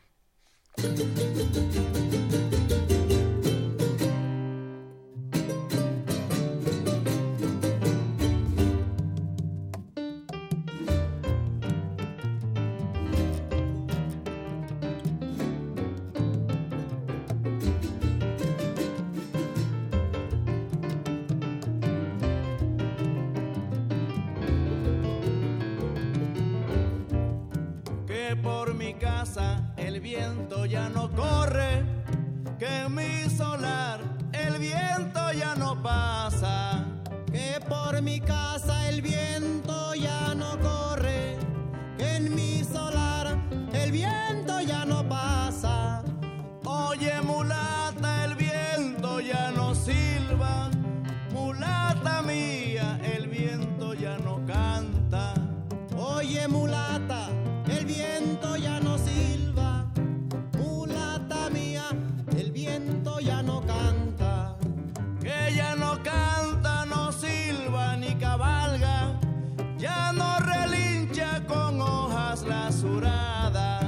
que por mi casa el viento ya no corre, que en mi solar el viento ya no pasa, que por mi casa el viento ya no corre, que en mi solar el viento ya no pasa. Oye, mulata, el viento ya no silba, mulata mía, el viento ya no canta. Oye, mulata, el viento ya no silba, mulata mía, el viento ya no canta. Que ya no canta, no silba ni cabalga, ya no relincha con hojas rasuradas.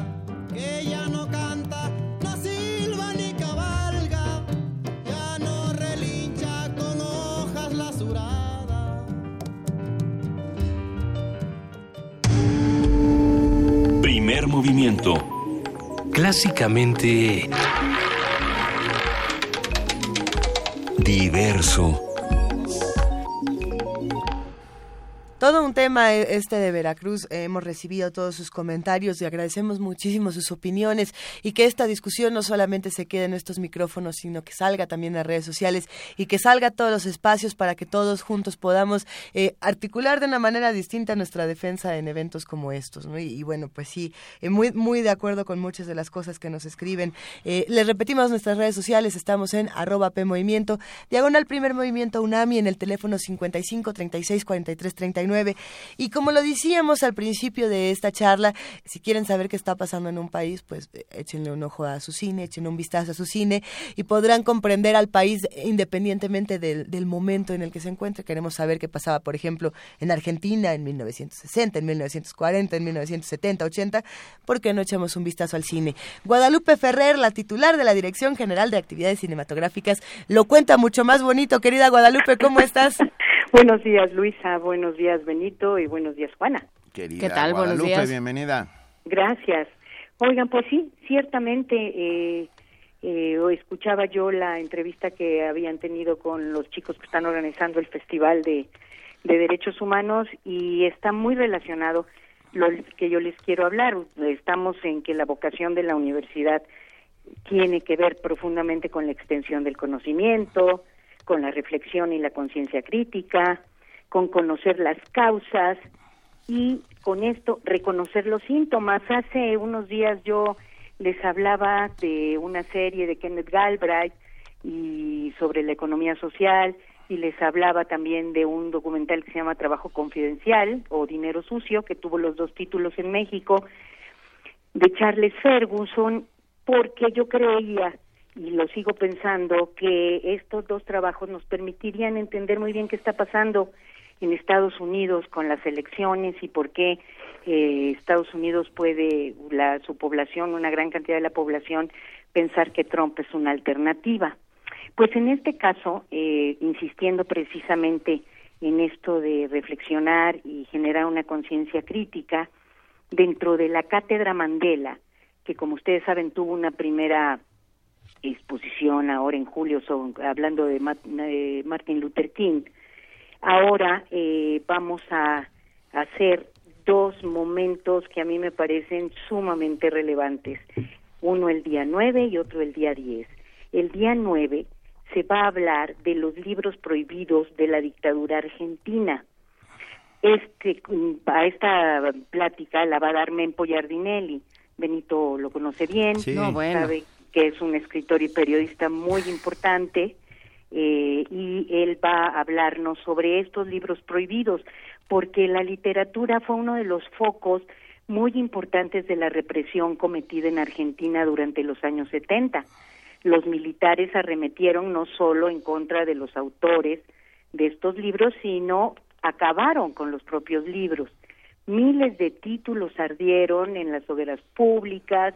Que ya no canta, no silba ni cabalga, ya no relincha con hojas rasuradas. Primer movimiento. Clásicamente diverso. Todo un tema este de Veracruz. Hemos recibido todos sus comentarios y agradecemos muchísimo sus opiniones, y que esta discusión no solamente se quede en estos micrófonos, sino que salga también a redes sociales y que salga a todos los espacios para que todos juntos podamos articular de una manera distinta nuestra defensa en eventos como estos, ¿no? Y bueno, pues sí, muy, muy de acuerdo con muchas de las cosas que nos escriben. Les repetimos nuestras redes sociales. Estamos en @PMovimiento, /Primer Movimiento UNAMI, en el teléfono 55 36 43 39. Y como lo decíamos al principio de esta charla, si quieren saber qué está pasando en un país, pues échenle un ojo a su cine, échenle un vistazo a su cine, y podrán comprender al país independientemente del momento en el que se encuentre. Queremos saber qué pasaba, por ejemplo, en Argentina en 1960, en 1940, en 1970, 80, porque no echamos un vistazo al cine. Guadalupe Ferrer, la titular de la Dirección General de Actividades Cinematográficas, lo cuenta mucho más bonito. Querida Guadalupe, ¿cómo estás? Buenos días, Luisa, buenos días, Benito, y buenos días, Juana. Querida, ¿qué tal? Guadalupe, buenos días. Bienvenida. Gracias. Oigan, pues sí, ciertamente escuchaba yo la entrevista que habían tenido con los chicos que están organizando el Festival de Derechos Humanos, y está muy relacionado lo que yo les quiero hablar. Estamos en que la vocación de la universidad tiene que ver profundamente con la extensión del conocimiento, con la reflexión y la conciencia crítica, con conocer las causas y con esto reconocer los síntomas. Hace unos días yo les hablaba de una serie de Kenneth Galbraith y sobre la economía social, y les hablaba también de un documental que se llama Trabajo Confidencial o Dinero Sucio, que tuvo los dos títulos en México, de Charles Ferguson, porque yo creía, y lo sigo pensando, que estos dos trabajos nos permitirían entender muy bien qué está pasando en Estados Unidos con las elecciones y por qué Estados Unidos puede, su población, una gran cantidad de la población, pensar que Trump es una alternativa. Pues en este caso, insistiendo precisamente en esto de reflexionar y generar una conciencia crítica, dentro de la Cátedra Mandela, que como ustedes saben tuvo una primera exposición ahora en julio hablando de Martin Luther King. Ahora vamos a hacer dos momentos que a mí me parecen sumamente relevantes, uno el día 9 y otro el día 10. El día 9 se va a hablar de los libros prohibidos de la dictadura argentina. A esta plática la va a dar Mempo Giardinelli. Benito lo conoce bien, sí. No, bueno. Sabe que es un escritor y periodista muy importante, y él va a hablarnos sobre estos libros prohibidos, porque la literatura fue uno de los focos muy importantes de la represión cometida en Argentina durante los años 70. Los militares arremetieron no solo en contra de los autores de estos libros, sino acabaron con los propios libros. Miles de títulos ardieron en las hogueras públicas,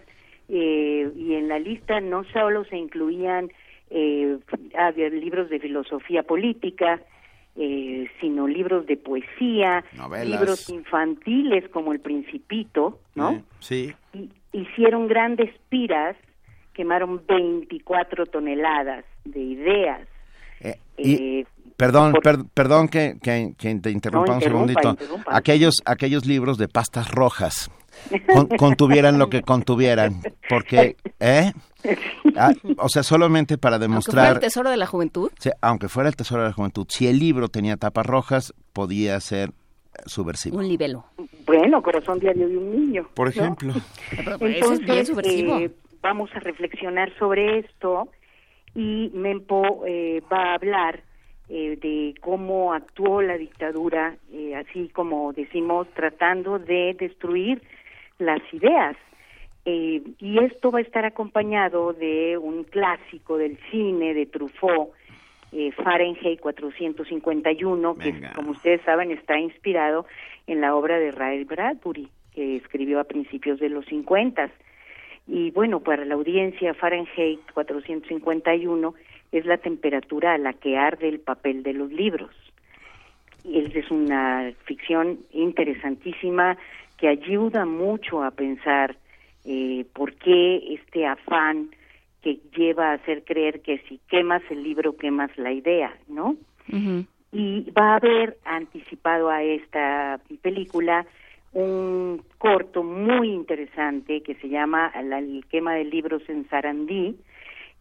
y en la lista no solo se incluían libros de filosofía política, sino libros de poesía, novelas, libros infantiles como El Principito, ¿no? Sí. Hicieron grandes piras, quemaron 24 toneladas de ideas. Perdón que te interrumpa un segundito. Aquellos libros de pastas rojas Contuvieran lo que contuvieran, porque, o sea, solamente para demostrar... ¿Aunque fuera el tesoro de la juventud? Sí, aunque fuera el tesoro de la juventud. Si el libro tenía tapas rojas, podía ser subversivo. Un libelo. Bueno, Corazón Diario de un Niño, por ejemplo. ¿No? Entonces, es bien subversivo. Vamos a reflexionar sobre esto y Mempo va a hablar de cómo actuó la dictadura, así como decimos, tratando de destruir las ideas. Y esto va a estar acompañado de un clásico del cine de Truffaut, Fahrenheit 451, que como ustedes saben está inspirado en la obra de Ray Bradbury, que escribió a principios de los 50. Y bueno, para la audiencia, Fahrenheit 451 es la temperatura a la que arde el papel de los libros. Es una ficción interesantísima que ayuda mucho a pensar por qué este afán que lleva a hacer creer que si quemas el libro, quemas la idea, ¿no? Uh-huh. Y va a haber anticipado a esta película un corto muy interesante que se llama El quema de libros en Sarandí,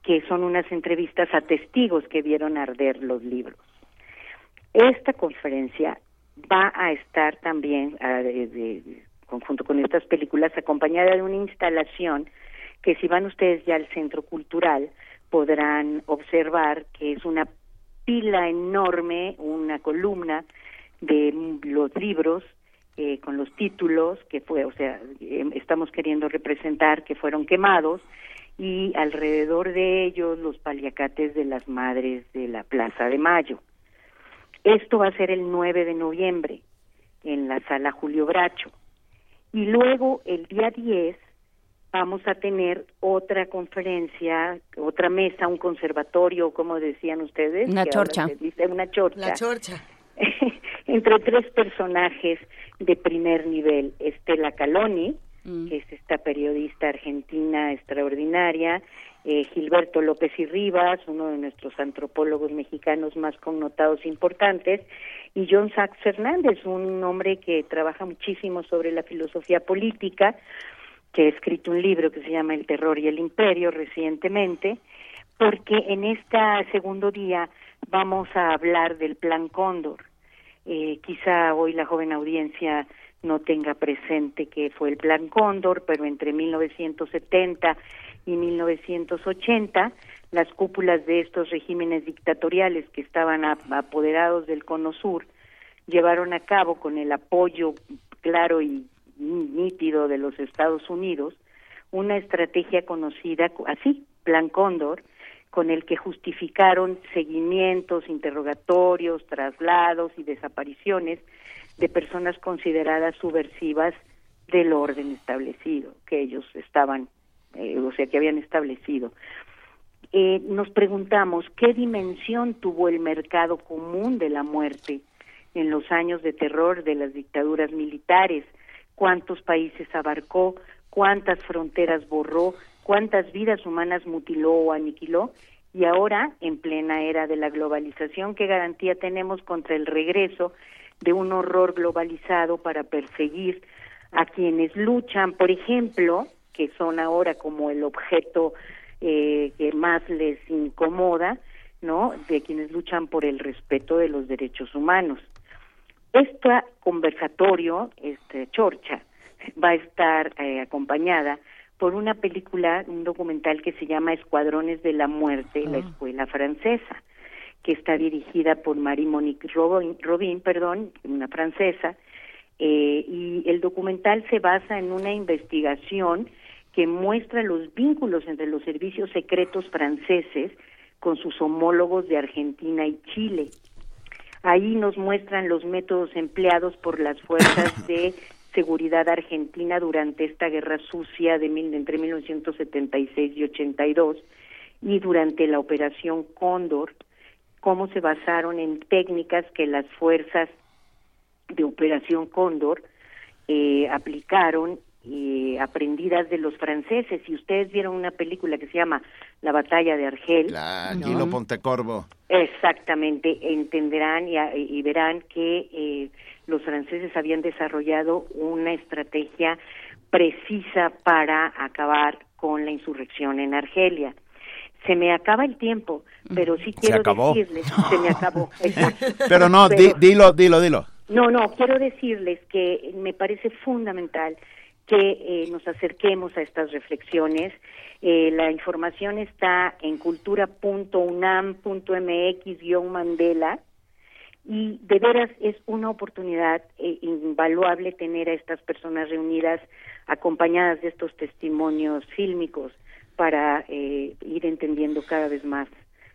que son unas entrevistas a testigos que vieron arder los libros. Esta conferencia va a estar también, junto con estas películas, acompañada de una instalación que si van ustedes ya al Centro Cultural podrán observar que es una pila enorme, una columna de los libros con los títulos que estamos queriendo representar que fueron quemados, y alrededor de ellos los paliacates de las madres de la Plaza de Mayo. Esto va a ser el 9 de noviembre en la Sala Julio Bracho. Y luego el día 10 vamos a tener otra conferencia, otra mesa, un conservatorio, como decían ustedes. Una chorcha. Una chorcha. La chorcha. Entre tres personajes de primer nivel. Estela Caloni, que es esta periodista argentina extraordinaria, Gilberto López y Rivas, uno de nuestros antropólogos mexicanos más connotados e importantes, y John Sachs Fernández, un hombre que trabaja muchísimo sobre la filosofía política, que ha escrito un libro que se llama El terror y el imperio recientemente, porque en este segundo día vamos a hablar del Plan Cóndor. Quizá hoy la joven audiencia no tenga presente que fue el Plan Cóndor, pero entre 1970 y 1980 las cúpulas de estos regímenes dictatoriales que estaban apoderados del Cono Sur llevaron a cabo, con el apoyo claro y nítido de los Estados Unidos, una estrategia conocida así, Plan Cóndor, con el que justificaron seguimientos, interrogatorios, traslados y desapariciones de personas consideradas subversivas del orden establecido, que ellos estaban, que habían establecido. Nos preguntamos qué dimensión tuvo el mercado común de la muerte en los años de terror de las dictaduras militares, cuántos países abarcó, cuántas fronteras borró, cuántas vidas humanas mutiló o aniquiló, y ahora, en plena era de la globalización, ¿qué garantía tenemos contra el regreso de un horror globalizado para perseguir a quienes luchan, por ejemplo, que son ahora como el objeto que más les incomoda, ¿no?, de quienes luchan por el respeto de los derechos humanos? Este conversatorio, chorcha, va a estar acompañada por una película, un documental que se llama Escuadrones de la Muerte, la Escuela Francesa, que está dirigida por Marie-Monique Robin, una francesa, y el documental se basa en una investigación que muestra los vínculos entre los servicios secretos franceses con sus homólogos de Argentina y Chile. Ahí nos muestran los métodos empleados por las fuerzas de seguridad argentina durante esta guerra sucia entre 1976 y 82, y durante la Operación Cóndor, cómo se basaron en técnicas que las fuerzas de Operación Cóndor aplicaron, aprendidas de los franceses. Y ustedes vieron una película que se llama La Batalla de Argel. Gilo Pontecorvo. Exactamente, entenderán y verán que los franceses habían desarrollado una estrategia precisa para acabar con la insurrección en Argelia. Se me acaba el tiempo, pero sí quiero decirles... Se me acabó. Pero no, dilo. No, quiero decirles que me parece fundamental que nos acerquemos a estas reflexiones. La información está en cultura.unam.mx/Mandela y de veras es una oportunidad invaluable tener a estas personas reunidas acompañadas de estos testimonios fílmicos para ir entendiendo cada vez más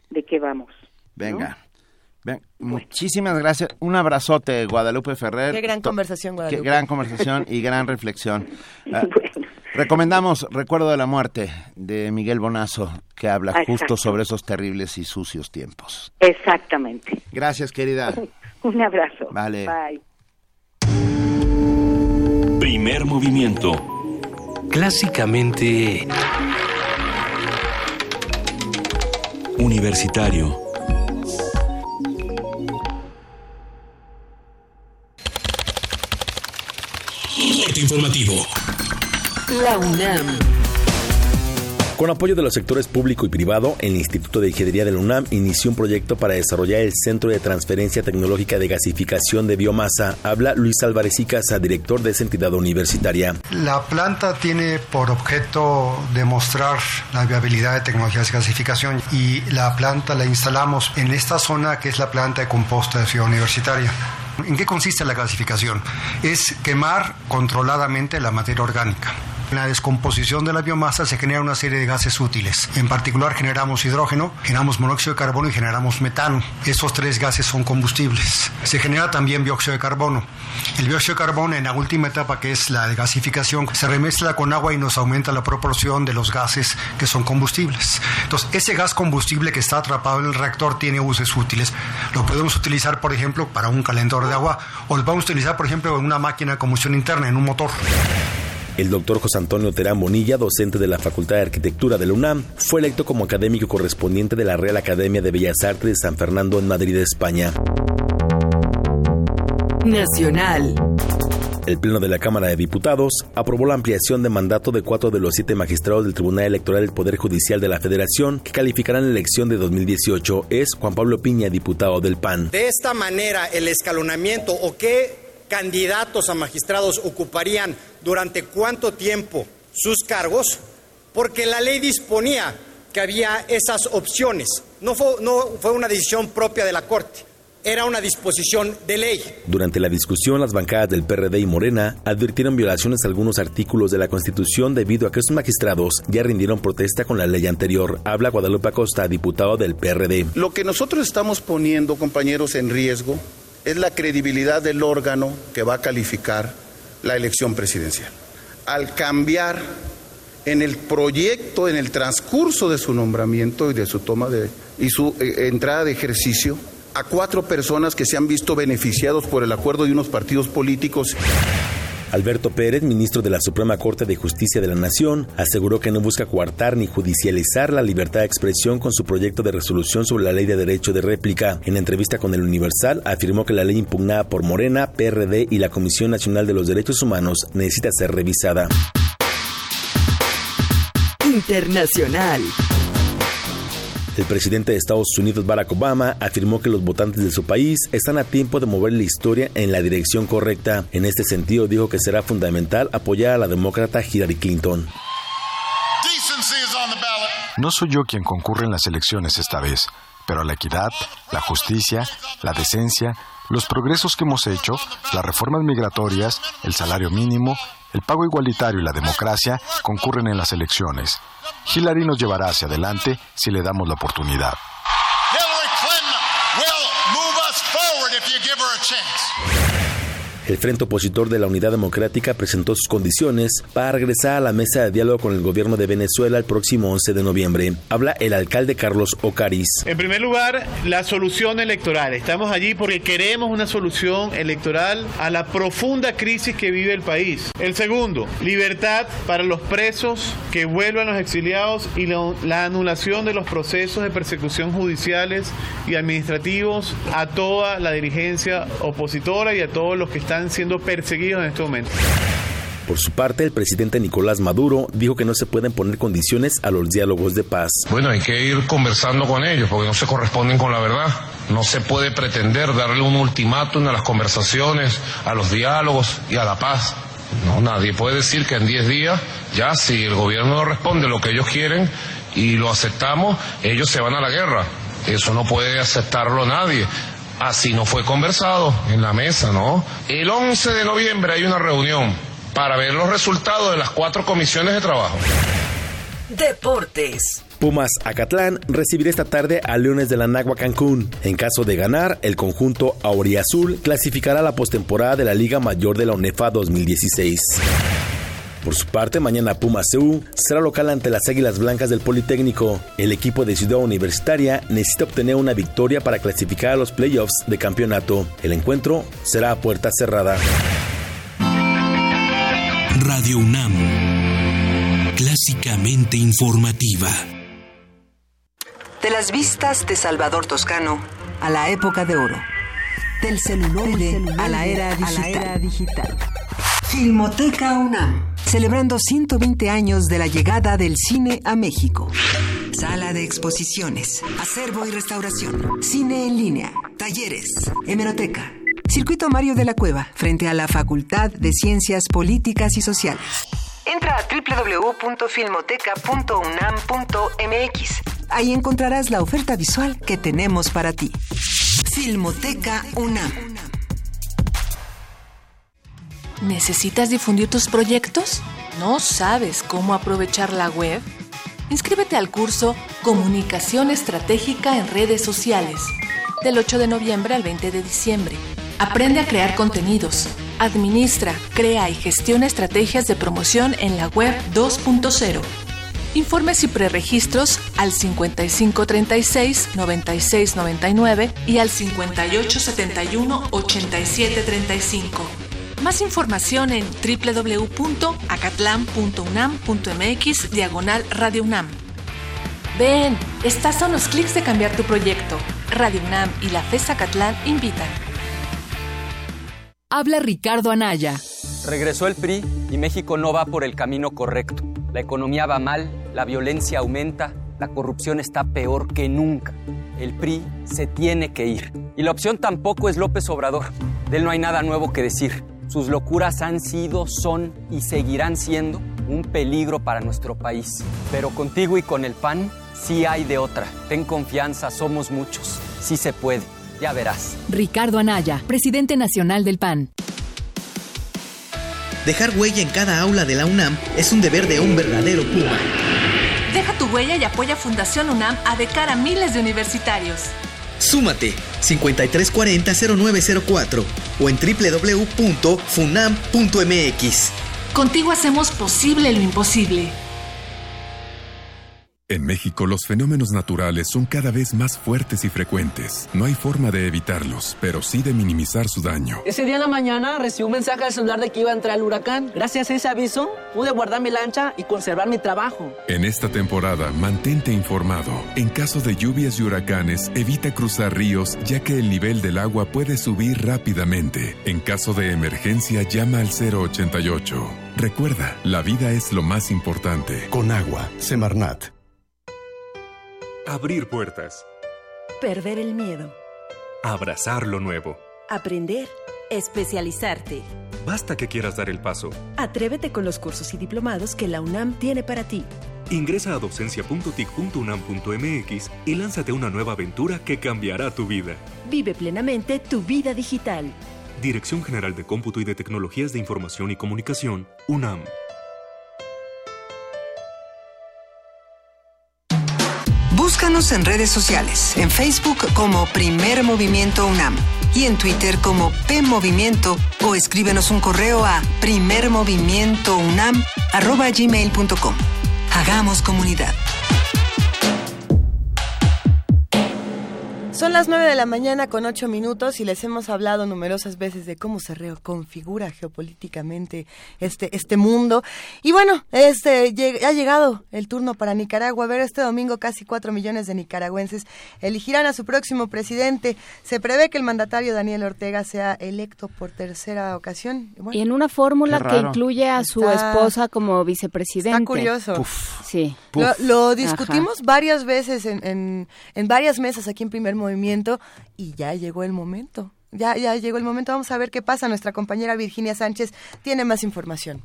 de qué vamos, ¿no? Venga. Bien, muchísimas gracias. Un abrazote, Guadalupe Ferrer. Qué gran conversación, Guadalupe. Qué gran conversación y gran reflexión. Bueno. Recomendamos Recuerdo de la Muerte de Miguel Bonasso, que habla justo sobre esos terribles y sucios tiempos. Exactamente. Gracias, querida. Un abrazo. Vale. Bye. Primer movimiento. Clásicamente universitario. Informativo. La UNAM. Con apoyo de los sectores público y privado, el Instituto de Ingeniería de la UNAM inició un proyecto para desarrollar el Centro de Transferencia Tecnológica de Gasificación de Biomasa. Habla Luis Álvarez y Casa, director de esa entidad universitaria. La planta tiene por objeto demostrar la viabilidad de tecnologías de gasificación y la planta la instalamos en esta zona que es la planta de composta de Ciudad Universitaria. ¿En qué consiste la gasificación? Es quemar controladamente la materia orgánica. En la descomposición de la biomasa se genera una serie de gases útiles. En particular generamos hidrógeno, generamos monóxido de carbono y generamos metano. Estos tres gases son combustibles. Se genera también dióxido de carbono. El dióxido de carbono en la última etapa, que es la de gasificación, se remezcla con agua y nos aumenta la proporción de los gases que son combustibles. Entonces, ese gas combustible que está atrapado en el reactor tiene usos útiles. Lo podemos utilizar, por ejemplo, para un calentador de agua o lo vamos a utilizar, por ejemplo, en una máquina de combustión interna, en un motor. El doctor José Antonio Terán Bonilla, docente de la Facultad de Arquitectura de la UNAM, fue electo como académico correspondiente de la Real Academia de Bellas Artes de San Fernando en Madrid, España. Nacional. El Pleno de la Cámara de Diputados aprobó la ampliación de mandato de 4 de los 7 magistrados del Tribunal Electoral del Poder Judicial de la Federación que calificarán la elección de 2018. Es Juan Pablo Piña, diputado del PAN. De esta manera, el escalonamiento o qué candidatos a magistrados ocuparían durante cuánto tiempo sus cargos, porque la ley disponía que había esas opciones. No fue una decisión propia de la Corte, era una disposición de ley. Durante la discusión, las bancadas del PRD y Morena advirtieron violaciones a algunos artículos de la Constitución debido a que sus magistrados ya rindieron protesta con la ley anterior. Habla Guadalupe Acosta, diputado del PRD. Lo que nosotros estamos poniendo, compañeros, en riesgo es la credibilidad del órgano que va a calificar la elección presidencial. Al cambiar en el proyecto, en el transcurso de su nombramiento y de su toma de y su entrada de ejercicio, a 4 personas que se han visto beneficiados por el acuerdo de unos partidos políticos. Alberto Pérez, ministro de la Suprema Corte de Justicia de la Nación, aseguró que no busca coartar ni judicializar la libertad de expresión con su proyecto de resolución sobre la ley de derecho de réplica. En entrevista con El Universal, afirmó que la ley impugnada por Morena, PRD y la Comisión Nacional de los Derechos Humanos necesita ser revisada. Internacional. El presidente de Estados Unidos, Barack Obama, afirmó que los votantes de su país están a tiempo de mover la historia en la dirección correcta. En este sentido, dijo que será fundamental apoyar a la demócrata Hillary Clinton. No soy yo quien concurre en las elecciones esta vez, pero la equidad, la justicia, la decencia, los progresos que hemos hecho, las reformas migratorias, el salario mínimo, el pago igualitario y la democracia concurren en las elecciones. Hillary nos llevará hacia adelante si le damos la oportunidad. El Frente Opositor de la Unidad Democrática presentó sus condiciones para regresar a la mesa de diálogo con el gobierno de Venezuela el próximo 11 de noviembre. Habla el alcalde Carlos Ocariz. En primer lugar, la solución electoral. Estamos allí porque queremos una solución electoral a la profunda crisis que vive el país. El segundo, libertad para los presos, que vuelvan los exiliados y la anulación de los procesos de persecución judiciales y administrativos a toda la dirigencia opositora y a todos los que están siendo perseguidos en este momento. Por su parte, el presidente Nicolás Maduro dijo que no se pueden poner condiciones a los diálogos de paz. Bueno, hay que ir conversando con ellos porque no se corresponden con la verdad. No se puede pretender darle un ultimátum a las conversaciones, a los diálogos y a la paz. No, nadie puede decir que en 10 días, ya si el gobierno no responde lo que ellos quieren y lo aceptamos, ellos se van a la guerra. Eso no puede aceptarlo nadie. Así no fue conversado en la mesa, ¿no? El 11 de noviembre hay una reunión para ver los resultados de las 4 comisiones de trabajo. Deportes. Pumas Acatlán recibirá esta tarde a Leones de la Nagua Cancún. En caso de ganar, el conjunto auriazul clasificará la postemporada de la Liga Mayor de la UNEFA 2016. Por su parte, mañana Pumas CU será local ante las Águilas Blancas del Politécnico. El equipo de Ciudad Universitaria necesita obtener una victoria para clasificar a los playoffs de campeonato. El encuentro será a puerta cerrada. Radio UNAM, clásicamente informativa. De las vistas de Salvador Toscano a la época de oro, del celuloide a la era digital. Filmoteca UNAM, celebrando 120 años de la llegada del cine a México. Sala de exposiciones, acervo y restauración, cine en línea, talleres, hemeroteca. Circuito Mario de la Cueva, frente a la Facultad de Ciencias Políticas y Sociales. Entra a www.filmoteca.unam.mx. Ahí encontrarás la oferta visual que tenemos para ti. Filmoteca UNAM. ¿Necesitas difundir tus proyectos? ¿No sabes cómo aprovechar la web? Inscríbete al curso Comunicación Estratégica en Redes Sociales, del 8 de noviembre al 20 de diciembre. Aprende a crear contenidos. Administra, crea y gestiona estrategias de promoción en la web 2.0. Informes y preregistros al 5536-9699 y al 5871-8735. Más información en www.acatlan.unam.mx/radiounam. Ven, estás a unos clics de cambiar tu proyecto. Radio UNAM y la FES Acatlán invitan. Habla Ricardo Anaya. Regresó el PRI y México no va por el camino correcto. La economía va mal, la violencia aumenta, la corrupción está peor que nunca. El PRI se tiene que ir. Y la opción tampoco es López Obrador. De él no hay nada nuevo que decir. Sus locuras han sido, son y seguirán siendo un peligro para nuestro país. Pero contigo y con el PAN sí hay de otra. Ten confianza, somos muchos. Sí se puede, ya verás. Ricardo Anaya, presidente nacional del PAN. Dejar huella en cada aula de la UNAM es un deber de un verdadero Puma. Deja tu huella y apoya Fundación UNAM a de cara a miles de universitarios. Súmate 5340-0904 o en www.funam.mx. Contigo hacemos posible lo imposible. En México, los fenómenos naturales son cada vez más fuertes y frecuentes. No hay forma de evitarlos, pero sí de minimizar su daño. Ese día en la mañana recibí un mensaje al celular de que iba a entrar el huracán. Gracias a ese aviso, pude guardar mi lancha y conservar mi trabajo. En esta temporada, mantente informado. En caso de lluvias y huracanes, evita cruzar ríos, ya que el nivel del agua puede subir rápidamente. En caso de emergencia, llama al 088. Recuerda, la vida es lo más importante. Con agua, Semarnat. Abrir puertas. Perder el miedo. Abrazar lo nuevo. Aprender. Especializarte. Basta que quieras dar el paso. Atrévete con los cursos y diplomados que la UNAM tiene para ti. Ingresa a docencia.tic.unam.mx y lánzate una nueva aventura que cambiará tu vida. Vive plenamente tu vida digital. Dirección General de Cómputo y de Tecnologías de Información y Comunicación, UNAM. Búscanos en redes sociales, en Facebook como Primer Movimiento UNAM y en Twitter como PMovimiento, o escríbenos un correo a primermovimientounam@gmail.com. Hagamos comunidad. Son las 9:08 a.m. y les hemos hablado numerosas veces de cómo se reconfigura geopolíticamente este mundo. Y bueno, ha llegado el turno para Nicaragua. A ver, este domingo casi 4 millones de nicaragüenses elegirán a su próximo presidente. Se prevé que el mandatario Daniel Ortega sea electo por tercera ocasión. Y, bueno, y en una fórmula que incluye a su esposa como vicepresidente. Está curioso. Puf, sí. Puf. Lo discutimos varias veces en varias mesas aquí en Primer Movimiento y ya llegó el momento. Ya llegó el momento. Vamos a ver qué pasa. Nuestra compañera Virginia Sánchez tiene más información.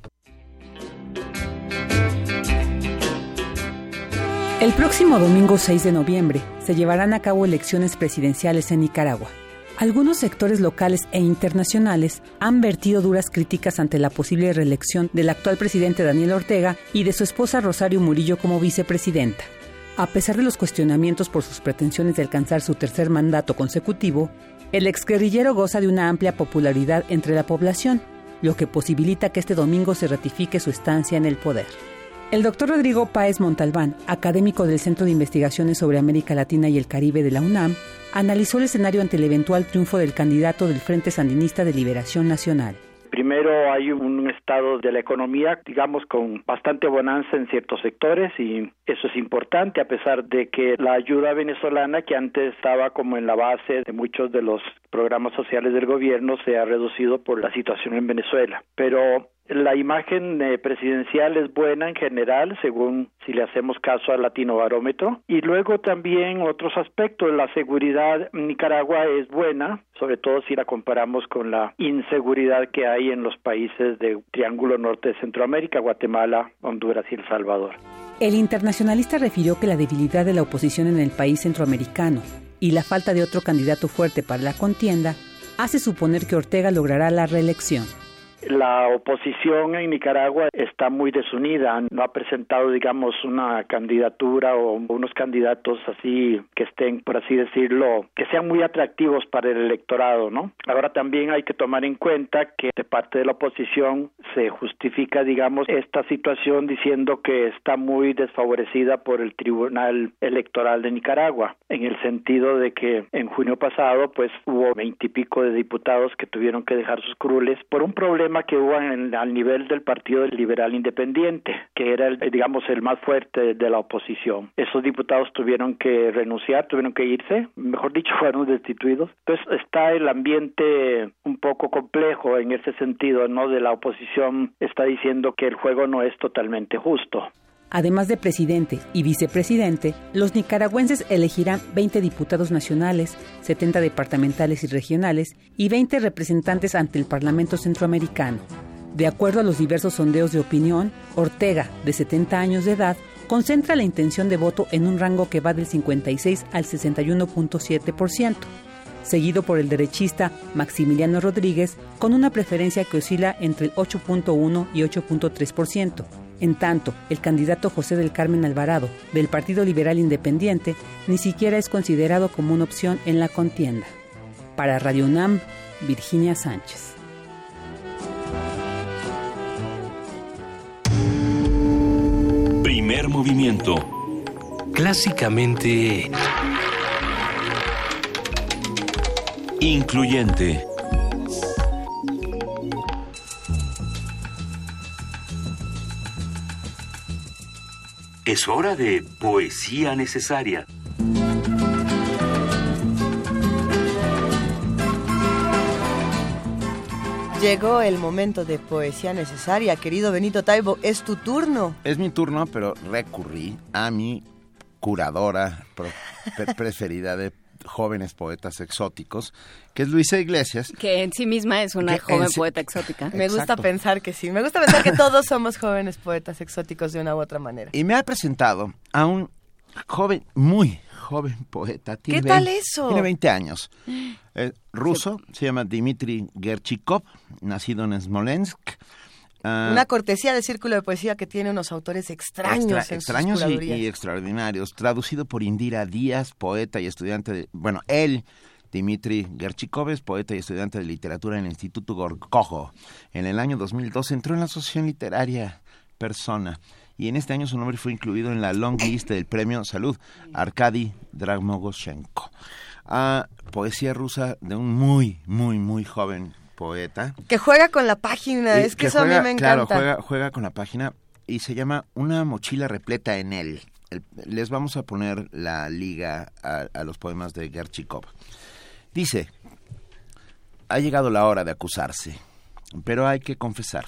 El próximo domingo 6 de noviembre se llevarán a cabo elecciones presidenciales en Nicaragua. Algunos sectores locales e internacionales han vertido duras críticas ante la posible reelección del actual presidente Daniel Ortega y de su esposa Rosario Murillo como vicepresidenta. A pesar de los cuestionamientos por sus pretensiones de alcanzar su tercer mandato consecutivo, el exguerrillero goza de una amplia popularidad entre la población, lo que posibilita que este domingo se ratifique su estancia en el poder. El doctor Rodrigo Páez Montalbán, académico del Centro de Investigaciones sobre América Latina y el Caribe de la UNAM, analizó el escenario ante el eventual triunfo del candidato del Frente Sandinista de Liberación Nacional. Primero hay un estado de la economía, digamos, con bastante bonanza en ciertos sectores y eso es importante a pesar de que la ayuda venezolana que antes estaba como en la base de muchos de los programas sociales del gobierno se ha reducido por la situación en Venezuela. Pero la imagen presidencial es buena en general, según si le hacemos caso al Latinobarómetro. Y luego también otros aspectos, la seguridad en Nicaragua es buena, sobre todo si la comparamos con la inseguridad que hay en los países del Triángulo Norte de Centroamérica, Guatemala, Honduras y El Salvador. El internacionalista refirió que la debilidad de la oposición en el país centroamericano y la falta de otro candidato fuerte para la contienda hace suponer que Ortega logrará la reelección. La oposición en Nicaragua está muy desunida, no ha presentado, digamos, una candidatura o unos candidatos así que estén, por así decirlo, que sean muy atractivos para el electorado, ¿no? Ahora también hay que tomar en cuenta que de parte de la oposición se justifica, digamos, esta situación diciendo que está muy desfavorecida por el Tribunal Electoral de Nicaragua, en el sentido de que en junio pasado, pues, hubo 20 y pico de diputados que tuvieron que dejar sus curules por un problema que hubo al nivel del Partido Liberal Independiente, que era, el más fuerte de la oposición. Esos diputados tuvieron que renunciar, tuvieron que irse, mejor dicho, fueron destituidos. Entonces está el ambiente un poco complejo en ese sentido, ¿no? De la oposición está diciendo que el juego no es totalmente justo. Además de presidente y vicepresidente, los nicaragüenses elegirán 20 diputados nacionales, 70 departamentales y regionales y 20 representantes ante el Parlamento Centroamericano. De acuerdo a los diversos sondeos de opinión, Ortega, de 70 años de edad, concentra la intención de voto en un rango que va del 56 al 61.7%, seguido por el derechista Maximiliano Rodríguez, con una preferencia que oscila entre el 8.1 y 8.3%. En tanto, el candidato José del Carmen Alvarado, del Partido Liberal Independiente, ni siquiera es considerado como una opción en la contienda. Para Radio UNAM, Virginia Sánchez. Primer movimiento. Clásicamente incluyente. Es hora de poesía necesaria. Llegó el momento de poesía necesaria, querido Benito Taibo, es tu turno. Es mi turno, pero recurrí a mi curadora preferida de jóvenes poetas exóticos, que es Luisa Iglesias. Que en sí misma es una joven poeta exótica. Exacto. Me gusta pensar que sí, me gusta pensar que todos somos jóvenes poetas exóticos de una u otra manera. Y me ha presentado a un joven, muy joven poeta. Tiene ¿qué tal eso? Tiene 20 años. Ruso, sí. Se llama Dmitry Gerchikov, nacido en Smolensk. Una cortesía de Círculo de Poesía que tiene unos autores extraños y extraordinarios. Traducido por Indira Díaz, poeta y estudiante de... Bueno, él, Dmitry Gerchikov, es poeta y estudiante de literatura en el Instituto Gorkojo. En el año 2002 entró en la Asociación Literaria Persona. Y en este año su nombre fue incluido en la long list del premio Salud, Arkady Dragomoshenko. a poesía rusa de un muy joven poeta. Que juega con la página, es que eso juega, a mí me encanta. Claro, juega con la página y se llama Una mochila repleta en él. Les vamos a poner la liga a los poemas de Gerchikov. Dice: ha llegado la hora de acusarse, pero hay que confesar,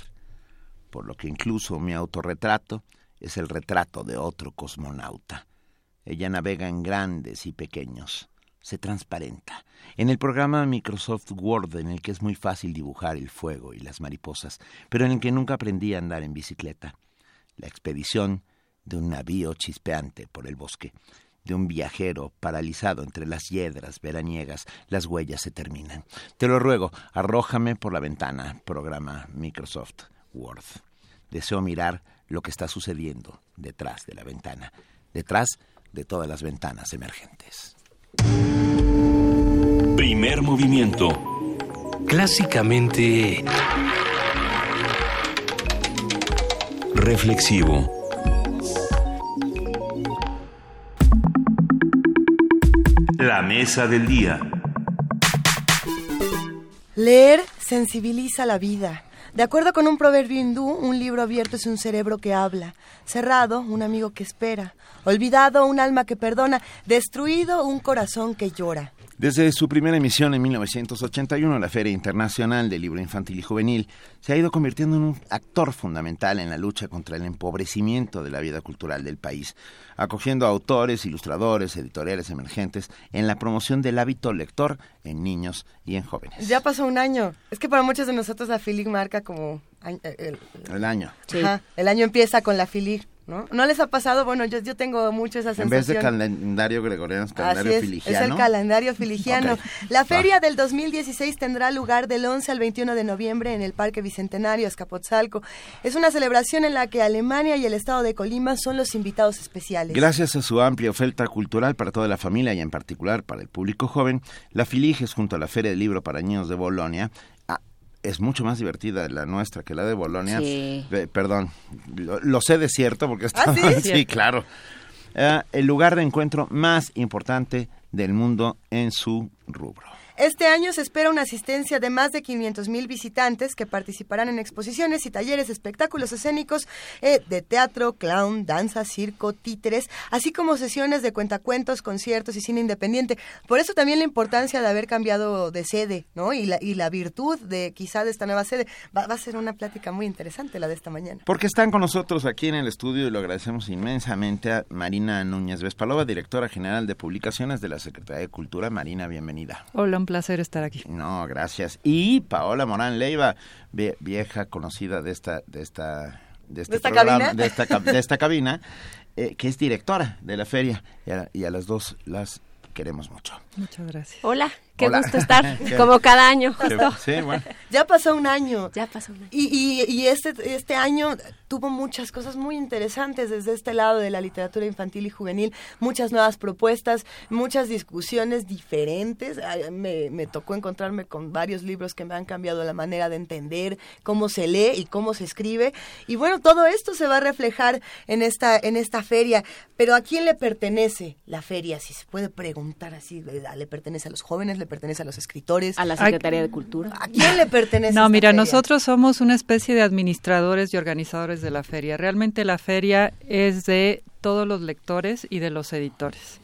por lo que incluso mi autorretrato es el retrato de otro cosmonauta. Ella navega en grandes y pequeños, se transparenta. En el programa Microsoft Word, en el que es muy fácil dibujar el fuego y las mariposas, pero en el que nunca aprendí a andar en bicicleta. La expedición de un navío chispeante por el bosque, de un viajero paralizado entre las hiedras veraniegas, las huellas se terminan. Te lo ruego, arrójame por la ventana, programa Microsoft Word. Deseo mirar lo que está sucediendo detrás de la ventana, detrás de todas las ventanas emergentes. Primer movimiento. Clásicamente reflexivo. La mesa del día. Leer sensibiliza la vida. De acuerdo con un proverbio hindú, un libro abierto es un cerebro que habla, cerrado, un amigo que espera, olvidado, un alma que perdona, destruido, un corazón que llora. Desde su primera emisión en 1981, la Feria Internacional del Libro Infantil y Juvenil se ha ido convirtiendo en un actor fundamental en la lucha contra el empobrecimiento de la vida cultural del país, acogiendo a autores, ilustradores, editoriales emergentes en la promoción del hábito lector en niños y en jóvenes. Ya pasó un año. Es que para muchos de nosotros la FILIG marca como... El año. Sí. Ajá, el año empieza con la FILIG. ¿No? ¿No les ha pasado? Bueno, yo tengo mucho esa sensación. En vez de calendario gregoriano, es calendario filigiano. Es el calendario filigiano. Okay. La feria del 2016 tendrá lugar del 11 al 21 de noviembre en el Parque Bicentenario, Azcapotzalco. Es una celebración en la que Alemania y el estado de Colima son los invitados especiales. Gracias a su amplia oferta cultural para toda la familia y en particular para el público joven, la Filiges junto a la Feria del Libro para Niños de Bolonia, es mucho más divertida la nuestra que la de Bolonia. Sí. Perdón, lo sé de cierto porque está... ¿Ah, sí? Sí, claro. El lugar de encuentro más importante del mundo en su rubro. Este año se espera una asistencia de más de 500,000 visitantes que participarán en exposiciones y talleres, espectáculos escénicos de teatro, clown, danza, circo, títeres, así como sesiones de cuentacuentos, conciertos y cine independiente. Por eso también la importancia de haber cambiado de sede, ¿no? Y la virtud de quizá de esta nueva sede. Va a ser una plática muy interesante la de esta mañana. Porque están con nosotros aquí en el estudio y lo agradecemos inmensamente a Marina Núñez Vespalova, directora general de publicaciones de la Secretaría de Cultura. Marina, bienvenida. Hola, un placer estar aquí. No, gracias. Y Paola Morán Leiva, vieja conocida de esta cabina, que es directora de la feria, y a las dos las queremos mucho. Muchas gracias. Hola. Qué gusto estar, como cada año. Justo. Sí, bueno. Ya pasó un año. Y este año tuvo muchas cosas muy interesantes desde este lado de la literatura infantil y juvenil, muchas nuevas propuestas, muchas discusiones diferentes. Me tocó encontrarme con varios libros que me han cambiado la manera de entender cómo se lee y cómo se escribe. Y bueno, todo esto se va a reflejar en esta feria. Pero ¿a quién le pertenece la feria? Si se puede preguntar así, ¿le pertenece a los jóvenes? ¿Le pertenece a los escritores? ¿A la Secretaría de Cultura? ¿A quién le pertenece? No, mira, feria? Nosotros somos una especie de administradores y organizadores de la feria. Realmente la feria es de todos los lectores y de los editores.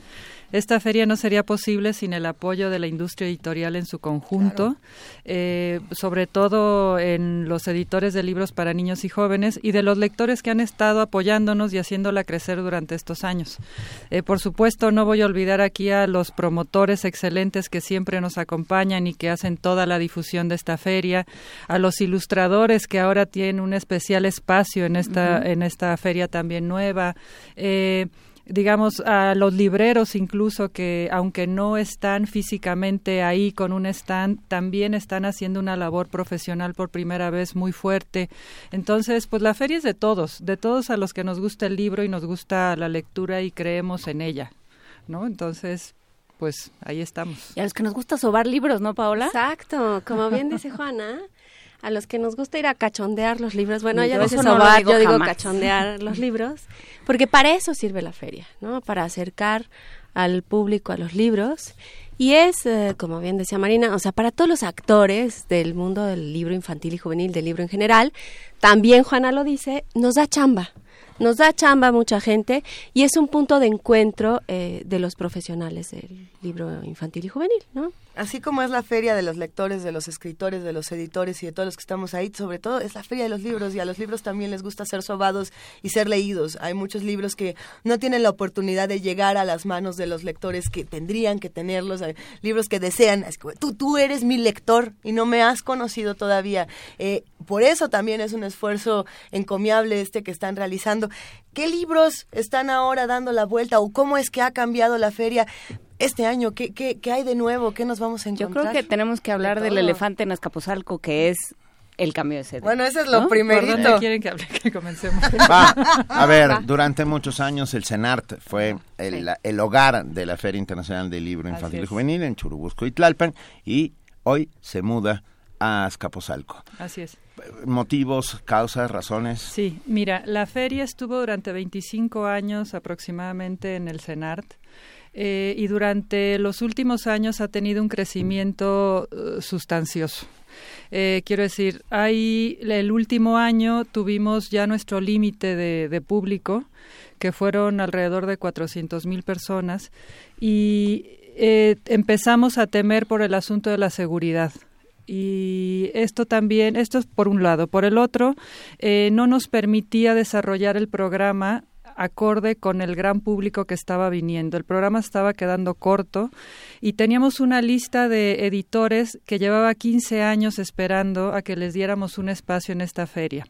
Esta feria no sería posible sin el apoyo de la industria editorial en su conjunto, claro. Sobre todo en los editores de libros para niños y jóvenes y de los lectores que han estado apoyándonos y haciéndola crecer durante estos años. Por supuesto, no voy a olvidar aquí a los promotores excelentes que siempre nos acompañan y que hacen toda la difusión de esta feria, a los ilustradores que ahora tienen un especial espacio en esta feria también nueva, digamos, a los libreros incluso que, aunque no están físicamente ahí con un stand, también están haciendo una labor profesional por primera vez muy fuerte. Entonces, pues la feria es de todos a los que nos gusta el libro y nos gusta la lectura y creemos en ella, ¿no? Entonces, pues ahí estamos. Y a los que nos gusta sobar libros, ¿no, Paola? Exacto, como bien dice Juana. A los que nos gusta ir a cachondear los libros, bueno, yo a veces sobar, yo digo cachondear los libros, porque para eso sirve la feria, ¿no? Para acercar al público a los libros Y es, como bien decía Marina, o sea, para todos los actores del mundo del libro infantil y juvenil, del libro en general, también Juana lo dice, nos da chamba a mucha gente y es un punto de encuentro de los profesionales del libro infantil y juvenil, ¿no? Así como es la feria de los lectores, de los escritores, de los editores y de todos los que estamos ahí, sobre todo es la feria de los libros, y a los libros también les gusta ser sobados y ser leídos. Hay muchos libros que no tienen la oportunidad de llegar a las manos de los lectores que tendrían que tenerlos, hay libros que desean, es que, tú eres mi lector y no me has conocido todavía. Por eso también es un esfuerzo encomiable que están realizando. ¿Qué libros están ahora dando la vuelta o cómo es que ha cambiado la feria? Este año, ¿qué hay de nuevo? ¿Qué nos vamos a encontrar? Yo creo que tenemos que hablar del elefante en Azcapotzalco, que es el cambio de sede. Bueno, eso es lo primerito. ¿Por dónde quieren que comencemos? Durante muchos años el CENART fue el hogar de la Feria Internacional del Libro Infantil y Juvenil en Churubusco y Tlalpan, y hoy se muda a Azcapotzalco. Así es. ¿Motivos, causas, razones? Sí, mira, la feria estuvo durante 25 años aproximadamente en el CENART. Y durante los últimos años ha tenido un crecimiento sustancioso. Quiero decir, el último año tuvimos ya nuestro límite de público, que fueron alrededor de 400,000 personas, y empezamos a temer por el asunto de la seguridad. Y esto es por un lado. Por el otro, no nos permitía desarrollar el programa acorde con el gran público que estaba viniendo. El programa estaba quedando corto y teníamos una lista de editores que llevaba 15 años esperando a que les diéramos un espacio en esta feria.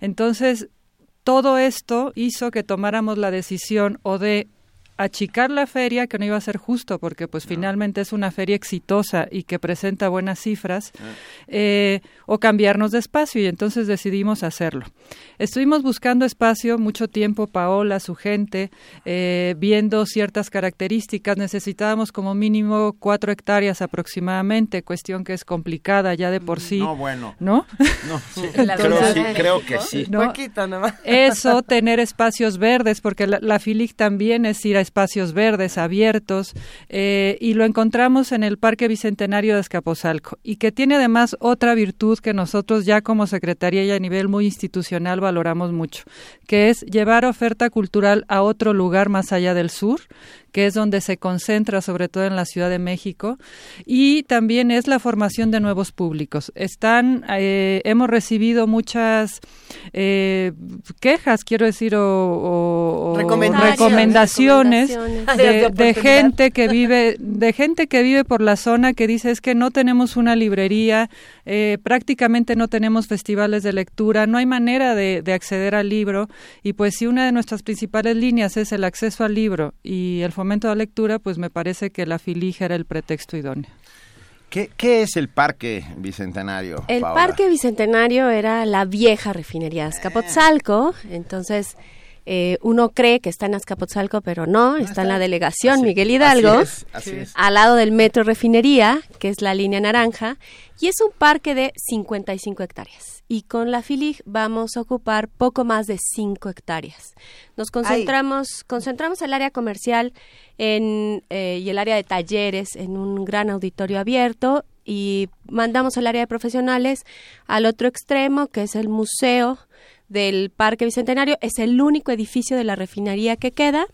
Entonces, todo esto hizo que tomáramos la decisión o de achicar la feria, que no iba a ser justo porque finalmente es una feria exitosa y que presenta buenas cifras, o cambiarnos de espacio, y entonces decidimos hacerlo. Estuvimos buscando espacio mucho tiempo, Paola, su gente, viendo ciertas características. Necesitábamos como mínimo 4 hectáreas aproximadamente, cuestión que es complicada ya de por sí. No, bueno. ¿No? No, sí. Creo que sí. ¿No? Poquito nomás. Eso, tener espacios verdes, porque la FILIC también es ir a espacios verdes, abiertos, y lo encontramos en el Parque Bicentenario de Azcapotzalco, y que tiene además otra virtud que nosotros ya como Secretaría y a nivel muy institucional valoramos mucho, que es llevar oferta cultural a otro lugar más allá del sur, que es donde se concentra sobre todo en la Ciudad de México, y también es la formación de nuevos públicos. Hemos recibido muchas quejas, quiero decir, o recomendaciones de gente que vive por la zona, que dice, es que no tenemos una librería, prácticamente no tenemos festivales de lectura, no hay manera de acceder al libro, y pues si una de nuestras principales líneas es el acceso al libro y el momento de la lectura, pues me parece que la FILIG era el pretexto idóneo. ¿Qué es el Parque Bicentenario, El Paola? Parque Bicentenario era la vieja refinería de Azcapotzalco, entonces uno cree que está en Azcapotzalco, pero no, está en la delegación Miguel Hidalgo, así es. Al lado del Metro Refinería, que es la línea naranja, y es un parque de 55 hectáreas. Y con la FILIG vamos a ocupar poco más de 5 hectáreas. Nos concentramos el área comercial y el área de talleres en un gran auditorio abierto, y mandamos el área de profesionales al otro extremo, que es el museo del Parque Bicentenario. Es el único edificio de la refinería que queda.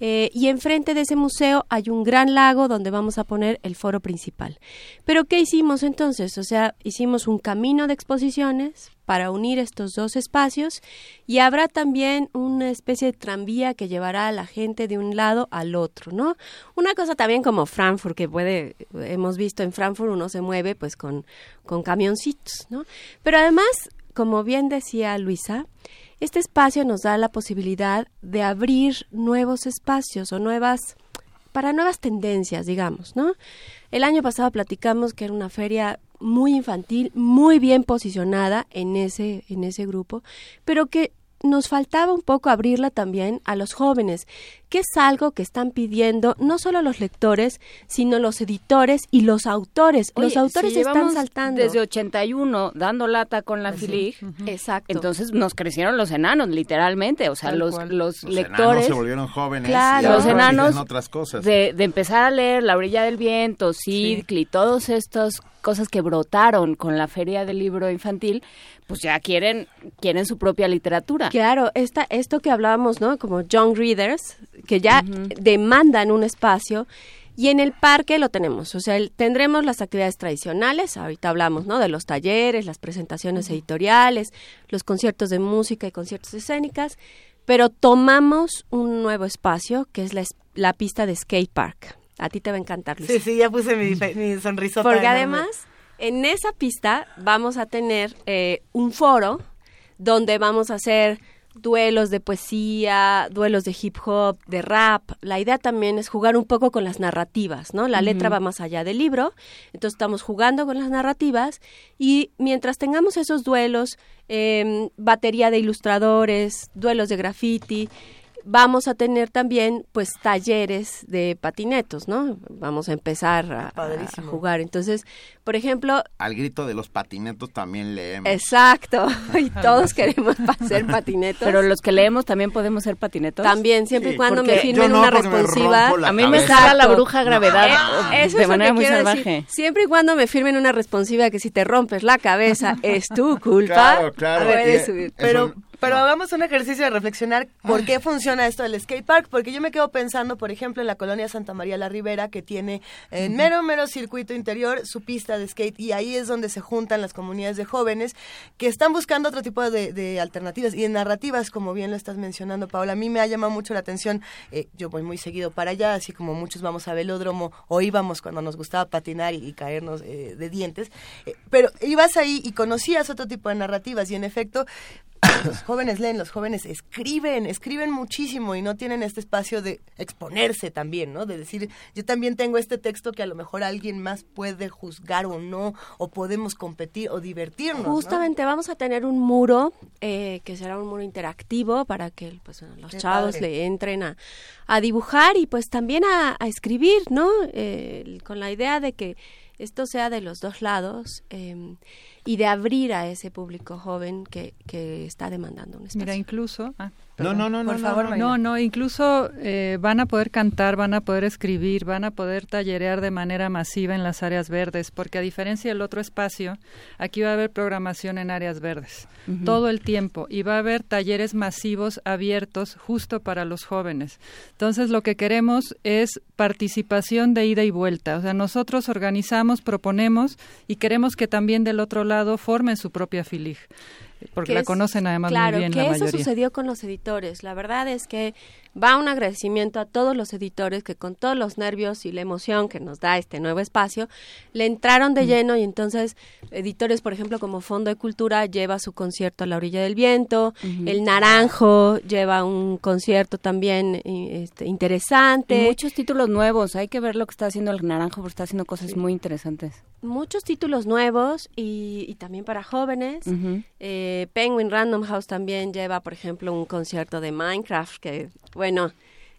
Y enfrente de ese museo hay un gran lago donde vamos a poner el foro principal. ¿Pero qué hicimos entonces? O sea, hicimos un camino de exposiciones para unir estos dos espacios, y habrá también una especie de tranvía que llevará a la gente de un lado al otro, ¿no? Una cosa también como Frankfurt, que hemos visto en Frankfurt, uno se mueve pues con camioncitos, ¿no? Pero además, como bien decía Luisa, este espacio nos da la posibilidad de abrir nuevos espacios o para nuevas tendencias, digamos, ¿no? El año pasado platicamos que era una feria muy infantil, muy bien posicionada en ese grupo, pero que nos faltaba un poco abrirla también a los jóvenes, que es algo que están pidiendo no solo los lectores, sino los editores y los autores. Oye, los autores si están saltando. Desde 81 dando lata con la Filig. Uh-huh. Exacto. Entonces nos crecieron los enanos, literalmente. O sea, los lectores. Enanos se volvieron jóvenes. Claro, los enanos otras cosas. De empezar a leer La Orilla del Viento, Sidcli, todas estas cosas que brotaron con la Feria del Libro Infantil, pues ya quieren su propia literatura. Claro, esto que hablábamos, ¿no? Como young readers, que ya demandan un espacio, y en el parque lo tenemos. O sea, tendremos las actividades tradicionales, ahorita hablamos, ¿no? De los talleres, las presentaciones editoriales, los conciertos de música y conciertos escénicas, pero tomamos un nuevo espacio que es la pista de skate park. A ti te va a encantar, Luis. Sí, sí, ya puse mi sonrisota. Porque además, en esa pista vamos a tener un foro donde vamos a hacer duelos de poesía, duelos de hip hop, de rap. La idea también es jugar un poco con las narrativas, ¿no? La letra va más allá del libro, entonces estamos jugando con las narrativas y mientras tengamos esos duelos, batería de ilustradores, duelos de graffiti. Vamos a tener también, pues, talleres de patinetos, ¿no? Vamos a empezar a jugar. Entonces, por ejemplo... Al grito de los patinetos también leemos. Exacto. Y todos queremos ser patinetos. Pero los que leemos también podemos ser patinetos. También, siempre y cuando me firmen una responsiva. A mí me saca la bruja gravedad de manera muy salvaje. Decir, siempre y cuando me firmen una responsiva que si te rompes la cabeza es tu culpa. Claro, claro. Puedes subir. Pero hagamos un ejercicio de reflexionar por qué funciona esto del skatepark, porque yo me quedo pensando, por ejemplo, en la colonia Santa María la Ribera, que tiene en mero circuito interior su pista de skate, y ahí es donde se juntan las comunidades de jóvenes que están buscando otro tipo de alternativas y de narrativas, como bien lo estás mencionando, Paola. A mí me ha llamado mucho la atención, yo voy muy seguido para allá, así como muchos vamos a velódromo, o íbamos cuando nos gustaba patinar y caernos de dientes, pero ibas ahí y conocías otro tipo de narrativas, y en efecto... Los jóvenes leen, los jóvenes escriben muchísimo y no tienen este espacio de exponerse también, ¿no? De decir, yo también tengo este texto que a lo mejor alguien más puede juzgar o no, o podemos competir o divertirnos. Justamente, ¿no? Vamos a tener un muro, que será un muro interactivo para que pues, los chavos le entren a dibujar y pues también a escribir, ¿no? Con la idea de que esto sea de los dos lados y de abrir a ese público joven que está demandando un espacio. Mira, incluso... incluso van a poder cantar, van a poder escribir, van a poder tallerear de manera masiva en las áreas verdes, porque a diferencia del otro espacio, aquí va a haber programación en áreas verdes todo el tiempo, y va a haber talleres masivos abiertos justo para los jóvenes. Entonces, lo que queremos es participación de ida y vuelta. O sea, nosotros organizamos, proponemos y queremos que también del otro lado formen su propia Filig. Porque la conocen además muy bien la mayoría. Claro, que eso sucedió con los editores. La verdad es que va un agradecimiento a todos los editores que con todos los nervios y la emoción que nos da este nuevo espacio, le entraron de lleno, y entonces editores, por ejemplo, como Fondo de Cultura lleva su concierto a La Orilla del Viento, el Naranjo lleva un concierto también interesante. Y muchos títulos nuevos, hay que ver lo que está haciendo el Naranjo, porque está haciendo cosas muy interesantes. Muchos títulos nuevos y también para jóvenes. Penguin Random House también lleva, por ejemplo, un concierto de Minecraft que, bueno,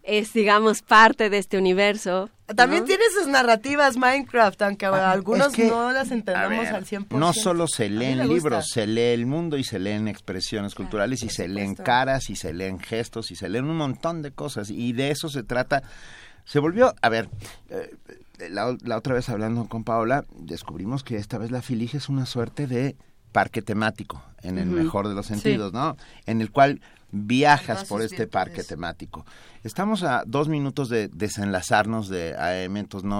es, digamos, parte de este universo. También tiene sus narrativas Minecraft, aunque algunos es que, no las entendamos al 100%. No solo se leen libros, se lee el mundo y se leen expresiones culturales, y se leen caras, y se leen gestos, y se leen un montón de cosas. Y de eso se trata. Se volvió, a ver... La otra vez hablando con Paola, descubrimos que esta vez la Filig es una suerte de parque temático, en el mejor de los sentidos, ¿no? En el cual viajas por este parque temático. Estamos a 2 minutos de desenlazarnos de AM, entonces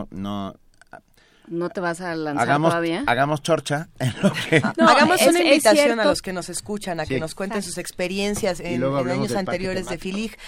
¿No te vas a lanzar todavía? Hagamos chorcha. En lo que... hagamos una invitación a los que nos escuchan, a que nos cuenten sus experiencias en años anteriores de Filig.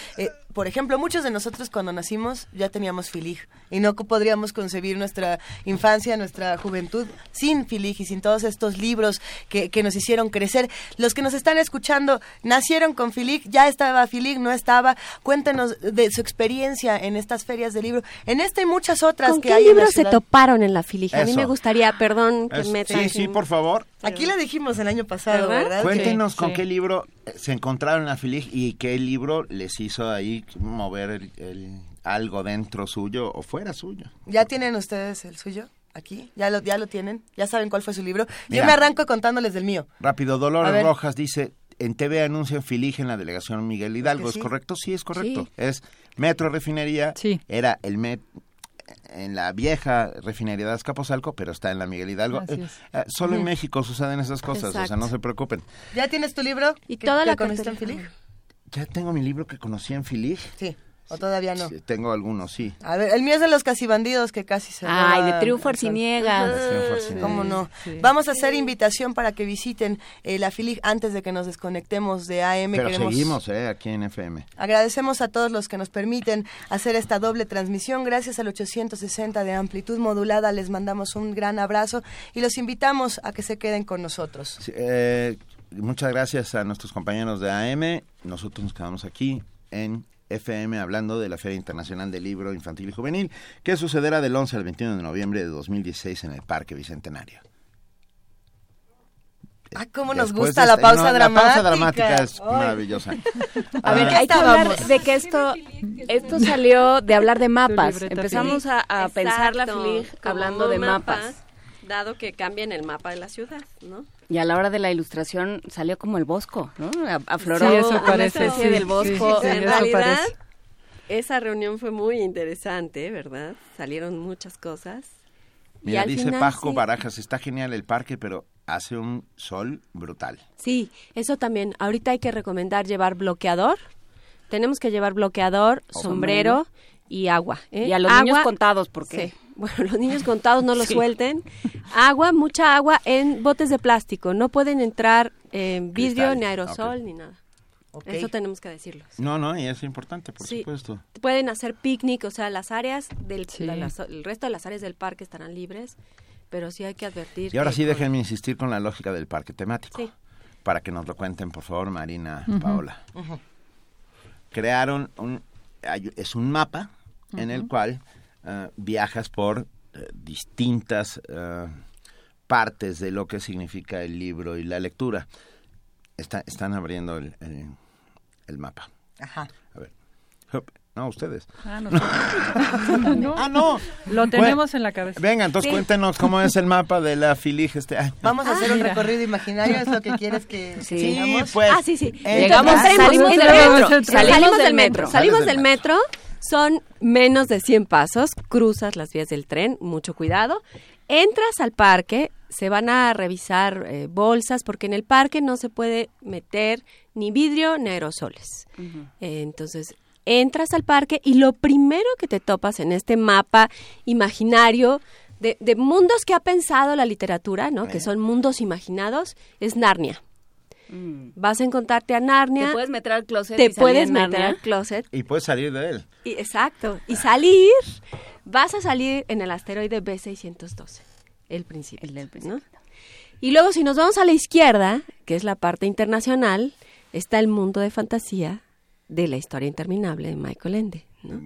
Por ejemplo, muchos de nosotros cuando nacimos ya teníamos Filig, y no podríamos concebir nuestra infancia, nuestra juventud sin Filig y sin todos estos libros que nos hicieron crecer. Los que nos están escuchando nacieron con Filig, ya estaba Filig, no estaba. Cuéntenos de su experiencia en estas ferias de libro, en esta y muchas otras que hay en la ciudad. ¿Con qué libros se toparon en la Filige. A mí me gustaría, perdón, que me traigan. Sí, sí, por favor. Aquí la dijimos el año pasado, ¿verdad? Cuéntenos con qué libro se encontraron a Filige y qué libro les hizo ahí mover algo dentro suyo o fuera suyo. ¿Ya tienen ustedes el suyo? Aquí, ya lo tienen, ya saben cuál fue su libro. Mira, yo me arranco contándoles del mío. Rápido, Dolores Rojas dice, en TV anuncian Filige en la delegación Miguel Hidalgo, ¿es correcto? Sí, es correcto. Sí. Es Metro Refinería, era el en la vieja refinería de Azcapotzalco, pero está en la Miguel Hidalgo. Solo en México suceden esas cosas, o sea, no se preocupen. ¿Ya tienes tu libro que conociste en Filige? Ya tengo mi libro que conocí en Filige. Sí. ¿O todavía no? Sí, tengo algunos, sí. A ver, el mío es de los casi bandidos que casi se... Ay, de Triunfo Arciniegas. ¿Cómo no? Sí. Vamos a hacer invitación para que visiten la Filige antes de que nos desconectemos de AM. Pero seguimos aquí en FM. Agradecemos a todos los que nos permiten hacer esta doble transmisión. Gracias al 860 de amplitud modulada les mandamos un gran abrazo y los invitamos a que se queden con nosotros. Sí, muchas gracias a nuestros compañeros de AM. Nosotros nos quedamos aquí en FM hablando de la Feria Internacional del Libro Infantil y Juvenil, que sucederá del 11 al 21 de noviembre de 2016 en el Parque Bicentenario. Ah, cómo nos gusta la pausa dramática. La pausa dramática es maravillosa. A ver, hay que hablar de que esto salió de hablar de mapas. Empezamos a pensar la Filige hablando de mapas. Dado que cambien el mapa de la ciudad, ¿no? Y a la hora de la ilustración salió como el Bosco, ¿no? Afloró una especie del Bosco. Sí, en realidad, esa reunión fue muy interesante, ¿verdad? Salieron muchas cosas. Mira, dice Pasco Barajas, está genial el parque, pero hace un sol brutal. Sí, eso también. Ahorita hay que recomendar llevar bloqueador. Tenemos que llevar bloqueador, sombrero y agua. Y a los niños contados, porque... Sí. Bueno, los niños contados no los suelten. Agua, mucha agua en botes de plástico. No pueden entrar vidrio, cristal, ni aerosol, ni nada. Okay. Eso tenemos que decirlo. Sí. No, y es importante, por supuesto. Pueden hacer picnic, o sea, las áreas del... el resto de las áreas del parque estarán libres, pero sí hay que advertir. Y ahora déjenme insistir con la lógica del parque temático. Sí. Para que nos lo cuenten, por favor, Marina, Paola. Uh-huh. Crearon un mapa en el cual... viajas por distintas partes de lo que significa el libro y la lectura. Están abriendo el mapa. Ajá. A ver. No, ustedes. Ah, nosotros. No. Lo tenemos en la cabeza. Venga, entonces cuéntenos cómo es el mapa de la Filige este año. Vamos a hacer un recorrido imaginario, es lo que quieres que... Sí, pues. Ah, sí. Salimos del metro. Son menos de 100 pasos, cruzas las vías del tren, mucho cuidado. Entras al parque, se van a revisar bolsas, porque en el parque no se puede meter ni vidrio ni aerosoles. Uh-huh. Entonces, entras al parque y lo primero que te topas en este mapa imaginario de mundos que ha pensado la literatura, ¿no? Que son mundos imaginados, es Narnia. Vas a encontrarte a Narnia. Te puedes meter al closet. Y puedes salir de él. Exacto. Y salir. Vas a salir en el asteroide B612. El principio. El del principio. ¿No? Y luego, si nos vamos a la izquierda, que es la parte internacional, está el mundo de fantasía de La historia interminable de Michael Ende, ¿no?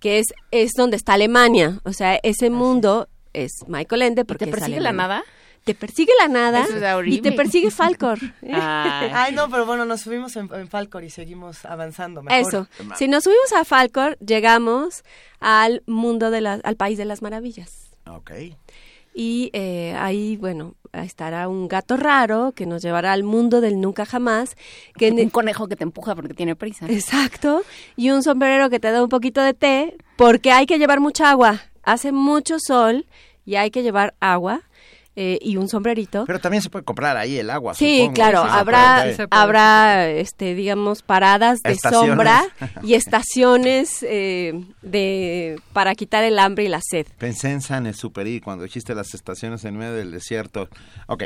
Que es donde está Alemania. O sea, ese mundo es Michael Ende porque ¿te persigue la nada? Te persigue la nada y te persigue Falcor. Ay, no, pero bueno, nos subimos en Falcor y seguimos avanzando. Mejor. Eso. Si nos subimos a Falcor, llegamos al mundo al país de las maravillas. Okay. Y ahí, bueno, estará un gato raro que nos llevará al mundo del nunca jamás. Que un conejo que te empuja porque tiene prisa. Exacto. Y un sombrero que te da un poquito de té porque hay que llevar mucha agua. Hace mucho sol y hay que llevar agua. Y un sombrerito. Pero también se puede comprar ahí el agua. Sí, supongo, claro, habrá digamos, paradas de sombra y estaciones para quitar el hambre y la sed. Pensé en San Exupery cuando dijiste las estaciones en medio del desierto. Ok,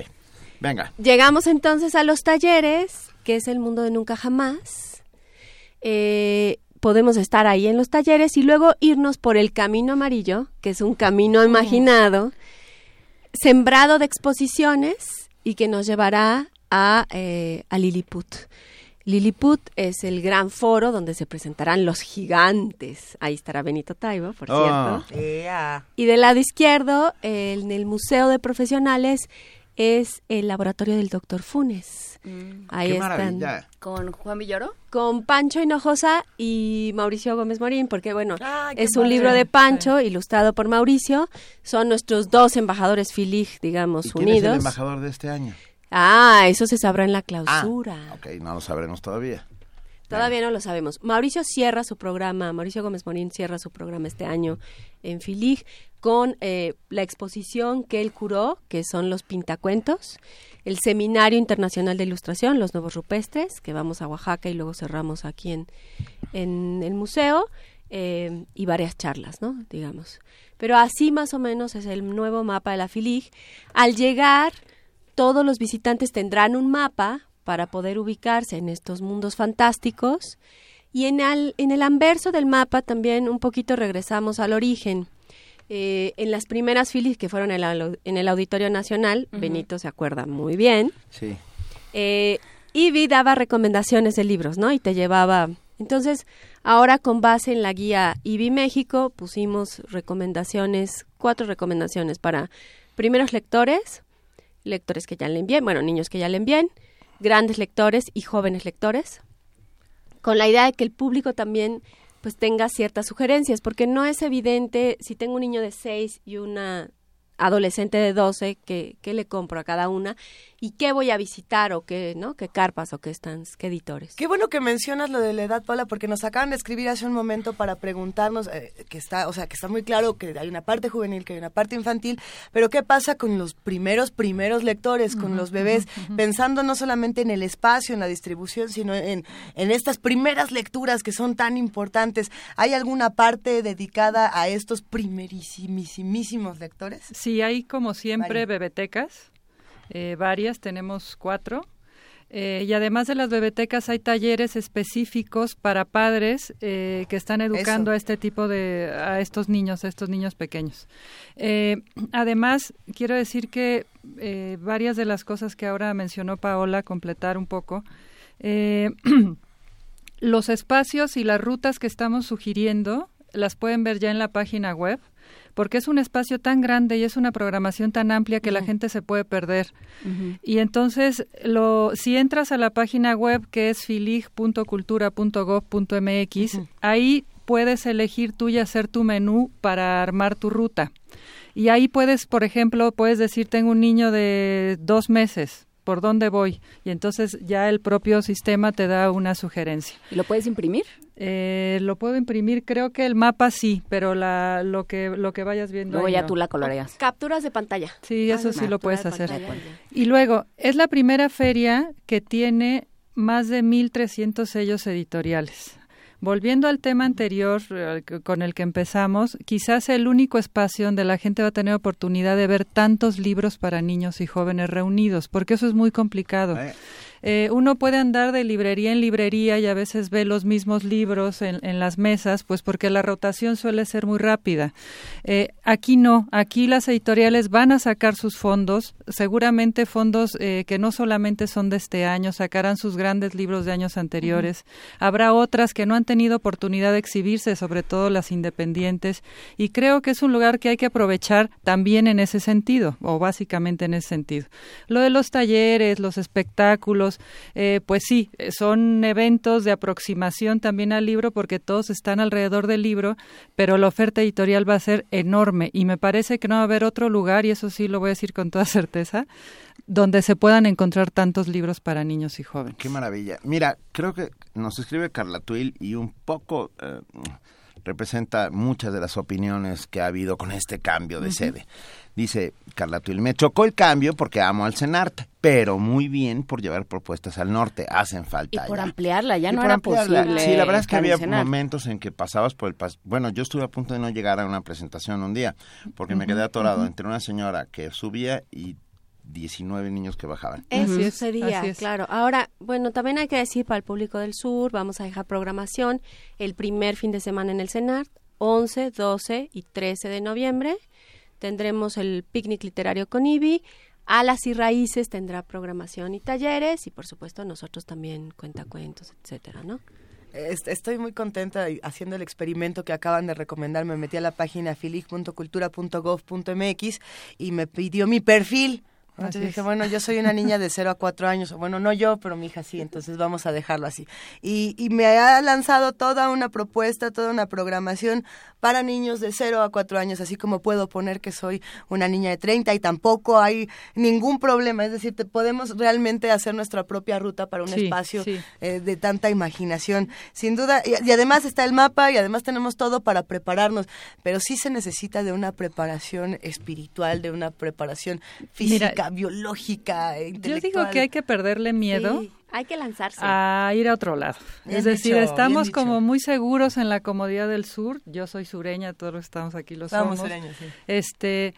venga. Llegamos entonces a los talleres, que es el mundo de nunca jamás. Podemos estar ahí en los talleres y luego irnos por el camino amarillo, que es un camino imaginado, sembrado de exposiciones y que nos llevará a Lilliput. Lilliput es el gran foro donde se presentarán los gigantes. Ahí estará Benito Taibo, por cierto. Yeah. Y del lado izquierdo, en el Museo de Profesionales, es el laboratorio del Dr. Funes. Ahí qué están. Maravilla. ¿Con Juan Villoro? Con Pancho Hinojosa y Mauricio Gómez Morín, porque bueno, es un libro de Pancho ilustrado por Mauricio. Son nuestros dos embajadores Filig, digamos, ¿y quién unidos? ¿Quién es el embajador de este año? Eso se sabrá en la clausura. Ok, no lo sabremos todavía. Todavía no lo sabemos. Mauricio Gómez Morín cierra su programa este año en Filig con la exposición que él curó, que son los pintacuentos, el Seminario Internacional de Ilustración, los Nuevos Rupestres, que vamos a Oaxaca y luego cerramos aquí en el museo, y varias charlas, ¿no? Digamos. Pero así más o menos es el nuevo mapa de la Filig. Al llegar, todos los visitantes tendrán un mapa para poder ubicarse en estos mundos fantásticos, y en el anverso del mapa también un poquito regresamos al origen. En las primeras Filig que fueron en el Auditorio Nacional, uh-huh, Benito se acuerda muy bien, sí. Ivy daba recomendaciones de libros, ¿no? Y te llevaba. Entonces, ahora con base en la guía Ivy México pusimos recomendaciones, 4 recomendaciones para primeros lectores que ya leen bien, bueno, niños que ya leen bien, grandes lectores y jóvenes lectores, con la idea de que el público también pues tenga ciertas sugerencias, porque no es evidente, si tengo un niño de 6 y una adolescente de 12, ¿qué le compro a cada una? ¿Y qué voy a visitar? ¿O qué, no? ¿Qué carpas o qué stands? ¿Qué editores? Qué bueno que mencionas lo de la edad, Paula, porque nos acaban de escribir hace un momento para preguntarnos, que está muy claro que hay una parte juvenil, que hay una parte infantil, pero ¿qué pasa con los primeros lectores, con los bebés? Pensando no solamente en el espacio, en la distribución, sino en estas primeras lecturas que son tan importantes. ¿Hay alguna parte dedicada a estos primerísimísimos lectores? Sí, hay como siempre bebetecas, varias, tenemos 4, y además de las bebetecas hay talleres específicos para padres que están educando a estos niños pequeños. Además, quiero decir que varias de las cosas que ahora mencionó Paola, completar un poco, los espacios y las rutas que estamos sugiriendo las pueden ver ya en la página web, porque es un espacio tan grande y es una programación tan amplia que la gente se puede perder. Uh-huh. Y entonces, si entras a la página web, que es filig.cultura.gov.mx, uh-huh, ahí puedes elegir tú y hacer tu menú para armar tu ruta. Y ahí por ejemplo, puedes decir, tengo un niño de 2 meses. ¿Por dónde voy? Y entonces ya el propio sistema te da una sugerencia. ¿Y lo puedes imprimir? Lo puedo imprimir, creo que el mapa sí, pero lo que vayas viendo. Luego ya tú la coloreas. Capturas de pantalla. Sí, eso sí lo puedes hacer. Y luego, es la primera feria que tiene más de 1,300 sellos editoriales. Volviendo al tema anterior con el que empezamos, quizás el único espacio donde la gente va a tener oportunidad de ver tantos libros para niños y jóvenes reunidos, porque eso es muy complicado. Uno puede andar de librería en librería y a veces ve los mismos libros en las mesas, pues porque la rotación suele ser muy rápida. Aquí no, aquí las editoriales van a sacar sus fondos, seguramente fondos que no solamente son de este año, sacarán sus grandes libros de años anteriores. Uh-huh. Habrá otras que no han tenido oportunidad de exhibirse, sobre todo las independientes, y creo que es un lugar que hay que aprovechar también en ese sentido, o básicamente en ese sentido. Lo de los talleres, los espectáculos, pues sí, son eventos de aproximación también al libro, porque todos están alrededor del libro, pero la oferta editorial va a ser enorme, y me parece que no va a haber otro lugar, y eso sí lo voy a decir con toda certeza, donde se puedan encontrar tantos libros para niños y jóvenes. ¡Qué maravilla! Mira, creo que nos escribe Carla Tuil, y un poco representa muchas de las opiniones que ha habido con este cambio de sede. Dice Carla Tuil, me chocó el cambio porque amo al CENART, pero muy bien por llevar propuestas al norte, hacen falta. Y por ampliarla, ya no era posible. Sí, la verdad es que había momentos en que pasabas por el bueno, yo estuve a punto de no llegar a una presentación un día, porque me quedé atorado entre una señora que subía y 19 niños que bajaban. Eso sucedía, claro. Ahora, bueno, también hay que decir para el público del sur, vamos a dejar programación el primer fin de semana en el CENART, 11, 12 y 13 de noviembre. Tendremos el picnic literario con IBI. Alas y Raíces tendrá programación y talleres, y por supuesto nosotros también cuentacuentos, etcétera, ¿no? Estoy muy contenta haciendo el experimento que acaban de recomendar. Me metí a la página filig.cultura.gov.mx y me pidió mi perfil. Entonces dije, bueno, yo soy una niña de 0 a 4 años, bueno, no yo, pero mi hija sí, entonces vamos a dejarlo así. Y me ha lanzado toda una propuesta, toda una programación para niños de 0 a 4 años, así como puedo poner que soy una niña de 30 y tampoco hay ningún problema, es decir, podemos realmente hacer nuestra propia ruta para un espacio de tanta imaginación, sin duda, y además está el mapa y además tenemos todo para prepararnos, pero sí se necesita de una preparación espiritual, de una preparación física. Mira, biológica, intelectual. Yo digo que hay que perderle miedo. Sí, hay que lanzarse. A ir a otro lado. Bien es decir, dicho, estamos como muy seguros en la comodidad del sur. Yo soy sureña, todos estamos aquí, lo somos. Estamos sureños, sí.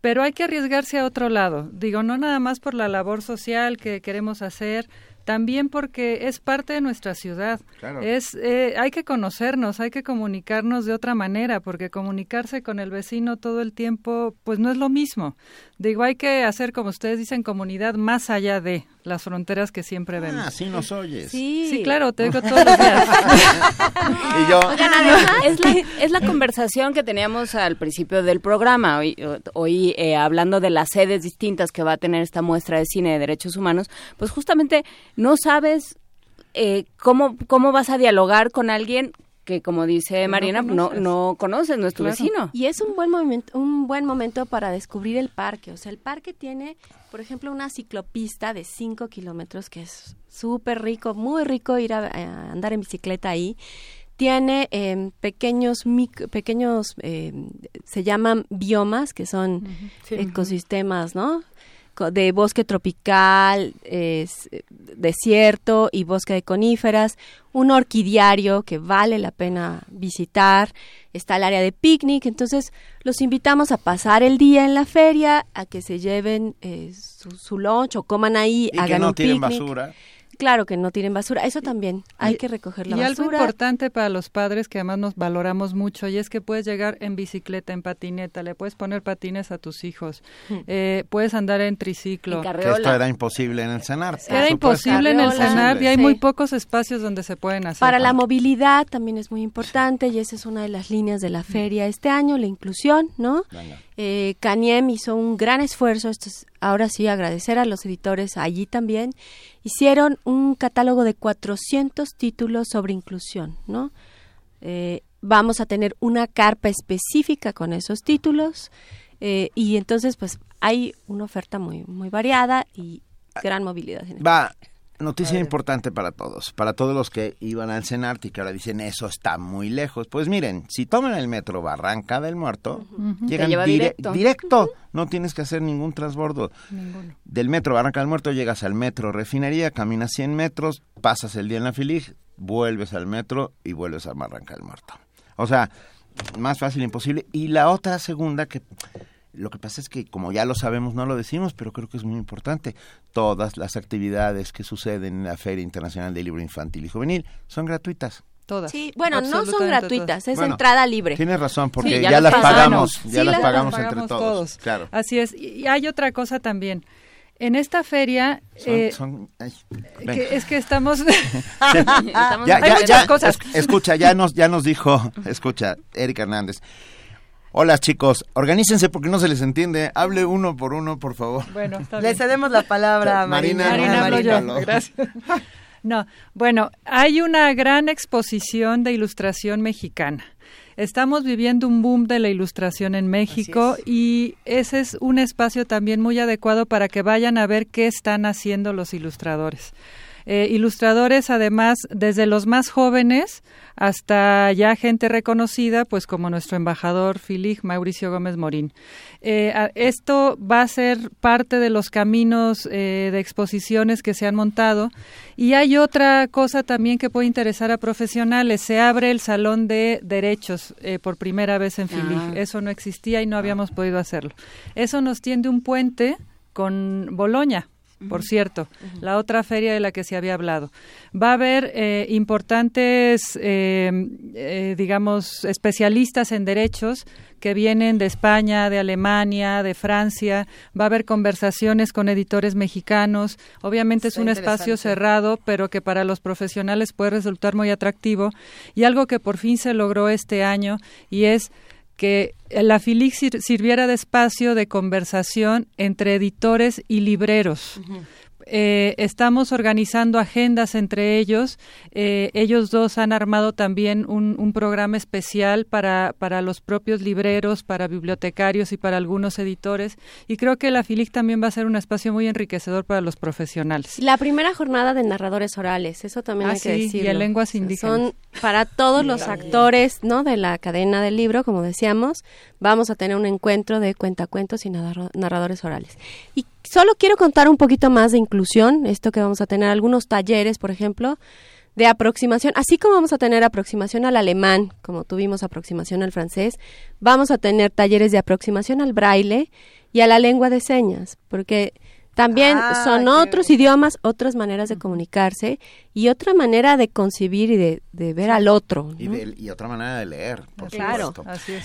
Pero hay que arriesgarse a otro lado. Digo, no nada más por la labor social que queremos hacer, también porque es parte de nuestra ciudad. Claro. Hay que conocernos, hay que comunicarnos de otra manera, porque comunicarse con el vecino todo el tiempo, pues no es lo mismo. Digo, hay que hacer, como ustedes dicen, comunidad más allá de las fronteras que siempre vemos. Ah, sí nos oyes. Sí, claro, te digo todos los días. Y yo... Oigan, es la conversación que teníamos al principio del programa, hoy hablando de las sedes distintas que va a tener esta muestra de cine de derechos humanos, pues justamente no sabes cómo vas a dialogar con alguien que, como dice Mariana, no conoces, no es tu vecino. Y es un buen momento para descubrir el parque. O sea, el parque tiene, por ejemplo, una ciclopista de 5 kilómetros que es súper rico, muy rico ir a andar en bicicleta ahí. Tiene pequeños, se llaman biomas, que son ecosistemas, ¿no? De bosque tropical, desierto y bosque de coníferas, un orquidiario que vale la pena visitar, está el área de picnic, entonces los invitamos a pasar el día en la feria, a que se lleven su lunch o coman ahí, y hagan que no un tiren picnic. Basura. Claro que no tiren basura, eso también, hay que recoger la basura. Y algo importante para los padres que además nos valoramos mucho, y es que puedes llegar en bicicleta, en patineta, le puedes poner patines a tus hijos, puedes andar en triciclo. Que esto era imposible en el CENAR. Era imposible en el CENAR y hay muy pocos espacios donde se pueden hacer. Para la movilidad también es muy importante, y esa es una de las líneas de la feria este año, la inclusión, ¿no? Venga. Caniem hizo un gran esfuerzo, ahora sí agradecer a los editores allí también, hicieron un catálogo de 400 títulos sobre inclusión, ¿no? Vamos a tener una carpa específica con esos títulos, y entonces pues hay una oferta muy, muy variada y gran movilidad. Va. Noticia importante para todos los que iban al CENART y que ahora dicen, eso está muy lejos. Pues miren, si toman el metro Barranca del Muerto, llegan directo. No tienes que hacer ningún transbordo. Ninguno. Del metro Barranca del Muerto llegas al metro Refinería, caminas 100 metros, pasas el día en la Filig, vuelves al metro y vuelves a Barranca del Muerto. O sea, más fácil imposible. Y la otra segunda que... Lo que pasa es que, como ya lo sabemos, no lo decimos, pero creo que es muy importante. Todas las actividades que suceden en la Feria Internacional del Libro Infantil y Juvenil son gratuitas. Todas. Sí, bueno, no son gratuitas, es entrada libre. Tienes razón, porque ya las pagamos entre todos. Claro. Así es. Y hay otra cosa también. En esta feria... Estamos... Escucha, ya nos dijo Erika Hernández. Hola chicos, organícense porque no se les entiende. Hable uno por uno, por favor. Bueno, está bien. Le cedemos la palabra a Marina. Marina, gracias. No, bueno, hay una gran exposición de ilustración mexicana. Estamos viviendo un boom de la ilustración en México y ese es un espacio también muy adecuado para que vayan a ver qué están haciendo los ilustradores. Ilustradores, además, desde los más jóvenes hasta ya gente reconocida, pues como nuestro embajador Filig, Mauricio Gómez Morín. Esto va a ser parte de los caminos de exposiciones que se han montado. Y hay otra cosa también que puede interesar a profesionales. Se abre el Salón de Derechos por primera vez en Filig. Eso no existía y no habíamos podido hacerlo. Eso nos tiende un puente con Boloña. por cierto, la otra feria de la que se había hablado. Va a haber importantes, digamos, especialistas en derechos que vienen de España, de Alemania, de Francia. Va a haber conversaciones con editores mexicanos. Obviamente es un espacio cerrado, pero que para los profesionales puede resultar muy atractivo. Y algo que por fin se logró este año y es que la FILIC sirviera de espacio de conversación entre editores y libreros. Uh-huh. Estamos organizando agendas entre ellos. Ellos dos han armado también un programa especial para los propios libreros, para bibliotecarios y para algunos editores. Y creo que la FILIC también va a ser un espacio muy enriquecedor para los profesionales. La primera jornada de narradores orales, eso también hay que decirlo. Y en lenguas indígenas. Son para todos los actores, ¿no?, de la cadena del libro, como decíamos. Vamos a tener un encuentro de cuentacuentos y narradores orales. Y solo quiero contar un poquito más de inclusión, esto que vamos a tener, algunos talleres, por ejemplo, de aproximación, así como vamos a tener aproximación al alemán, como tuvimos aproximación al francés, vamos a tener talleres de aproximación al braille y a la lengua de señas, porque también son otros idiomas, otras maneras de comunicarse y otra manera de concebir y de ver al otro, ¿no? Y otra manera de leer, por supuesto. Claro, así es.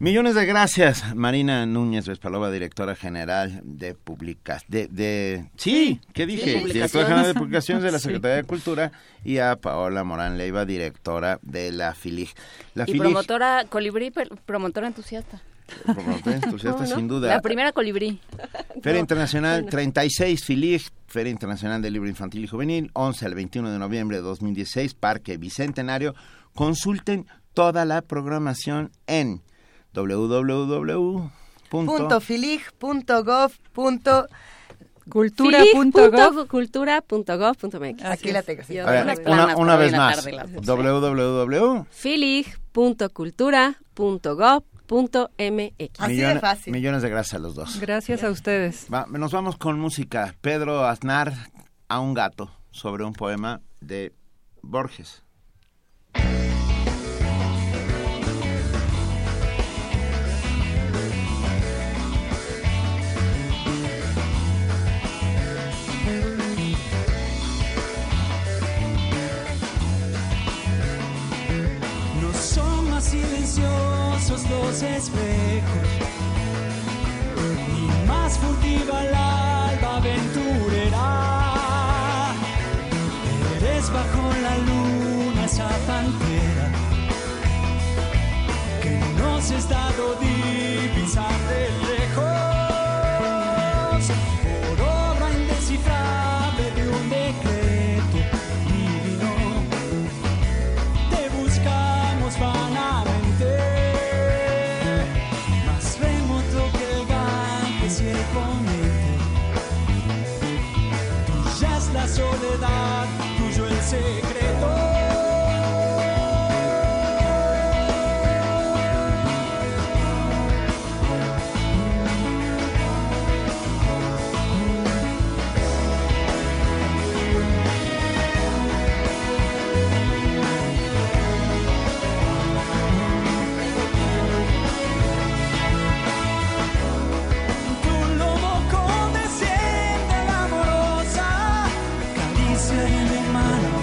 Millones de gracias, Marina Núñez Vespalova, directora general de directora general de Publicaciones de la Secretaría de Cultura, y a Paola Morán Leiva, directora de la FILIG. Y promotora colibrí, promotora entusiasta. Sin duda. La primera colibrí. Feria Internacional 36, FILIG, Feria Internacional del Libro Infantil y Juvenil, 11 al 21 de noviembre de 2016, Parque Bicentenario. Consulten toda la programación en www.filig.gov.cultura.gov.mx. Aquí la tengo. Sí. Una vez más. www.filig.cultura.gov.mx. Así de fácil. Millones de gracias a los dos. Gracias a ustedes. Nos vamos con música. Pedro Aznar, A un gato, sobre un poema de Borges. Silenciosos los espejos y más furtiva el alba aventurera. Eres bajo la luna esa pantera que nos es dado divisar de lejos por obra indescifrable de un decreto divino. Te buscamos vanamente, la soledad, tuyo el secreto. Mano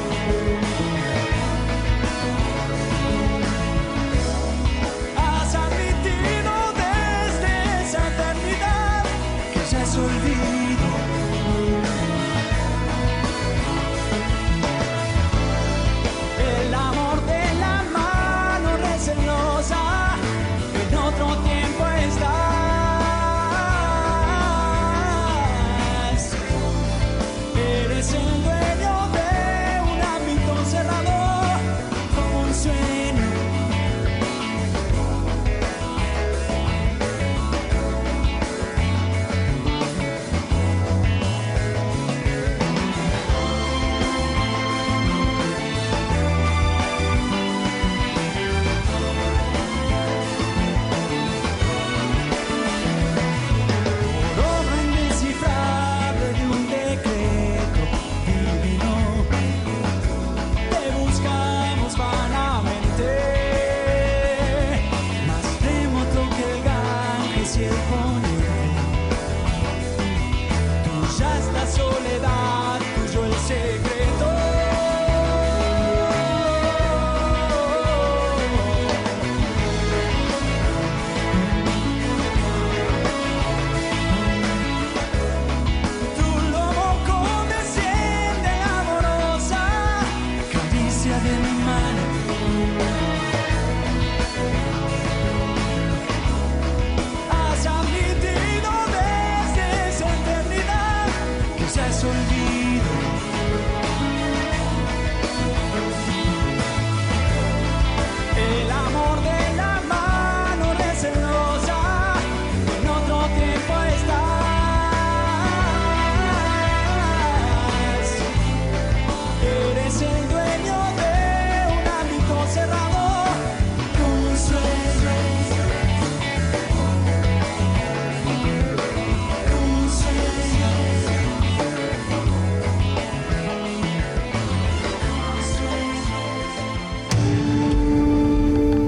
Has admitido desde esa eternidad que ya es olvido. El amor de la mano recelosa en otro tiempo estás. Eres el dueño de un ámbito cerrado, un sueño.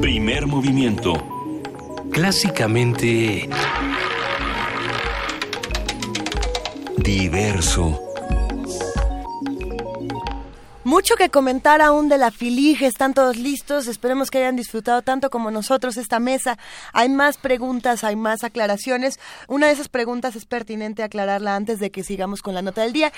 Primer movimiento. Clásicamente diverso. Mucho que comentar aún de la Filig, están todos listos, esperemos que hayan disfrutado tanto como nosotros esta mesa. Hay más preguntas, hay más aclaraciones. Una de esas preguntas es pertinente aclararla antes de que sigamos con la nota del día.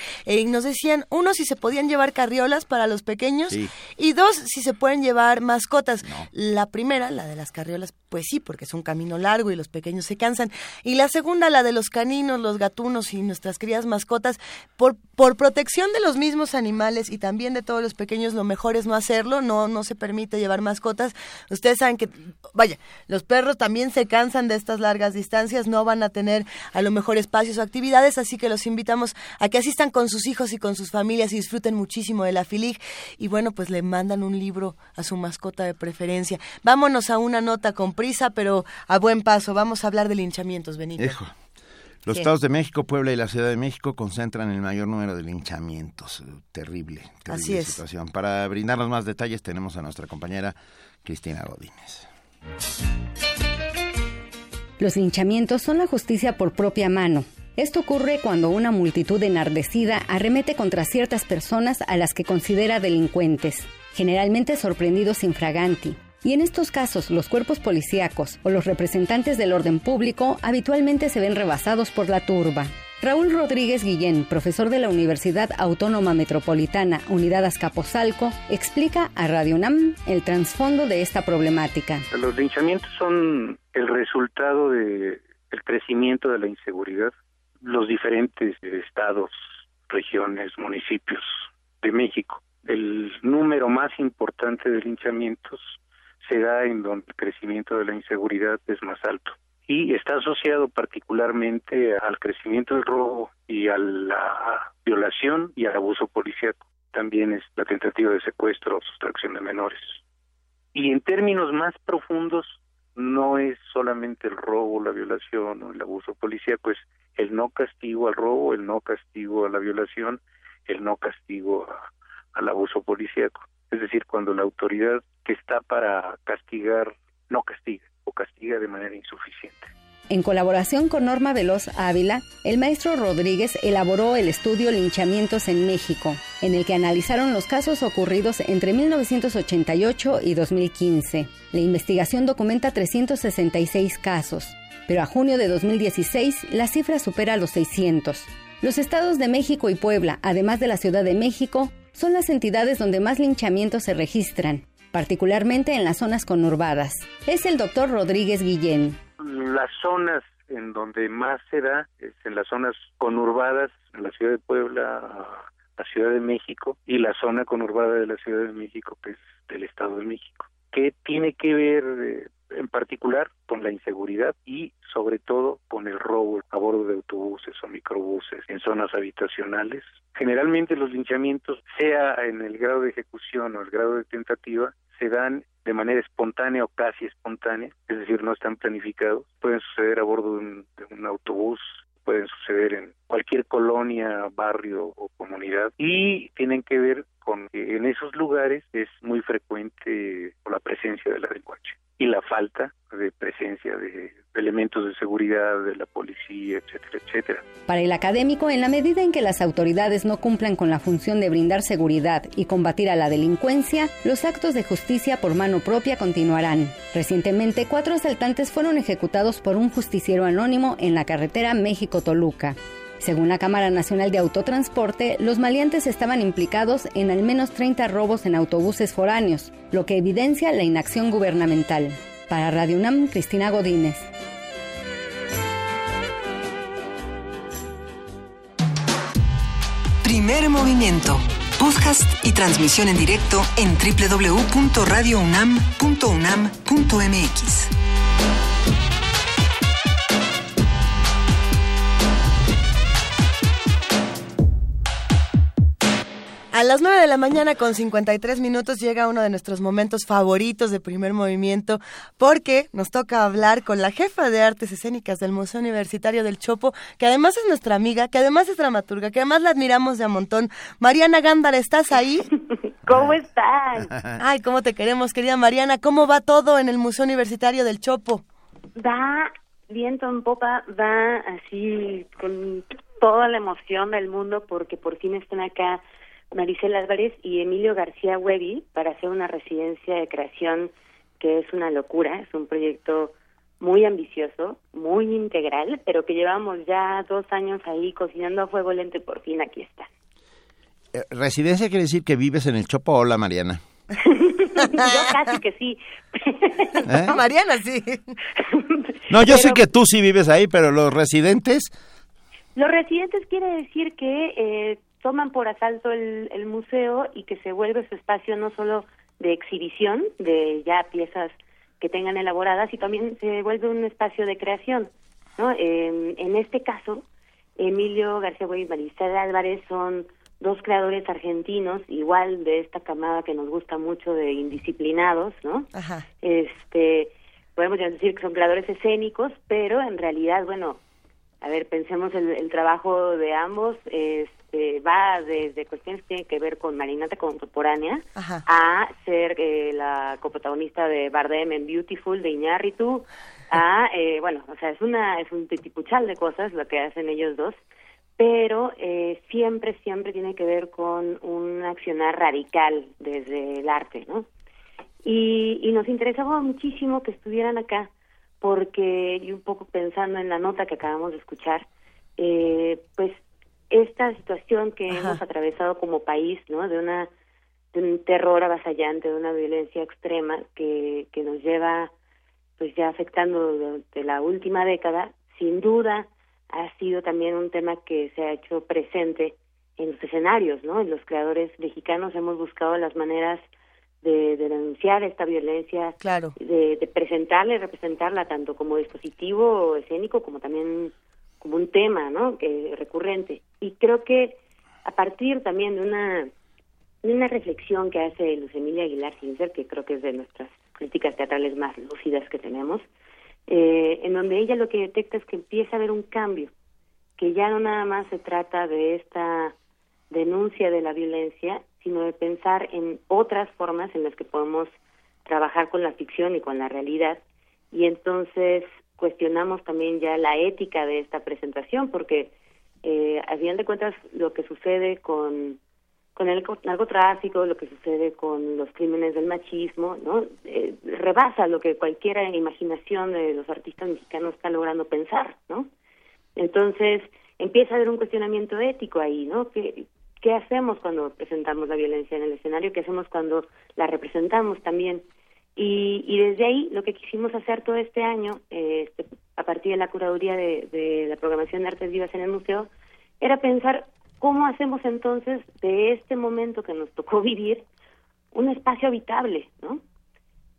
Nos decían, uno, si se podían llevar carriolas para los pequeños, sí. Y dos, si se pueden llevar mascotas. No. La primera, la de las carriolas, pues sí, porque es un camino largo y los pequeños se cansan. Y la segunda, la de los caninos, los gatunos y nuestras queridas mascotas, por protección de los mismos animales y también de todos los pequeños, lo mejor es no hacerlo, no se permite llevar mascotas. Ustedes saben que, vaya, los perros también se cansan de estas largas distancias, no van a tener a lo mejor espacios o actividades, así que los invitamos a que asistan con sus hijos y con sus familias y disfruten muchísimo de la Filig. Y bueno, pues le mandan un libro a su mascota de preferencia. Vámonos a una nota con prisa, pero a buen paso. Vamos a hablar de linchamientos, Benito. Ejo. Los estados de México, Puebla y la Ciudad de México concentran el mayor número de linchamientos. Terrible así es. Situación. Para brindarnos más detalles tenemos a nuestra compañera Cristina Godínez. Los linchamientos son la justicia por propia mano. Esto ocurre cuando una multitud enardecida arremete contra ciertas personas a las que considera delincuentes, generalmente sorprendidos infraganti. Y en estos casos, los cuerpos policíacos o los representantes del orden público habitualmente se ven rebasados por la turba. Raúl Rodríguez Guillén, profesor de la Universidad Autónoma Metropolitana, Unidad Azcapotzalco, explica a Radio UNAM el trasfondo de esta problemática. Los linchamientos son el resultado del crecimiento de la inseguridad. Los diferentes estados, regiones, municipios de México. El número más importante de linchamientos se da en donde el crecimiento de la inseguridad es más alto y está asociado particularmente al crecimiento del robo y a la violación y al abuso policíaco. También es la tentativa de secuestro o sustracción de menores. Y en términos más profundos, no es solamente el robo, la violación o el abuso policíaco, es el no castigo al robo, el no castigo a la violación, el no castigo al abuso policíaco. Es decir, cuando la autoridad que está para castigar no castiga o castiga de manera insuficiente. En colaboración con Norma Veloz Ávila, el maestro Rodríguez elaboró el estudio Linchamientos en México, en el que analizaron los casos ocurridos entre 1988 y 2015. La investigación documenta 366 casos, pero a junio de 2016 la cifra supera los 600. Los estados de México y Puebla, además de la Ciudad de México, son las entidades donde más linchamientos se registran, particularmente en las zonas conurbadas. Es el doctor Rodríguez Guillén. Las zonas en donde más se da es en las zonas conurbadas, en la Ciudad de Puebla, la Ciudad de México y la zona conurbada de la Ciudad de México, que es del Estado de México, que tiene que ver en particular con la inseguridad y sobre todo con el robo a bordo de autobuses o microbuses en zonas habitacionales. Generalmente los linchamientos, sea en el grado de ejecución o el grado de tentativa, se dan de manera espontánea o casi espontánea, es decir, no están planificados. Pueden suceder a bordo de un autobús, pueden suceder en cualquier colonia, barrio o comunidad y tienen que ver con que en esos lugares es muy frecuente la presencia de la delincuencia y la falta de presencia de elementos de seguridad, de la policía, etcétera, etcétera. Para el académico, en la medida en que las autoridades no cumplan con la función de brindar seguridad y combatir a la delincuencia, los actos de justicia por mano propia continuarán. Recientemente, 4 asaltantes fueron ejecutados por un justiciero anónimo en la carretera México-Toluca. Según la Cámara Nacional de Autotransporte, los maleantes estaban implicados en al menos 30 robos en autobuses foráneos, lo que evidencia la inacción gubernamental. Para Radio UNAM, Cristina Godínez. Primer movimiento. Podcast y transmisión en directo en www.radiounam.unam.mx. A las 9 de la mañana con 53 minutos llega uno de nuestros momentos favoritos de Primer Movimiento, porque nos toca hablar con la jefa de Artes Escénicas del Museo Universitario del Chopo, que además es nuestra amiga, que además es dramaturga, que además la admiramos de a montón. Mariana Gándara, ¿estás ahí? ¿Cómo estás? Ay, cómo te queremos, querida Mariana. ¿Cómo va todo en el Museo Universitario del Chopo? Va viento en popa, va así con toda la emoción del mundo, porque por fin están acá Maricel Álvarez y Emilio García Huevi para hacer una residencia de creación que es una locura, es un proyecto muy ambicioso, muy integral, pero que llevamos ya 2 años ahí cocinando a fuego lento y por fin aquí está. ¿Residencia quiere decir que vives en el Chopo? Hola, Mariana. Yo casi que sí. ¿Eh? Mariana sí. No, yo sé que tú sí vives ahí, pero los residentes... Los residentes quiere decir que... toman por asalto el museo y que se vuelve su espacio no solo de exhibición, de ya piezas que tengan elaboradas, y también se vuelve un espacio de creación, ¿no? En este caso, Emilio García Güey y Maricel Álvarez son 2 creadores argentinos, igual de esta camada que nos gusta mucho de indisciplinados, ¿no? Ajá. Podemos decir que son creadores escénicos, pero en realidad, bueno, a ver, pensemos el trabajo de ambos, va desde cuestiones que tienen que ver con marinata contemporánea, ajá, a ser la coprotagonista de Bardem en Beautiful de Iñárritu, a bueno, o sea, es un titipuchal de cosas lo que hacen ellos dos, pero siempre tiene que ver con un accionar radical desde el arte, ¿no? Y nos interesaba muchísimo que estuvieran acá, porque yo un poco pensando en la nota que acabamos de escuchar, pues esta situación que ajá, hemos atravesado como país, ¿no? De un terror avasallante, de una violencia extrema que nos lleva, pues ya afectando de la última década, sin duda ha sido también un tema que se ha hecho presente en los escenarios, ¿no? Los creadores mexicanos hemos buscado las maneras de denunciar esta violencia, claro, de presentarla y representarla tanto como dispositivo escénico como también como un tema, ¿no? Que recurrente. Y creo que a partir también de una reflexión que hace Luz Emilia Aguilar Sincer, que creo que es de nuestras críticas teatrales más lúcidas que tenemos, en donde ella lo que detecta es que empieza a haber un cambio, que ya no nada más se trata de esta denuncia de la violencia, sino de pensar en otras formas en las que podemos trabajar con la ficción y con la realidad. Y entonces cuestionamos también ya la ética de esta presentación, porque al final de cuentas lo que sucede con el narcotráfico, lo que sucede con los crímenes del machismo, ¿no? Rebasa lo que cualquier imaginación de los artistas mexicanos está logrando pensar, ¿no? Entonces empieza a haber un cuestionamiento ético ahí, ¿no? ¿Qué hacemos cuando presentamos la violencia en el escenario? ¿Qué hacemos cuando la representamos también? Y desde ahí lo que quisimos hacer todo este año, a partir de la curaduría de la programación de Artes Vivas en el museo, era pensar cómo hacemos entonces de este momento que nos tocó vivir un espacio habitable, ¿no?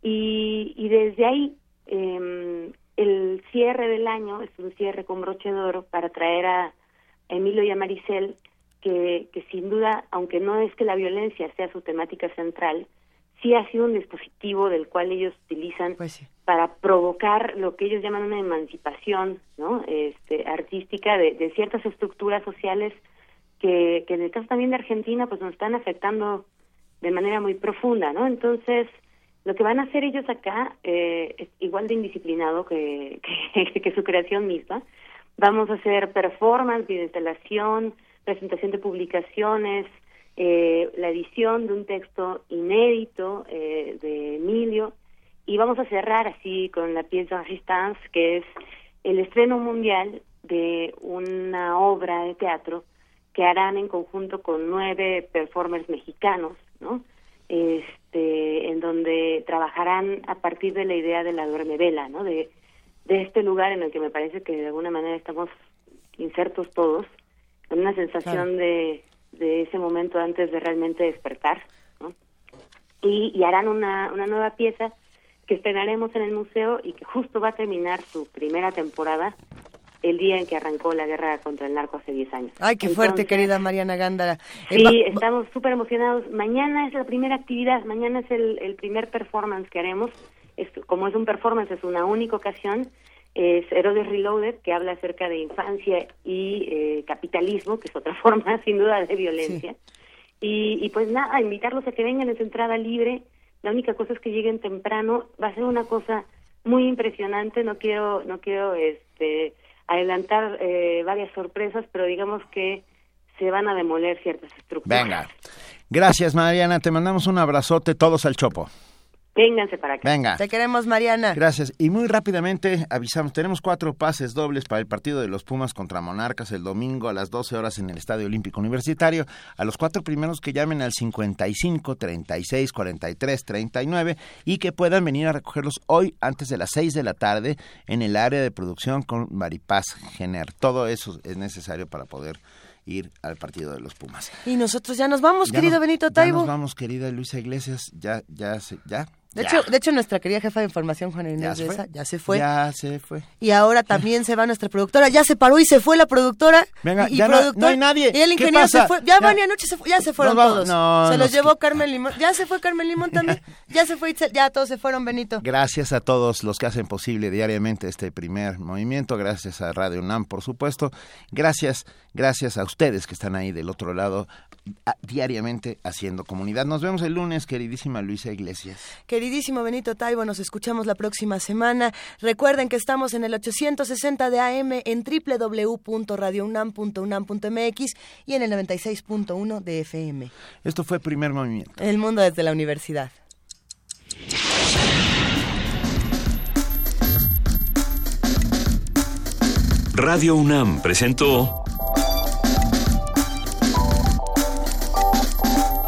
Y desde ahí el cierre del año es un cierre con broche de oro para traer a Emilio y a Maricel, que sin duda, aunque no es que la violencia sea su temática central, sí ha sido un dispositivo del cual ellos utilizan, pues sí, para provocar lo que ellos llaman una emancipación, ¿no? Artística de ciertas estructuras sociales que en el caso también de Argentina pues nos están afectando de manera muy profunda, ¿no? Entonces lo que van a hacer ellos acá es igual de indisciplinado que su creación misma. Vamos a hacer performance, videoinstalación, presentación de publicaciones, la edición de un texto inédito de Emilio, y vamos a cerrar así con la pieza Resistance, que es el estreno mundial de una obra de teatro que harán en conjunto con 9 performers mexicanos, ¿no? En donde trabajarán a partir de la idea de la duermevela, ¿no? De este lugar en el que me parece que de alguna manera estamos insertos todos, con una sensación de ese momento antes de realmente despertar, ¿no? Y harán una nueva pieza que estrenaremos en el museo y que justo va a terminar su primera temporada el día en que arrancó la guerra contra el narco hace 10 años. ¡Ay, qué fuerte, querida Mariana Gándara! Sí, estamos súper emocionados. Mañana es la primera actividad, mañana es el primer performance que haremos. Como es un performance, es una única ocasión. Es Herodes Reloaded, que habla acerca de infancia y capitalismo, que es otra forma, sin duda, de violencia. Sí. Y pues nada, invitarlos a que vengan, es entrada libre. La única cosa es que lleguen temprano. Va a ser una cosa muy impresionante. No quiero adelantar varias sorpresas, pero digamos que se van a demoler ciertas estructuras. Venga. Gracias, Mariana. Te mandamos un abrazote todos al Chopo. Vénganse para acá. Venga. Te queremos, Mariana. Gracias. Y muy rápidamente avisamos, tenemos 4 pases dobles para el partido de los Pumas contra Monarcas el domingo a las 12 horas en el Estadio Olímpico Universitario. A los 4 primeros que llamen al 55 36 43 39 y que puedan venir a recogerlos hoy antes de las 6 de la tarde en el área de producción con Maripaz Jenner. Todo eso es necesario para poder ir al partido de los Pumas. Y nosotros ya nos vamos, querido Benito Taibo. Ya nos vamos, querida Luisa Iglesias. Ya. De hecho, nuestra querida jefa de información, Juana Inés Reza, ya se fue. Y ahora también se va nuestra productora. Ya se paró y se fue la productora. Venga, y ya no hay nadie. Y el ingeniero se fue. Ya van y anoche se fue. Ya se fueron todos. Se los llevó Carmen Limón. Ya se fue Carmen Limón también. Ya se fue Itzel. Ya todos se fueron, Benito. Gracias a todos los que hacen posible diariamente este primer movimiento. Gracias a Radio UNAM, por supuesto. Gracias a ustedes que están ahí del otro lado, diariamente haciendo comunidad. Nos vemos el lunes, queridísima Luisa Iglesias. Queridísimo Benito Taibo, nos escuchamos la próxima semana. Recuerden que estamos en el 860 de AM en www.radiounam.unam.mx y en el 96.1 de FM. Esto fue Primer Movimiento. El mundo desde la universidad. Radio UNAM presentó